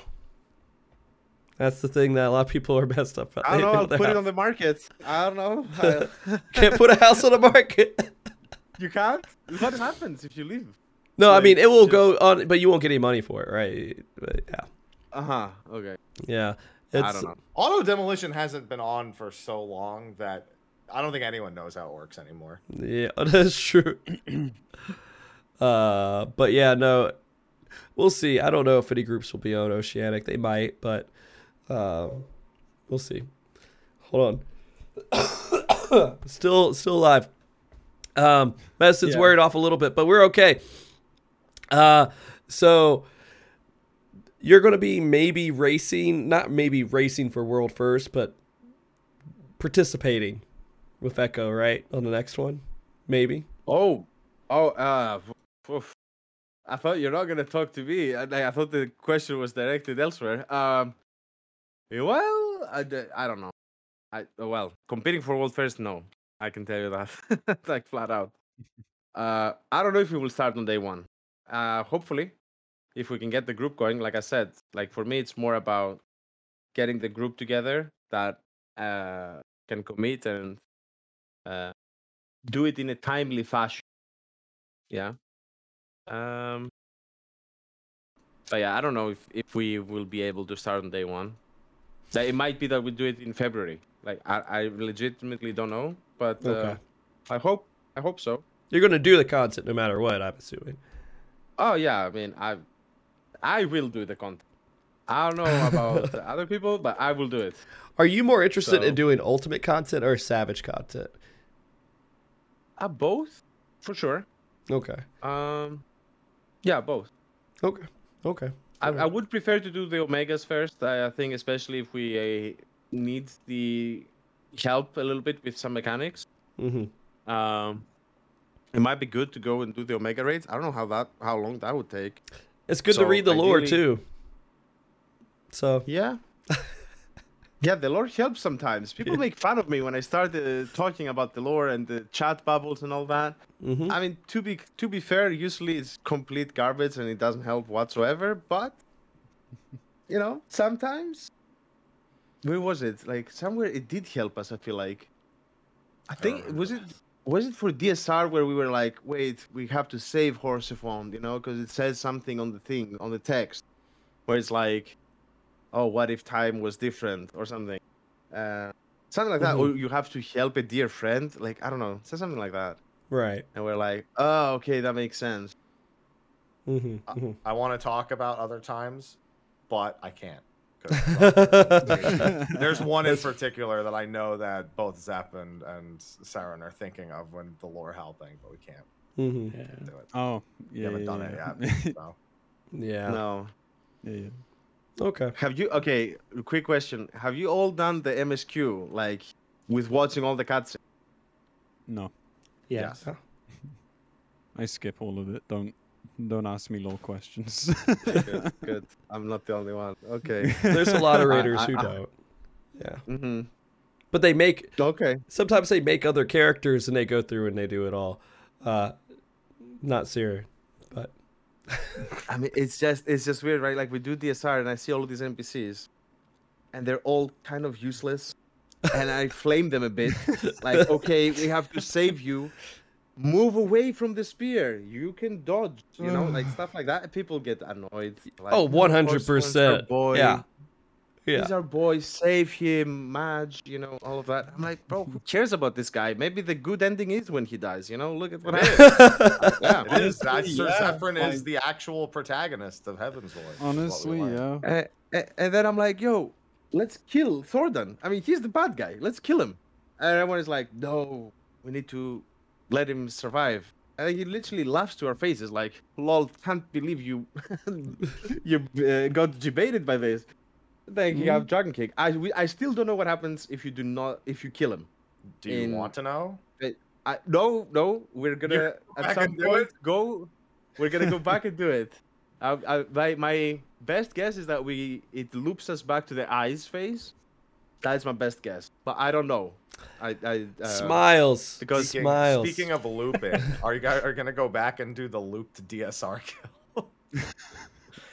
That's the thing that a lot of people are messed up about. I don't know. I'll put house. it on the market. I don't know. Can't put a house on the market. You can't? What happens if you leave? No, like, I mean, it will just... go on, but you won't get any money for it, right? But, yeah. Uh-huh. Okay. Yeah. It's... I don't know. Auto demolition hasn't been on for so long that I don't think anyone knows how it works anymore. Yeah, that's true. uh, But, yeah, no. We'll see. I don't know if any groups will be on Oceanic. They might, but... Uh, we'll see. Hold on. still, still live. Um, Madison's yeah. worried off a little bit, but we're okay. Uh, so you're going to be maybe racing, not maybe racing for world first, but participating with Echo, right? On the next one, maybe. Oh, oh, uh, oof. I thought you're not going to talk to me. I, I thought the question was directed elsewhere. Um, Well, I, I don't know. I well, competing for world first, no, I can tell you that, like flat out. Uh, I don't know if we will start on day one. Uh, hopefully, if we can get the group going. Like I said, like for me, it's more about getting the group together that uh, can commit and uh, do it in a timely fashion. Yeah. Um. But yeah, I don't know if, if we will be able to start on day one. That it might be that we do it in February. Like I, I legitimately don't know, but uh, okay. I hope I hope so. You're gonna do the content no matter what, I'm assuming. Oh yeah, I mean I, I will do the content. I don't know about other people, but I will do it. Are you more interested so, in doing ultimate content or savage content? Uh, both, for sure. Okay. Um, yeah, both. Okay. Okay. I, I would prefer to do the Omegas first. I think, especially if we uh, need the help a little bit with some mechanics, mm-hmm. um, it might be good to go and do the Omega raids. I don't know how that how long that would take. It's good so to read the ideally, lore too. So yeah, Yeah, the lore helps sometimes. People make fun of me when I start uh, talking about the lore and the chat bubbles and all that. Mm-hmm. I mean, to be to be fair, usually it's complete garbage and it doesn't help whatsoever. But, you know, sometimes... Where was it? Like, somewhere it did help us, I feel like. I think, I was it was it for D S R where we were like, wait, we have to save Horsephone, you know, because it says something on the thing, on the text, where it's like... oh, what if time was different or something? Uh, something like that. Mm-hmm. Or you have to help a dear friend. Like, I don't know. Say something like that. Right. And we're like, oh, okay, that makes sense. Mm-hmm. I, mm-hmm. I want to talk about other times, but I can't. There's one in particular that I know that both Zep and, and Saren are thinking of when the lore hell thing, but we can't, mm-hmm. yeah. can't do it. Oh, yeah. We haven't yeah, done yeah. it yet. So. yeah. No. Yeah, yeah. Okay. Have you okay? Quick question: have you all done the M S Q like with watching all the cutscenes? No. Yeah. Yes. I skip all of it. Don't don't ask me lore questions. Good. Good. I'm not the only one. Okay. There's a lot of raiders I, I, who I, don't. Yeah. Mm-hmm. But they make okay. Sometimes they make other characters and they go through and they do it all. Uh, not Siri, but. I mean, it's just it's just weird, right? Like, we do D S R, and I see all of these N P Cs, and they're all kind of useless, and I flame them a bit. Like, okay, we have to save you. Move away from the spear. You can dodge, you know, like, stuff like that. People get annoyed. Like, oh, one hundred percent. Boy. Yeah. Yeah. He's our boy. Save him, Madge, you know, all of that. I'm like, bro, who cares about this guy? Maybe the good ending is when he dies, you know? Look at what happened. yeah, it is. Sir Saffron yeah. is the actual protagonist of Heaven's Voice. Honestly, yeah. And, and, and then I'm like, yo, let's kill Thordan. I mean, he's the bad guy. Let's kill him. And everyone is like, no, we need to let him survive. And he literally laughs to our faces like, lol, can't believe you, you uh, got debated by this. Then you mm. have Dragon Kick. I we, I still don't know what happens if you do not if you kill him. Do you In, want to know? I, no, no. We're gonna You're at some point go. We're gonna go back and do it. I, I, my my best guess is that we it loops us back to the eyes phase. That's my best guess, but I don't know. I, I uh, smiles because speaking, smiles. Speaking of looping, are you guys are you gonna go back and do the looped D S R kill?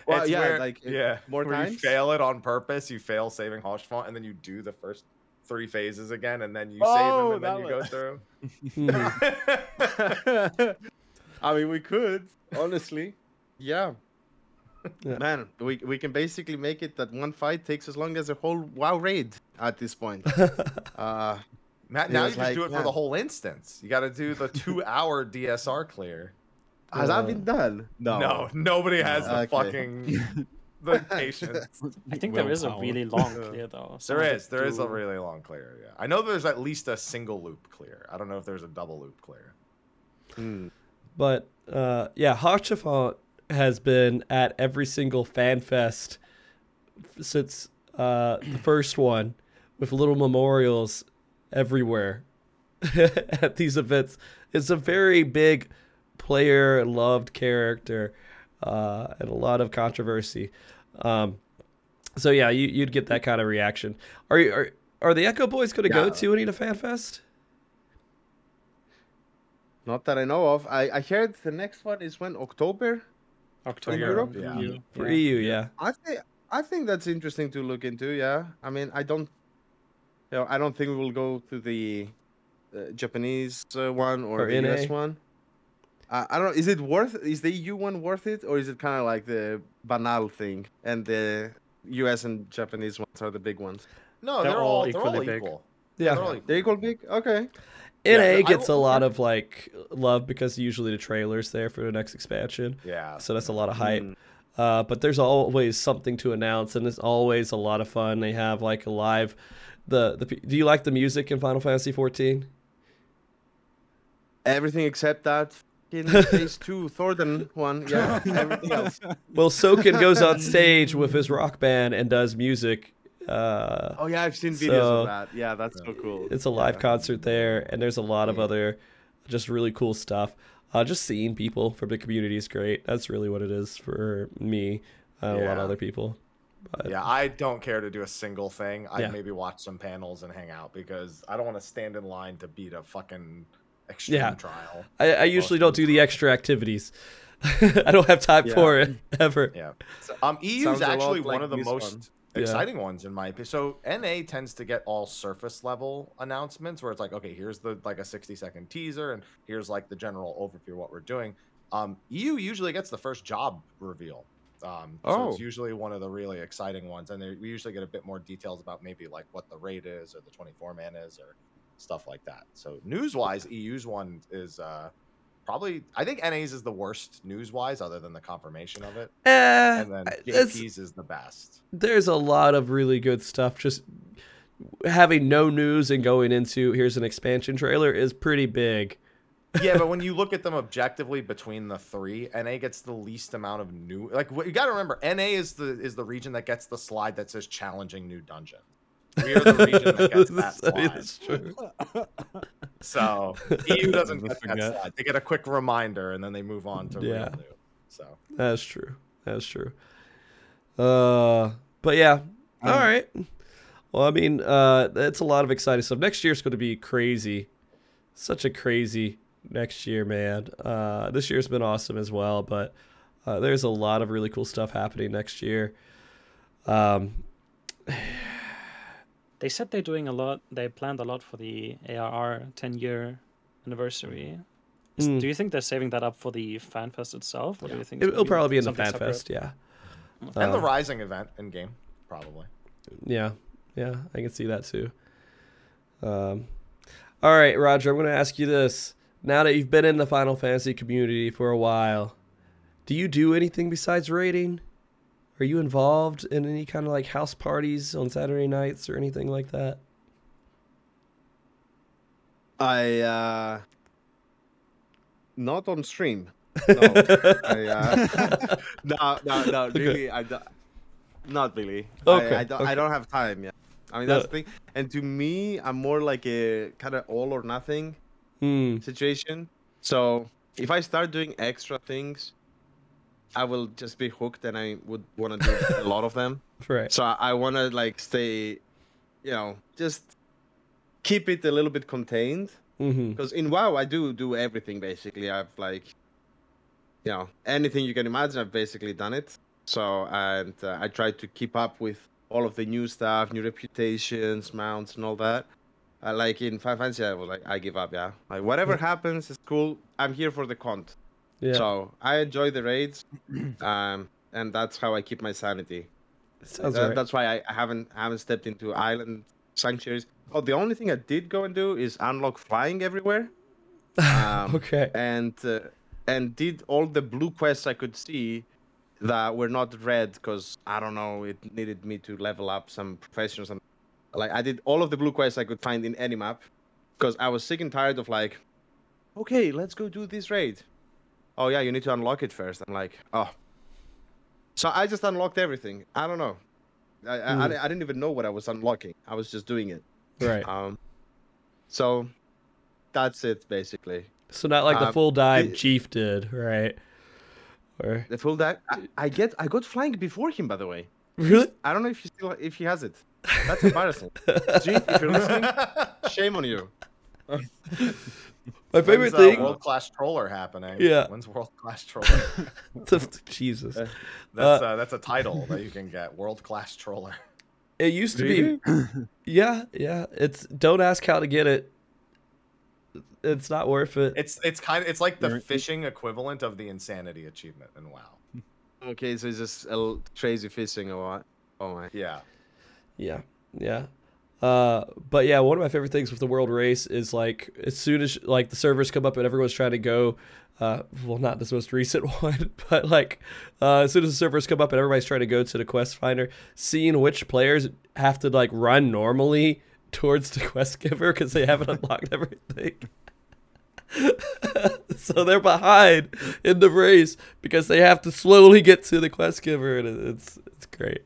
Well, it's yeah, where, like yeah, more where times. You fail it on purpose. You fail saving Horsephone, and then you do the first three phases again, and then you oh, save him, and then you was... go through. I mean, we could honestly, yeah. yeah. Man, we we can basically make it that one fight takes as long as a whole WoW raid at this point. uh, Matt, now you just like, do it yeah. for the whole instance. You got to do the two-hour D S R clear. Has uh, that been done? No. No, nobody has yeah, the okay. fucking the patience. I think there is a really long clear, though. So there is. There do... is a really long clear, yeah. I know there's at least a single loop clear. I don't know if there's a double loop clear. Mm. But, uh, yeah, Horsephone has been at every single fan fest since uh, the first one with little memorials everywhere at these events. It's a very big... player loved character uh and a lot of controversy um so yeah you, you'd get that kind of reaction. Are you are, are the Echo Boys going to yeah. go to any of the fan fest? Not that I know of. I I heard the next one is when October October for Europe yeah. E U. For yeah. E U yeah I think I think that's interesting to look into. yeah I mean I don't you know I don't think we will go to the uh, Japanese uh, one or, or the N A. U S one. I don't know. Is it worth? Is the E U one worth it, or is it kind of like the banal thing, and the U S and Japanese ones are the big ones? No, they're, they're all, all they're equally all big. Equal. Yeah, they're, all equal. They're equal big. Okay. N A yeah, gets I, a lot of like love because usually the trailer's there for the next expansion. Yeah. So that's a lot of hype. Mm. Uh, but there's always something to announce, and it's always a lot of fun. They have like a live. The the do you like the music in Final Fantasy fourteen? Everything except that. In phase two, Thordan one, yeah, everything else. Well, Soken goes on stage with his rock band and does music. Uh, oh, yeah, I've seen videos so of that. Yeah, that's so cool. It's a live yeah. concert there, and there's a lot of other just really cool stuff. Uh, just seeing people from the community is great. That's really what it is for me and uh, yeah. a lot of other people. But yeah, I don't care to do a single thing. I'd yeah. maybe watch some panels and hang out, because I don't want to stand in line to beat a fucking extreme yeah. trial. I, I usually don't do the extra activities. I don't have time yeah. for it ever. Yeah. So, um, E U is actually like one of the most one. exciting yeah. ones in my opinion. So N A tends to get all surface level announcements where it's like, okay, here's the like a sixty second teaser and here's like the general overview of what we're doing. Um, E U usually gets the first job reveal. Um, so oh. it's usually one of the really exciting ones, and they, we usually get a bit more details about maybe like what the rate is or the twenty-four man is or stuff like that. So news-wise, E U's one is uh, probably, I think N A's is the worst news-wise, other than the confirmation of it, uh, and then J P's is the best. There's a lot of really good stuff. Just having no news and going into here's an expansion trailer is pretty big. Yeah, but when you look at them objectively between the three, N A gets the least amount of new. Like, you got to remember, N A is the is the region that gets the slide that says challenging new dungeon. We are the region that gets that slide. That's true. So E U doesn't get that slide. They get a quick reminder and then they move on to yeah. real new. So that's true. That's true. Uh, but yeah, all um, right. Well, I mean, uh, that's a lot of exciting stuff. Next year's going to be crazy. Such a crazy. Next year, man. Uh, this year's been awesome as well, but uh, there's a lot of really cool stuff happening next year. Um, they said they're doing a lot. They planned a lot for the A R R ten year anniversary. Mm. Do you think they're saving that up for the FanFest itself? Or yeah. do you think it'll probably be in the FanFest? Yeah, and uh, the Rising event in game, probably. Yeah, yeah, I can see that too. Um, all right, Roger, I'm going to ask you this. Now that you've been in the Final Fantasy community for a while, do you do anything besides raiding? Are you involved in any kind of like house parties on Saturday nights or anything like that? I, uh, not on stream. No, I, uh, no, no, no, really, okay. I do, not really. Okay. I, I, do, okay. I don't have time yet. I mean, that's no. the thing. And to me, I'm more like a kind of all or nothing. Mm. Situation. So if I start doing extra things, I will just be hooked, and I would want to do a lot of them. Right. So I, I want to like stay, you know, just keep it a little bit contained. Because mm-hmm. in WoW, I do do everything basically. I've like, you know, anything you can imagine, I've basically done it. So and uh, I try to keep up with all of the new stuff, new reputations, mounts, and all that. Uh, like in Final Fantasy, I was like, I give up, yeah. Like whatever happens, it's cool. I'm here for the cont. Yeah. So I enjoy the raids, um, and that's how I keep my sanity. Sounds uh, right. That's why I haven't haven't stepped into island sanctuaries. Oh, the only thing I did go and do is unlock flying everywhere. Um, okay. And uh, and did all the blue quests I could see that were not red because I don't know, it needed me to level up some profession or something. Like, I did all of the blue quests I could find in any map because I was sick and tired of, like, okay, let's go do this raid. Oh, yeah, you need to unlock it first. I'm like, oh. So I just unlocked everything. I don't know. I mm. I, I didn't even know what I was unlocking. I was just doing it. Right. Um. So that's it, basically. So not like um, the full dive it, Chief did, right? Or the full dive. I, I, get, I got flying before him, by the way. Really? I don't know if he still if he has it. That's embarrassing. Gee, if you're listening, shame on you. My favorite When's, thing. Uh, world class troller happening. Yeah. When's world class troller? Jesus. That's uh, uh, that's a title that you can get. World class troller. It used to really? be. Yeah, yeah. It's don't ask how to get it. It's not worth it. It's it's kind of it's like the fishing equivalent of the insanity achievement in WoW. Okay, so it's just a crazy fishing or what? Oh my. Yeah. Yeah, yeah. Uh, but yeah, one of my favorite things with the world race is like as soon as like the servers come up and everyone's trying to go, uh, well, not this most recent one, but like uh, as soon as the servers come up and everybody's trying to go to the quest finder, seeing which players have to like run normally towards the quest giver because they haven't unlocked everything. So they're behind in the race because they have to slowly get to the quest giver, and it's it's great.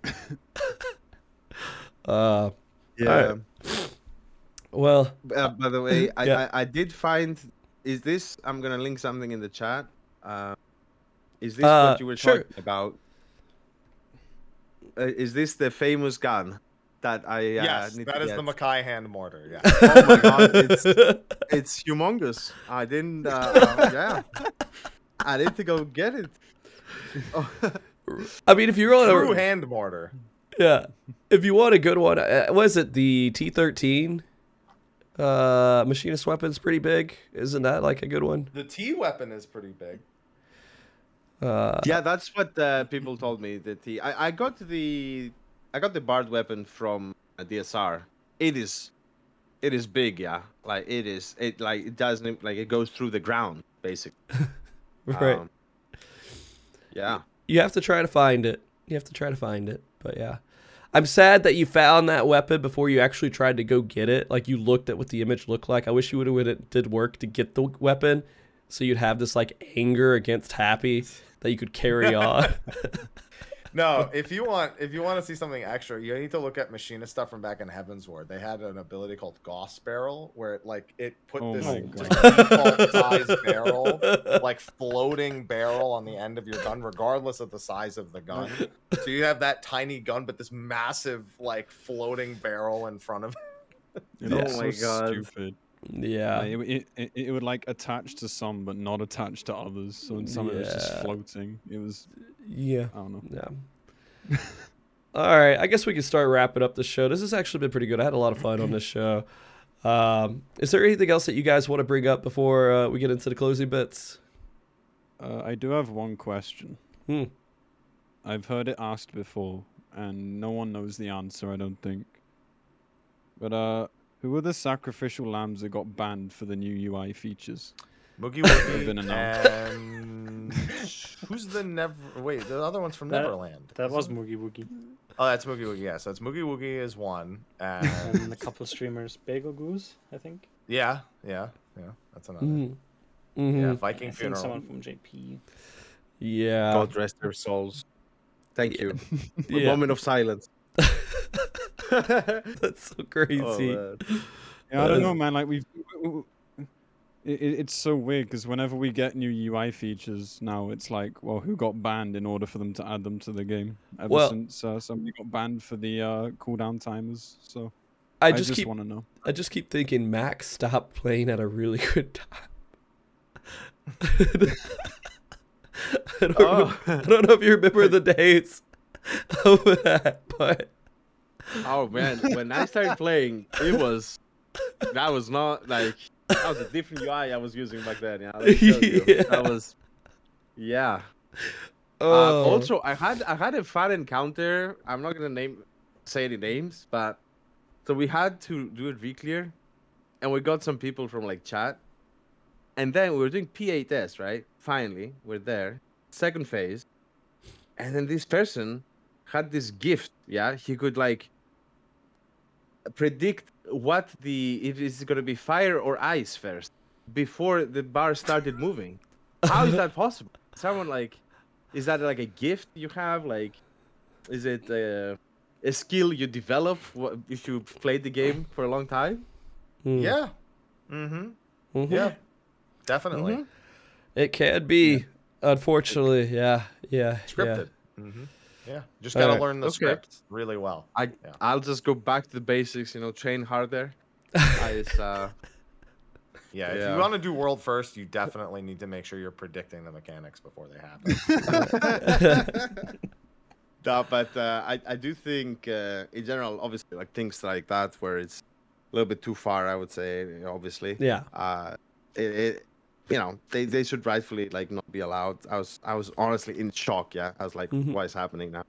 Uh, yeah. Right. Well, uh, by the way, I, yeah. I I did find is this I'm gonna link something in the chat. Uh, is this uh, what you were sure. talking about? uh, is this the famous gun that I uh, yes, need that to is get? The Mackay hand mortar. Yeah. Oh my god, it's it's humongous. I didn't. Uh, uh, yeah, I need to go get it. Oh. I mean, if you're on true a hand mortar. Yeah, if you want a good one, uh, was it the T thirteen? Uh, machinist weapon's pretty big, isn't that like a good one? The T weapon is pretty big. Uh, yeah, that's what uh, people told me. The T. I, I got the I got the Bard weapon from a D S R. It is, it is big, yeah. Like it is, it like it doesn't like it goes through the ground basically. Right. Um, yeah. You have to try to find it. You have to try to find it. But yeah, I'm sad that you found that weapon before you actually tried to go get it. Like you looked at what the image looked like. I wish you would have it did work to get the weapon, so you'd have this like anger against Happy that you could carry on. No, if you want, if you want to see something extra, you need to look at machinist stuff from back in Heaven's Ward. They had an ability called Goss Barrel, where it like it put oh this default size barrel, like floating barrel, on the end of your gun, regardless of the size of the gun. So you have that tiny gun, but this massive like floating barrel in front of it. You know, oh my so god! Stupid. Yeah, like, it, it it would like attach to some, but not attach to others. So in some yeah. of it was just floating. It was. Yeah. I don't know. Yeah. All right. I guess we can start wrapping up the show. This has actually been pretty good. I had a lot of fun on this show. Um, is there anything else that you guys want to bring up before uh, we get into the closing bits? Uh, I do have one question. Hmm. I've heard it asked before, and no one knows the answer, I don't think. But uh, who were the sacrificial lambs that got banned for the new U I features? Boogie Woogie and who's the never? Wait, the other one's from that, Neverland. That was Moogie Woogie. Oh, that's Moogie Woogie. Yeah, so it's Moogie Woogie is one, and, and a couple of streamers, Bagel Goose, I think. Yeah, yeah, yeah. That's another. Mm-hmm. Yeah, Viking I Funeral. Someone from J P. Yeah. God rest their souls. Thank you. Yeah. A moment of silence. That's so crazy. Oh, yeah, I don't know, man. Like we've. It, it's so weird because whenever we get new U I features now, it's like, well, who got banned in order for them to add them to the game? Ever well, since uh, somebody got banned for the uh, cooldown timers, so I just, just want to know. I just keep thinking Max stopped playing at a really good time. I, don't oh. re- I don't know if you remember the days of that, but oh man, when I started playing, it was that was not like. That was a different U I I was using back then. Yeah, yeah. That was, yeah. Oh. Uh, also, I had I had a fun encounter. I'm not gonna name say any names, but so we had to do a reclear, and we got some people from like chat, and then we were doing P A test, right? Finally, we're there, second phase, and then this person had this gift. Yeah, he could like predict. What the if it's going to be fire or ice first before the bar started moving. How is that possible? Someone like, is that like a gift you have? Like, is it a, a skill you develop if you played the game for a long time? Mm. Yeah. Mm-hmm. Mm-hmm. Yeah. Definitely. Mm-hmm. It can be, yeah. Unfortunately. Yeah. Yeah. Scripted. Yeah. Mm-hmm. Yeah, just gotta right. learn the okay. script really well. I yeah. I'll just go back to the basics, you know, train harder. I just, uh... yeah, yeah, if you want to do world first, you definitely need to make sure you're predicting the mechanics before they happen. No, but uh, I I do think uh, in general, obviously, like things like that where it's a little bit too far, I would say, obviously. Yeah. Uh, it, it you know they, they should rightfully like not be allowed. I was I was honestly in shock. Yeah, I was like, mm-hmm. What is happening now?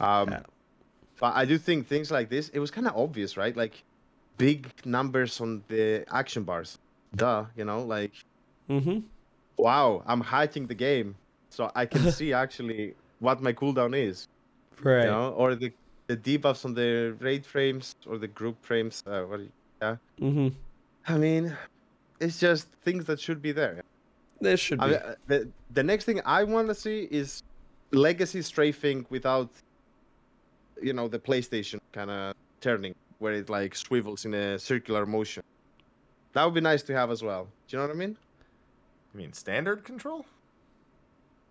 Um, yeah. But I do think things like this. It was kind of obvious, right? Like big numbers on the action bars. Duh, you know, like, mm-hmm. Wow, I'm hacking the game, so I can see actually what my cooldown is. Right. You know, or the the debuffs on the raid frames or the group frames. Uh, what? Yeah. Mm-hmm. I mean. It's just things that should be there. There should be. I mean, the, the next thing I want to see is legacy strafing without, you know, the PlayStation kind of turning, where it like swivels in a circular motion. That would be nice to have as well. Do you know what I mean? You mean standard control?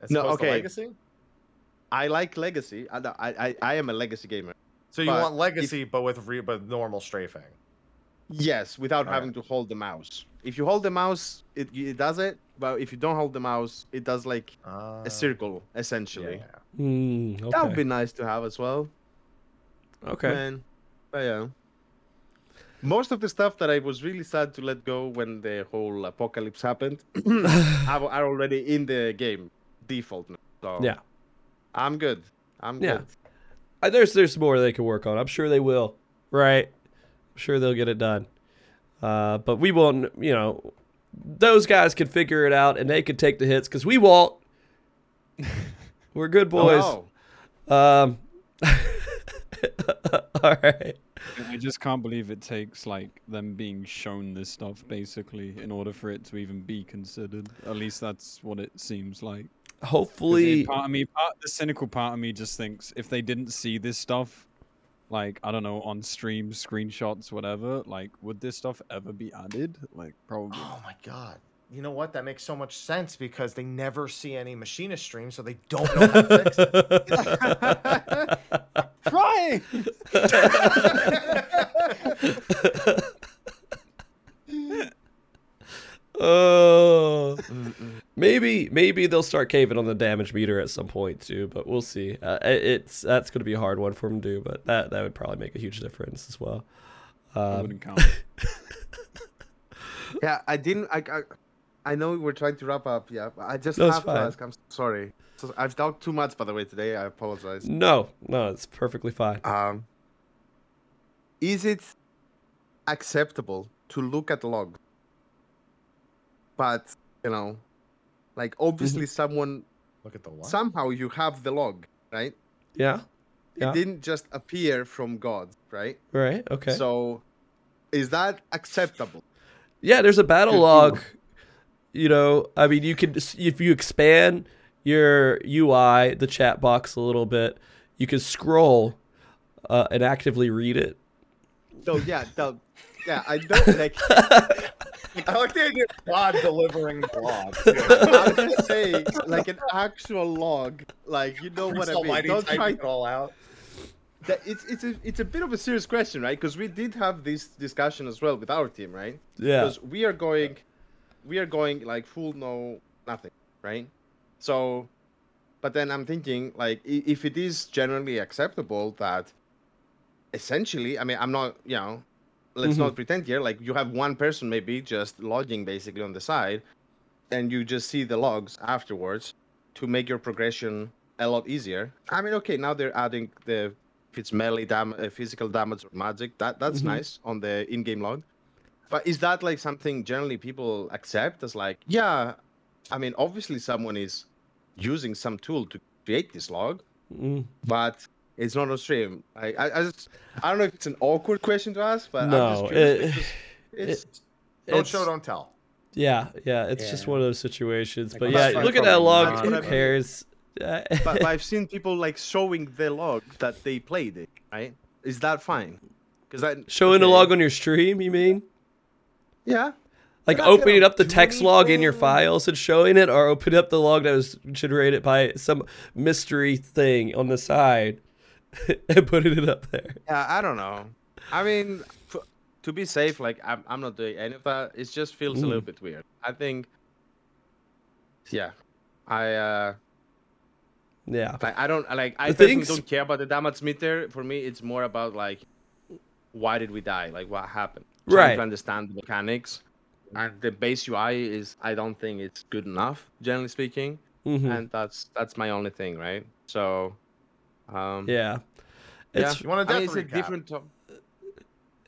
As no, okay. To legacy? I like Legacy. I I I am a Legacy gamer. So you want Legacy, if, but with re, but normal strafing. Yes, without All having right. to hold the mouse. If you hold the mouse, it it does it. But if you don't hold the mouse, it does like uh, a circle essentially. Yeah. Mm, okay. That would be nice to have as well. Okay. Man. But yeah. Most of the stuff that I was really sad to let go when the whole apocalypse happened are already in the game default now. So yeah. I'm good. I'm yeah. good. I, there's there's more they can work on. I'm sure they will. Right. I'm sure they'll get it done. Uh, but we won't, you know, those guys can figure it out and they can take the hits because we won't. We're good boys. Oh, wow. Um All right. I just can't believe it takes like them being shown this stuff basically in order for it to even be considered. At least that's what it seems like. Hopefully, part of me, part, the cynical part of me just thinks if they didn't see this stuff, like I don't know, on stream screenshots, whatever, like would this stuff ever be added? Like probably. Oh my god. You know what? That makes so much sense because they never see any machinist streams, so they don't know how to fix it. I'm trying. Oh, maybe maybe they'll start caving on the damage meter at some point too, but we'll see. Uh, it's that's going to be a hard one for them to do, but that that would probably make a huge difference as well. Um, I wouldn't count. Yeah, I didn't. I, I I know we're trying to wrap up. Yeah, but I just no, have to ask. I'm sorry. So I've talked too much, by the way, today. I apologize. No, no, it's perfectly fine. Um, is it acceptable to look at logs? But you know, like obviously someone look at the log. Somehow you have the log, right? Yeah. It yeah. didn't just appear from God, right? Right. Okay. So, is that acceptable? Yeah, there's a battle log. You know, I mean, you can, if you expand your U I, the chat box a little bit, you can scroll uh, and actively read it. So yeah, the, yeah, I don't like. I like the idea of God delivering logs. I'm just saying, like an actual log, like you know what I mean. Don't try it all out. That it's it's a it's a bit of a serious question, right? Because we did have this discussion as well with our team, right? Yeah. Because we are going, we are going like full no nothing, right? So, but then I'm thinking like if it is generally acceptable that, essentially, I mean, I'm not, you know, let's mm-hmm. not pretend here. Like you have one person maybe just logging basically on the side, and you just see the logs afterwards to make your progression a lot easier. I mean, okay, now they're adding the. If it's melee damage, physical damage, or magic, that that's mm-hmm. nice on the in-game log. But is that like something generally people accept as like, yeah, I mean, obviously someone is using some tool to create this log, mm. but it's not on stream. I, I I just I don't know if it's an awkward question to ask, but no, I'm just curious. It, it's, it's don't it's, show, don't tell. Yeah, yeah, it's yeah. just one of those situations. Like, but yeah, look at that log. Who cares? Uh, but, but I've seen people like showing the log that they played it, right? Is that fine? Because that showing okay. a log on your stream, you mean? Yeah. Like but opening up the text log in your files and showing it, or opening up the log that was generated by some mystery thing on the side and putting it up there. Yeah, I don't know. I mean, f- to be safe, like I'm, I'm not doing any of that. It just feels mm. a little bit weird. I think. Yeah, I. uh Yeah, like, I don't like. I think don't care about the damage meter. For me, it's more about like, why did we die? Like, what happened? Trying right. to understand the mechanics, and the base U I is. I don't think it's good enough, generally speaking. Mm-hmm. And that's that's my only thing, right? So, um, yeah, it's, yeah. You want a death I mean, recap? It's a different. To-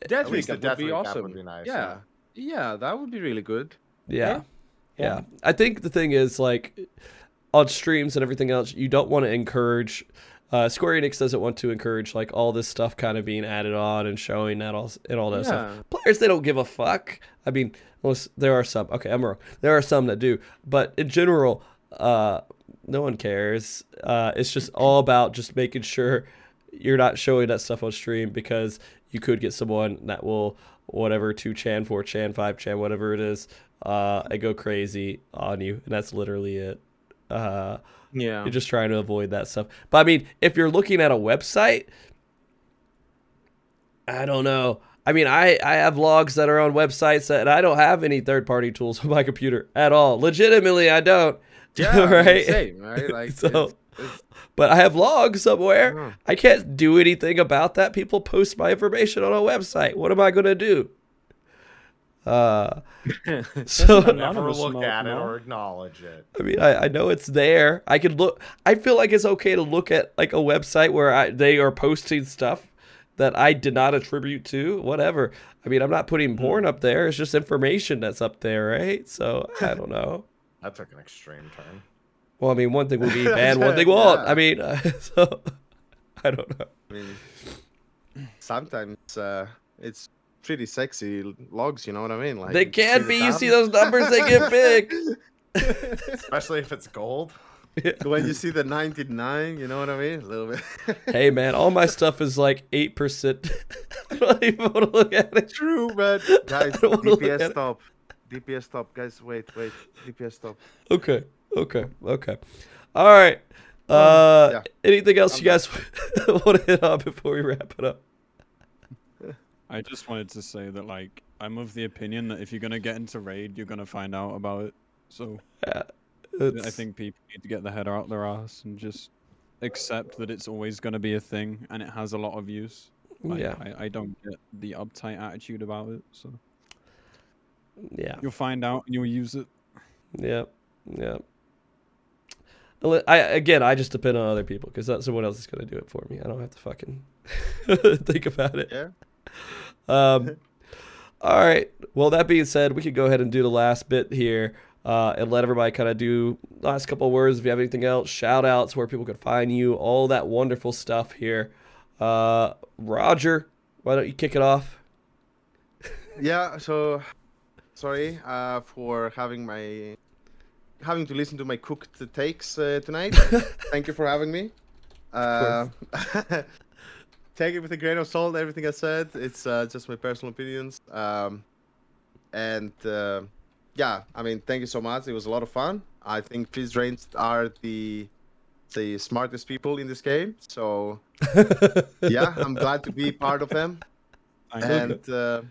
death recap would death be recap awesome. Would be nice, yeah. yeah, yeah, that would be really good. Yeah. yeah, yeah. I think the thing is like. On streams and everything else, you don't want to encourage. Uh, Square Enix doesn't want to encourage like all this stuff kind of being added on and showing that all and all that yeah. stuff. Players, they don't give a fuck. I mean, unless there are some. Okay, I'm wrong. There are some that do, but in general, uh, no one cares. Uh, it's just all about just making sure you're not showing that stuff on stream because you could get someone that will whatever two chan, four chan, five chan, whatever it is, uh, and go crazy on you, and that's literally it. Uh, yeah. You're just trying to avoid that stuff. But I mean, if you're looking at a website, I don't know. I mean, I, I have logs that are on websites that I don't have any third-party tools on my computer at all. Legitimately, I don't. Yeah, right? Same, right? Like, so, it's, it's... But I have logs somewhere. Yeah. I can't do anything about that. People post my information on a website. What am I going to do? Uh, so I never look at it or acknowledge it. I mean, I, I know it's there. I could look. I feel like it's okay to look at like a website where I, they are posting stuff that I did not attribute to, whatever. I mean, I'm not putting porn up there. It's just information that's up there, right? So I don't know. That took an extreme turn. Well, I mean, one thing will be bad, one thing won't. Yeah. I mean, uh, so I don't know. I mean, sometimes uh, it's pretty sexy logs, you know what I mean? Like, they can be. You see those numbers, they get big. Especially if it's gold. Yeah. When you see the ninety-nine, you know what I mean? A little bit. Hey, man, all my stuff is like eight percent. I don't even want to look at it. True, man. Guys, D P S stop. D P S stop. Guys, wait, wait. D P S stop. Okay, okay, okay. All right. Uh, yeah. Anything else I'm you guys want to hit on before we wrap it up? I just wanted to say that, like, I'm of the opinion that if you're going to get into Raid, you're going to find out about it. So... Yeah. It's... I think people need to get their head out their ass and just accept that it's always going to be a thing and it has a lot of use. Like, yeah, I, I don't get the uptight attitude about it. So yeah, you'll find out and you'll use it. Yeah, yeah. I again, I just depend on other people because someone else is going to do it for me. I don't have to fucking think about it. Yeah. Um. All right. Well, that being said, we could go ahead and do the last bit here. Uh, and let everybody kind of do last couple of words. If you have anything else, shout outs, where people can find you, all that wonderful stuff here. Uh, Roger, why don't you kick it off? Yeah. So sorry, uh, for having my, having to listen to my cooked takes uh, tonight. Thank you for having me. Uh, take it with a grain of salt. Everything I said, it's uh, just my personal opinions. Um, and, uh, Yeah, I mean, thank you so much. It was a lot of fun. I think Fizz Rains are the the smartest people in this game. So, yeah, I'm glad to be part of them. I and uh,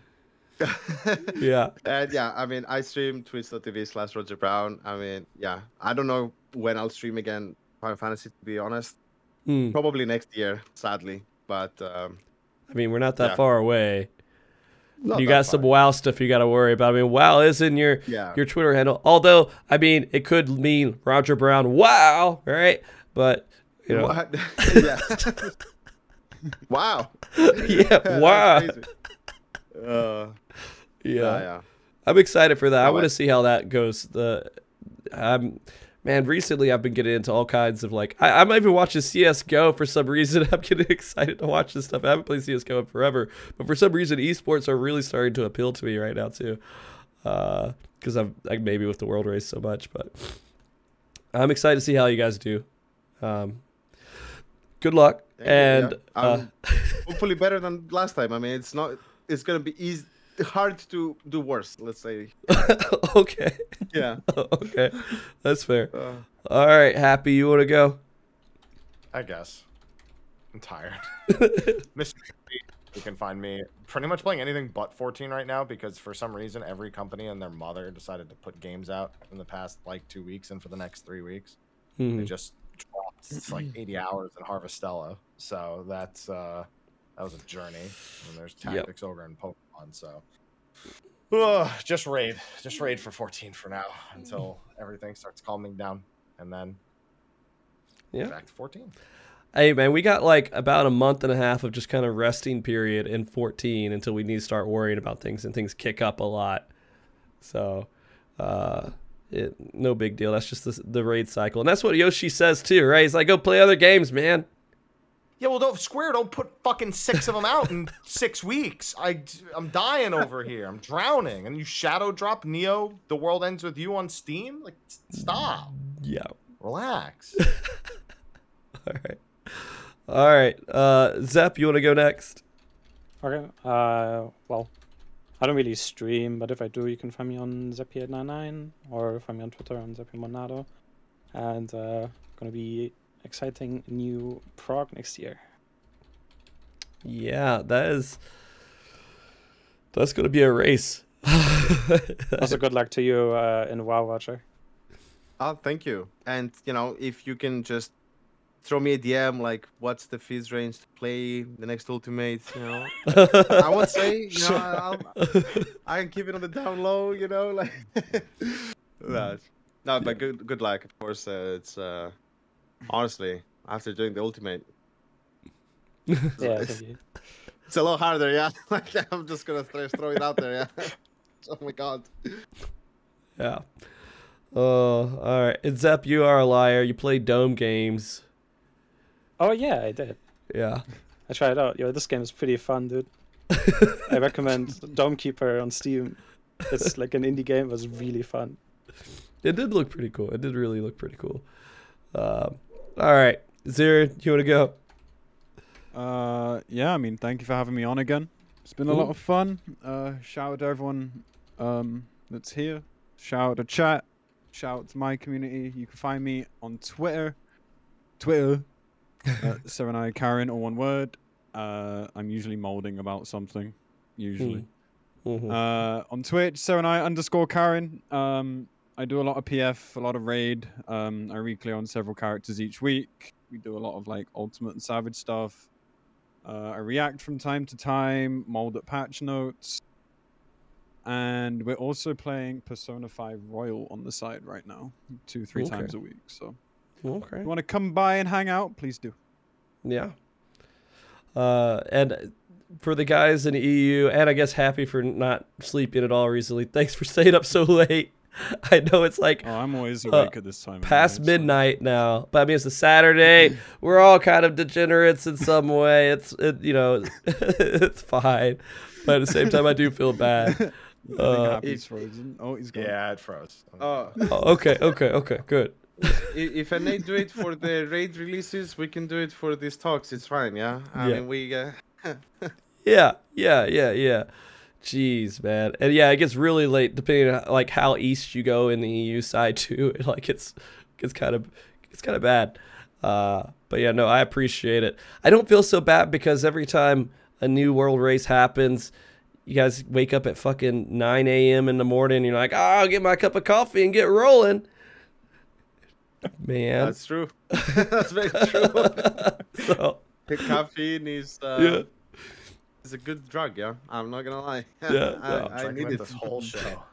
yeah, and yeah, I mean, I stream twitch dot t v slash Roger Brown. I mean, yeah, I don't know when I'll stream again Final Fantasy, to be honest. Mm. Probably next year, sadly. But um, I mean, we're not that yeah. far away. Not you got far. Some WoW stuff you got to worry about. I mean, WoW is in your yeah. your Twitter handle. Although, I mean, it could mean Roger Brown. Wow, right? But you know, what? Yeah. Wow. Yeah. Wow. Uh, yeah. yeah. I'm excited for that. No, I want to see how that goes. The, I'm, man. Recently, I've been getting into all kinds of like. I, I'm even watching C S G O for some reason. I'm getting excited to watch this stuff. I haven't played C S G O in forever, but for some reason, esports are really starting to appeal to me right now too, because uh, I'm like maybe with the world race so much. But I'm excited to see how you guys do. Um, good luck, Thank and you, yeah. uh, hopefully better than last time. I mean, it's not. It's gonna be easy. Hard to do worse, let's say. Okay. Yeah. Okay. That's fair. Uh, All right, Happy, you want to go? I guess. I'm tired. Mister You can find me pretty much playing anything but fourteen right now because for some reason every company and their mother decided to put games out in the past like two weeks and for the next three weeks. Mm-hmm. They just dropped like eighty hours in Harvestella. So that's... uh That was a journey. And there's Tactics yep. Ogre and Pokemon, so Ugh, just raid. Just raid for fourteen for now until everything starts calming down. And then yeah. back to fourteen. Hey, man, we got like about a month and a half of just kind of resting period in fourteen until we need to start worrying about things and things kick up a lot. So uh, it, no big deal. That's just the, the raid cycle. And that's what Yoshi says too, right? He's like, go play other games, man. Yeah, well, don't, Square, don't put fucking six of them out in six weeks. I, I'm dying over here. I'm drowning. And you shadow drop Neo, The World Ends With You on Steam? Like, stop. Yeah. Relax. All right. All right. Uh, Zep, you want to go next? Okay. Uh, well, I don't really stream, but if I do, you can find me on Zeppy eight nine nine or find me on Twitter on Zeppy Monado. and uh, gonna be exciting new prog next year. Yeah, that is that's gonna be a race. Also, good luck to you uh, in WoW Watcher. Oh, thank you. And you know, if you can just throw me a D M, like, what's the fizz range to play the next ultimate, you know? I won't say, you know, I'll, I can keep it on the down low, you know, like. no, no, but good good luck, of course. Uh, it's, uh, honestly, after doing the ultimate, yeah, it's, it's a lot harder, yeah? Like, I'm just gonna th- throw it out there, yeah? Oh my god. Yeah. Oh, all right. And Zep, you are a liar. You play Dome games. Oh, yeah, I did. Yeah. I tried it out. Yo, this game is pretty fun, dude. I recommend Domekeeper on Steam. It's like an indie game. It was really fun. It did look pretty cool. It did really look pretty cool. Uh, all right. Zero, you want to go? Uh, yeah, I mean, thank you for having me on again. It's been a Ooh. lot of fun. Uh, shout out to everyone um, that's here. Shout out to chat. Shout out to my community. You can find me on Twitter. Twitter. Uh, Serenai Karen, all one word. Uh, I'm usually molding about something, usually. Mm-hmm. Uh, on Twitch, Serenai underscore Karen. Um, I do a lot of P F, a lot of raid. Um, I re-clear on several characters each week. We do a lot of like Ultimate and Savage stuff. Uh, I react from time to time, mold at patch notes. And we're also playing Persona five Royal on the side right now, two, three okay. times a week. So okay. if you want to come by and hang out, please do. Yeah. Uh, and for the guys in the E U, and I guess Happy for not sleeping at all recently, thanks for staying up so late. I know it's like... Oh, I'm always awake uh, at this time. Past anyway, so. midnight now. But I mean, it's a Saturday. We're all kind of degenerates in some way. It's, it, you know, it's fine. But at the same time, I do feel bad. Uh, he's frozen. Oh, he's gone. Yeah, it froze. Oh. oh, okay, okay, okay, good. If I may do it for the raid releases, we can do it for these talks. It's fine, yeah. I yeah. mean, we. Uh... yeah, yeah, yeah, yeah. Jeez, man, and yeah, it gets really late depending on like how east you go in the E U side too. It, like it's, it's kind of, it's kind of bad. Uh, but yeah, no, I appreciate it. I don't feel so bad because every time a new world race happens, you guys wake up at fucking nine a.m. in the morning. And you're like, oh, I'll get my cup of coffee and get rolling. Man, that's true. That's very true. So, the caffeine is uh, yeah. it's a good drug, yeah. I'm not gonna lie. Yeah, yeah. I, no, I, I needed this whole show.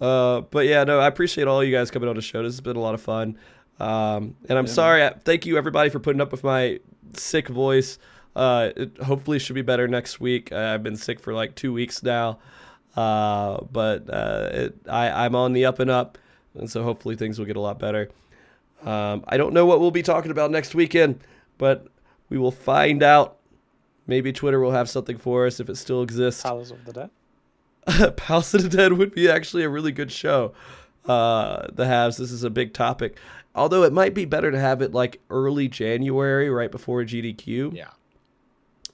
uh, but yeah, no, I appreciate all you guys coming on the show. This has been a lot of fun. Um, and I'm yeah. sorry. I, thank you everybody for putting up with my sick voice. Uh, it hopefully should be better next week. Uh, I've been sick for like two weeks now. Uh, but uh, it, I, I'm on the up and up, and so hopefully things will get a lot better. Um, I don't know what we'll be talking about next weekend, but we will find out. Maybe Twitter will have something for us if it still exists. Palace of the Dead? Palace of the Dead would be actually a really good show. Uh, the halves, this is a big topic. Although it might be better to have it like early January, right before G D Q. Yeah.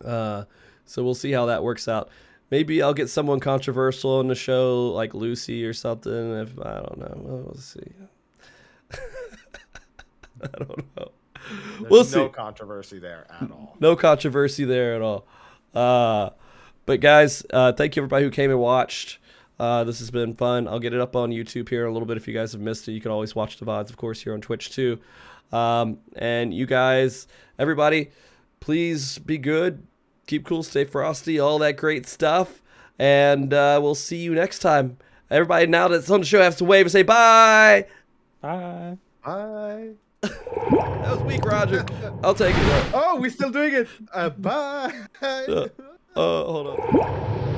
Uh, so we'll see how that works out. Maybe I'll get someone controversial on the show, like Lucy or something. If I don't know, we'll see. I don't know. There's we'll no see. No controversy there at all. No controversy there at all. Uh, but guys, uh, thank you everybody who came and watched. Uh, this has been fun. I'll get it up on YouTube here in a little bit. If you guys have missed it, you can always watch the V O Ds, of course, here on Twitch too. Um, and you guys, everybody, please be good. Keep cool, stay frosty, all that great stuff. And uh, we'll see you next time. Everybody now that's on the show has to wave and say bye. Bye. Bye. That was weak, Roger. I'll take it. Oh, we're still doing it. Uh, bye. Uh, uh, hold on.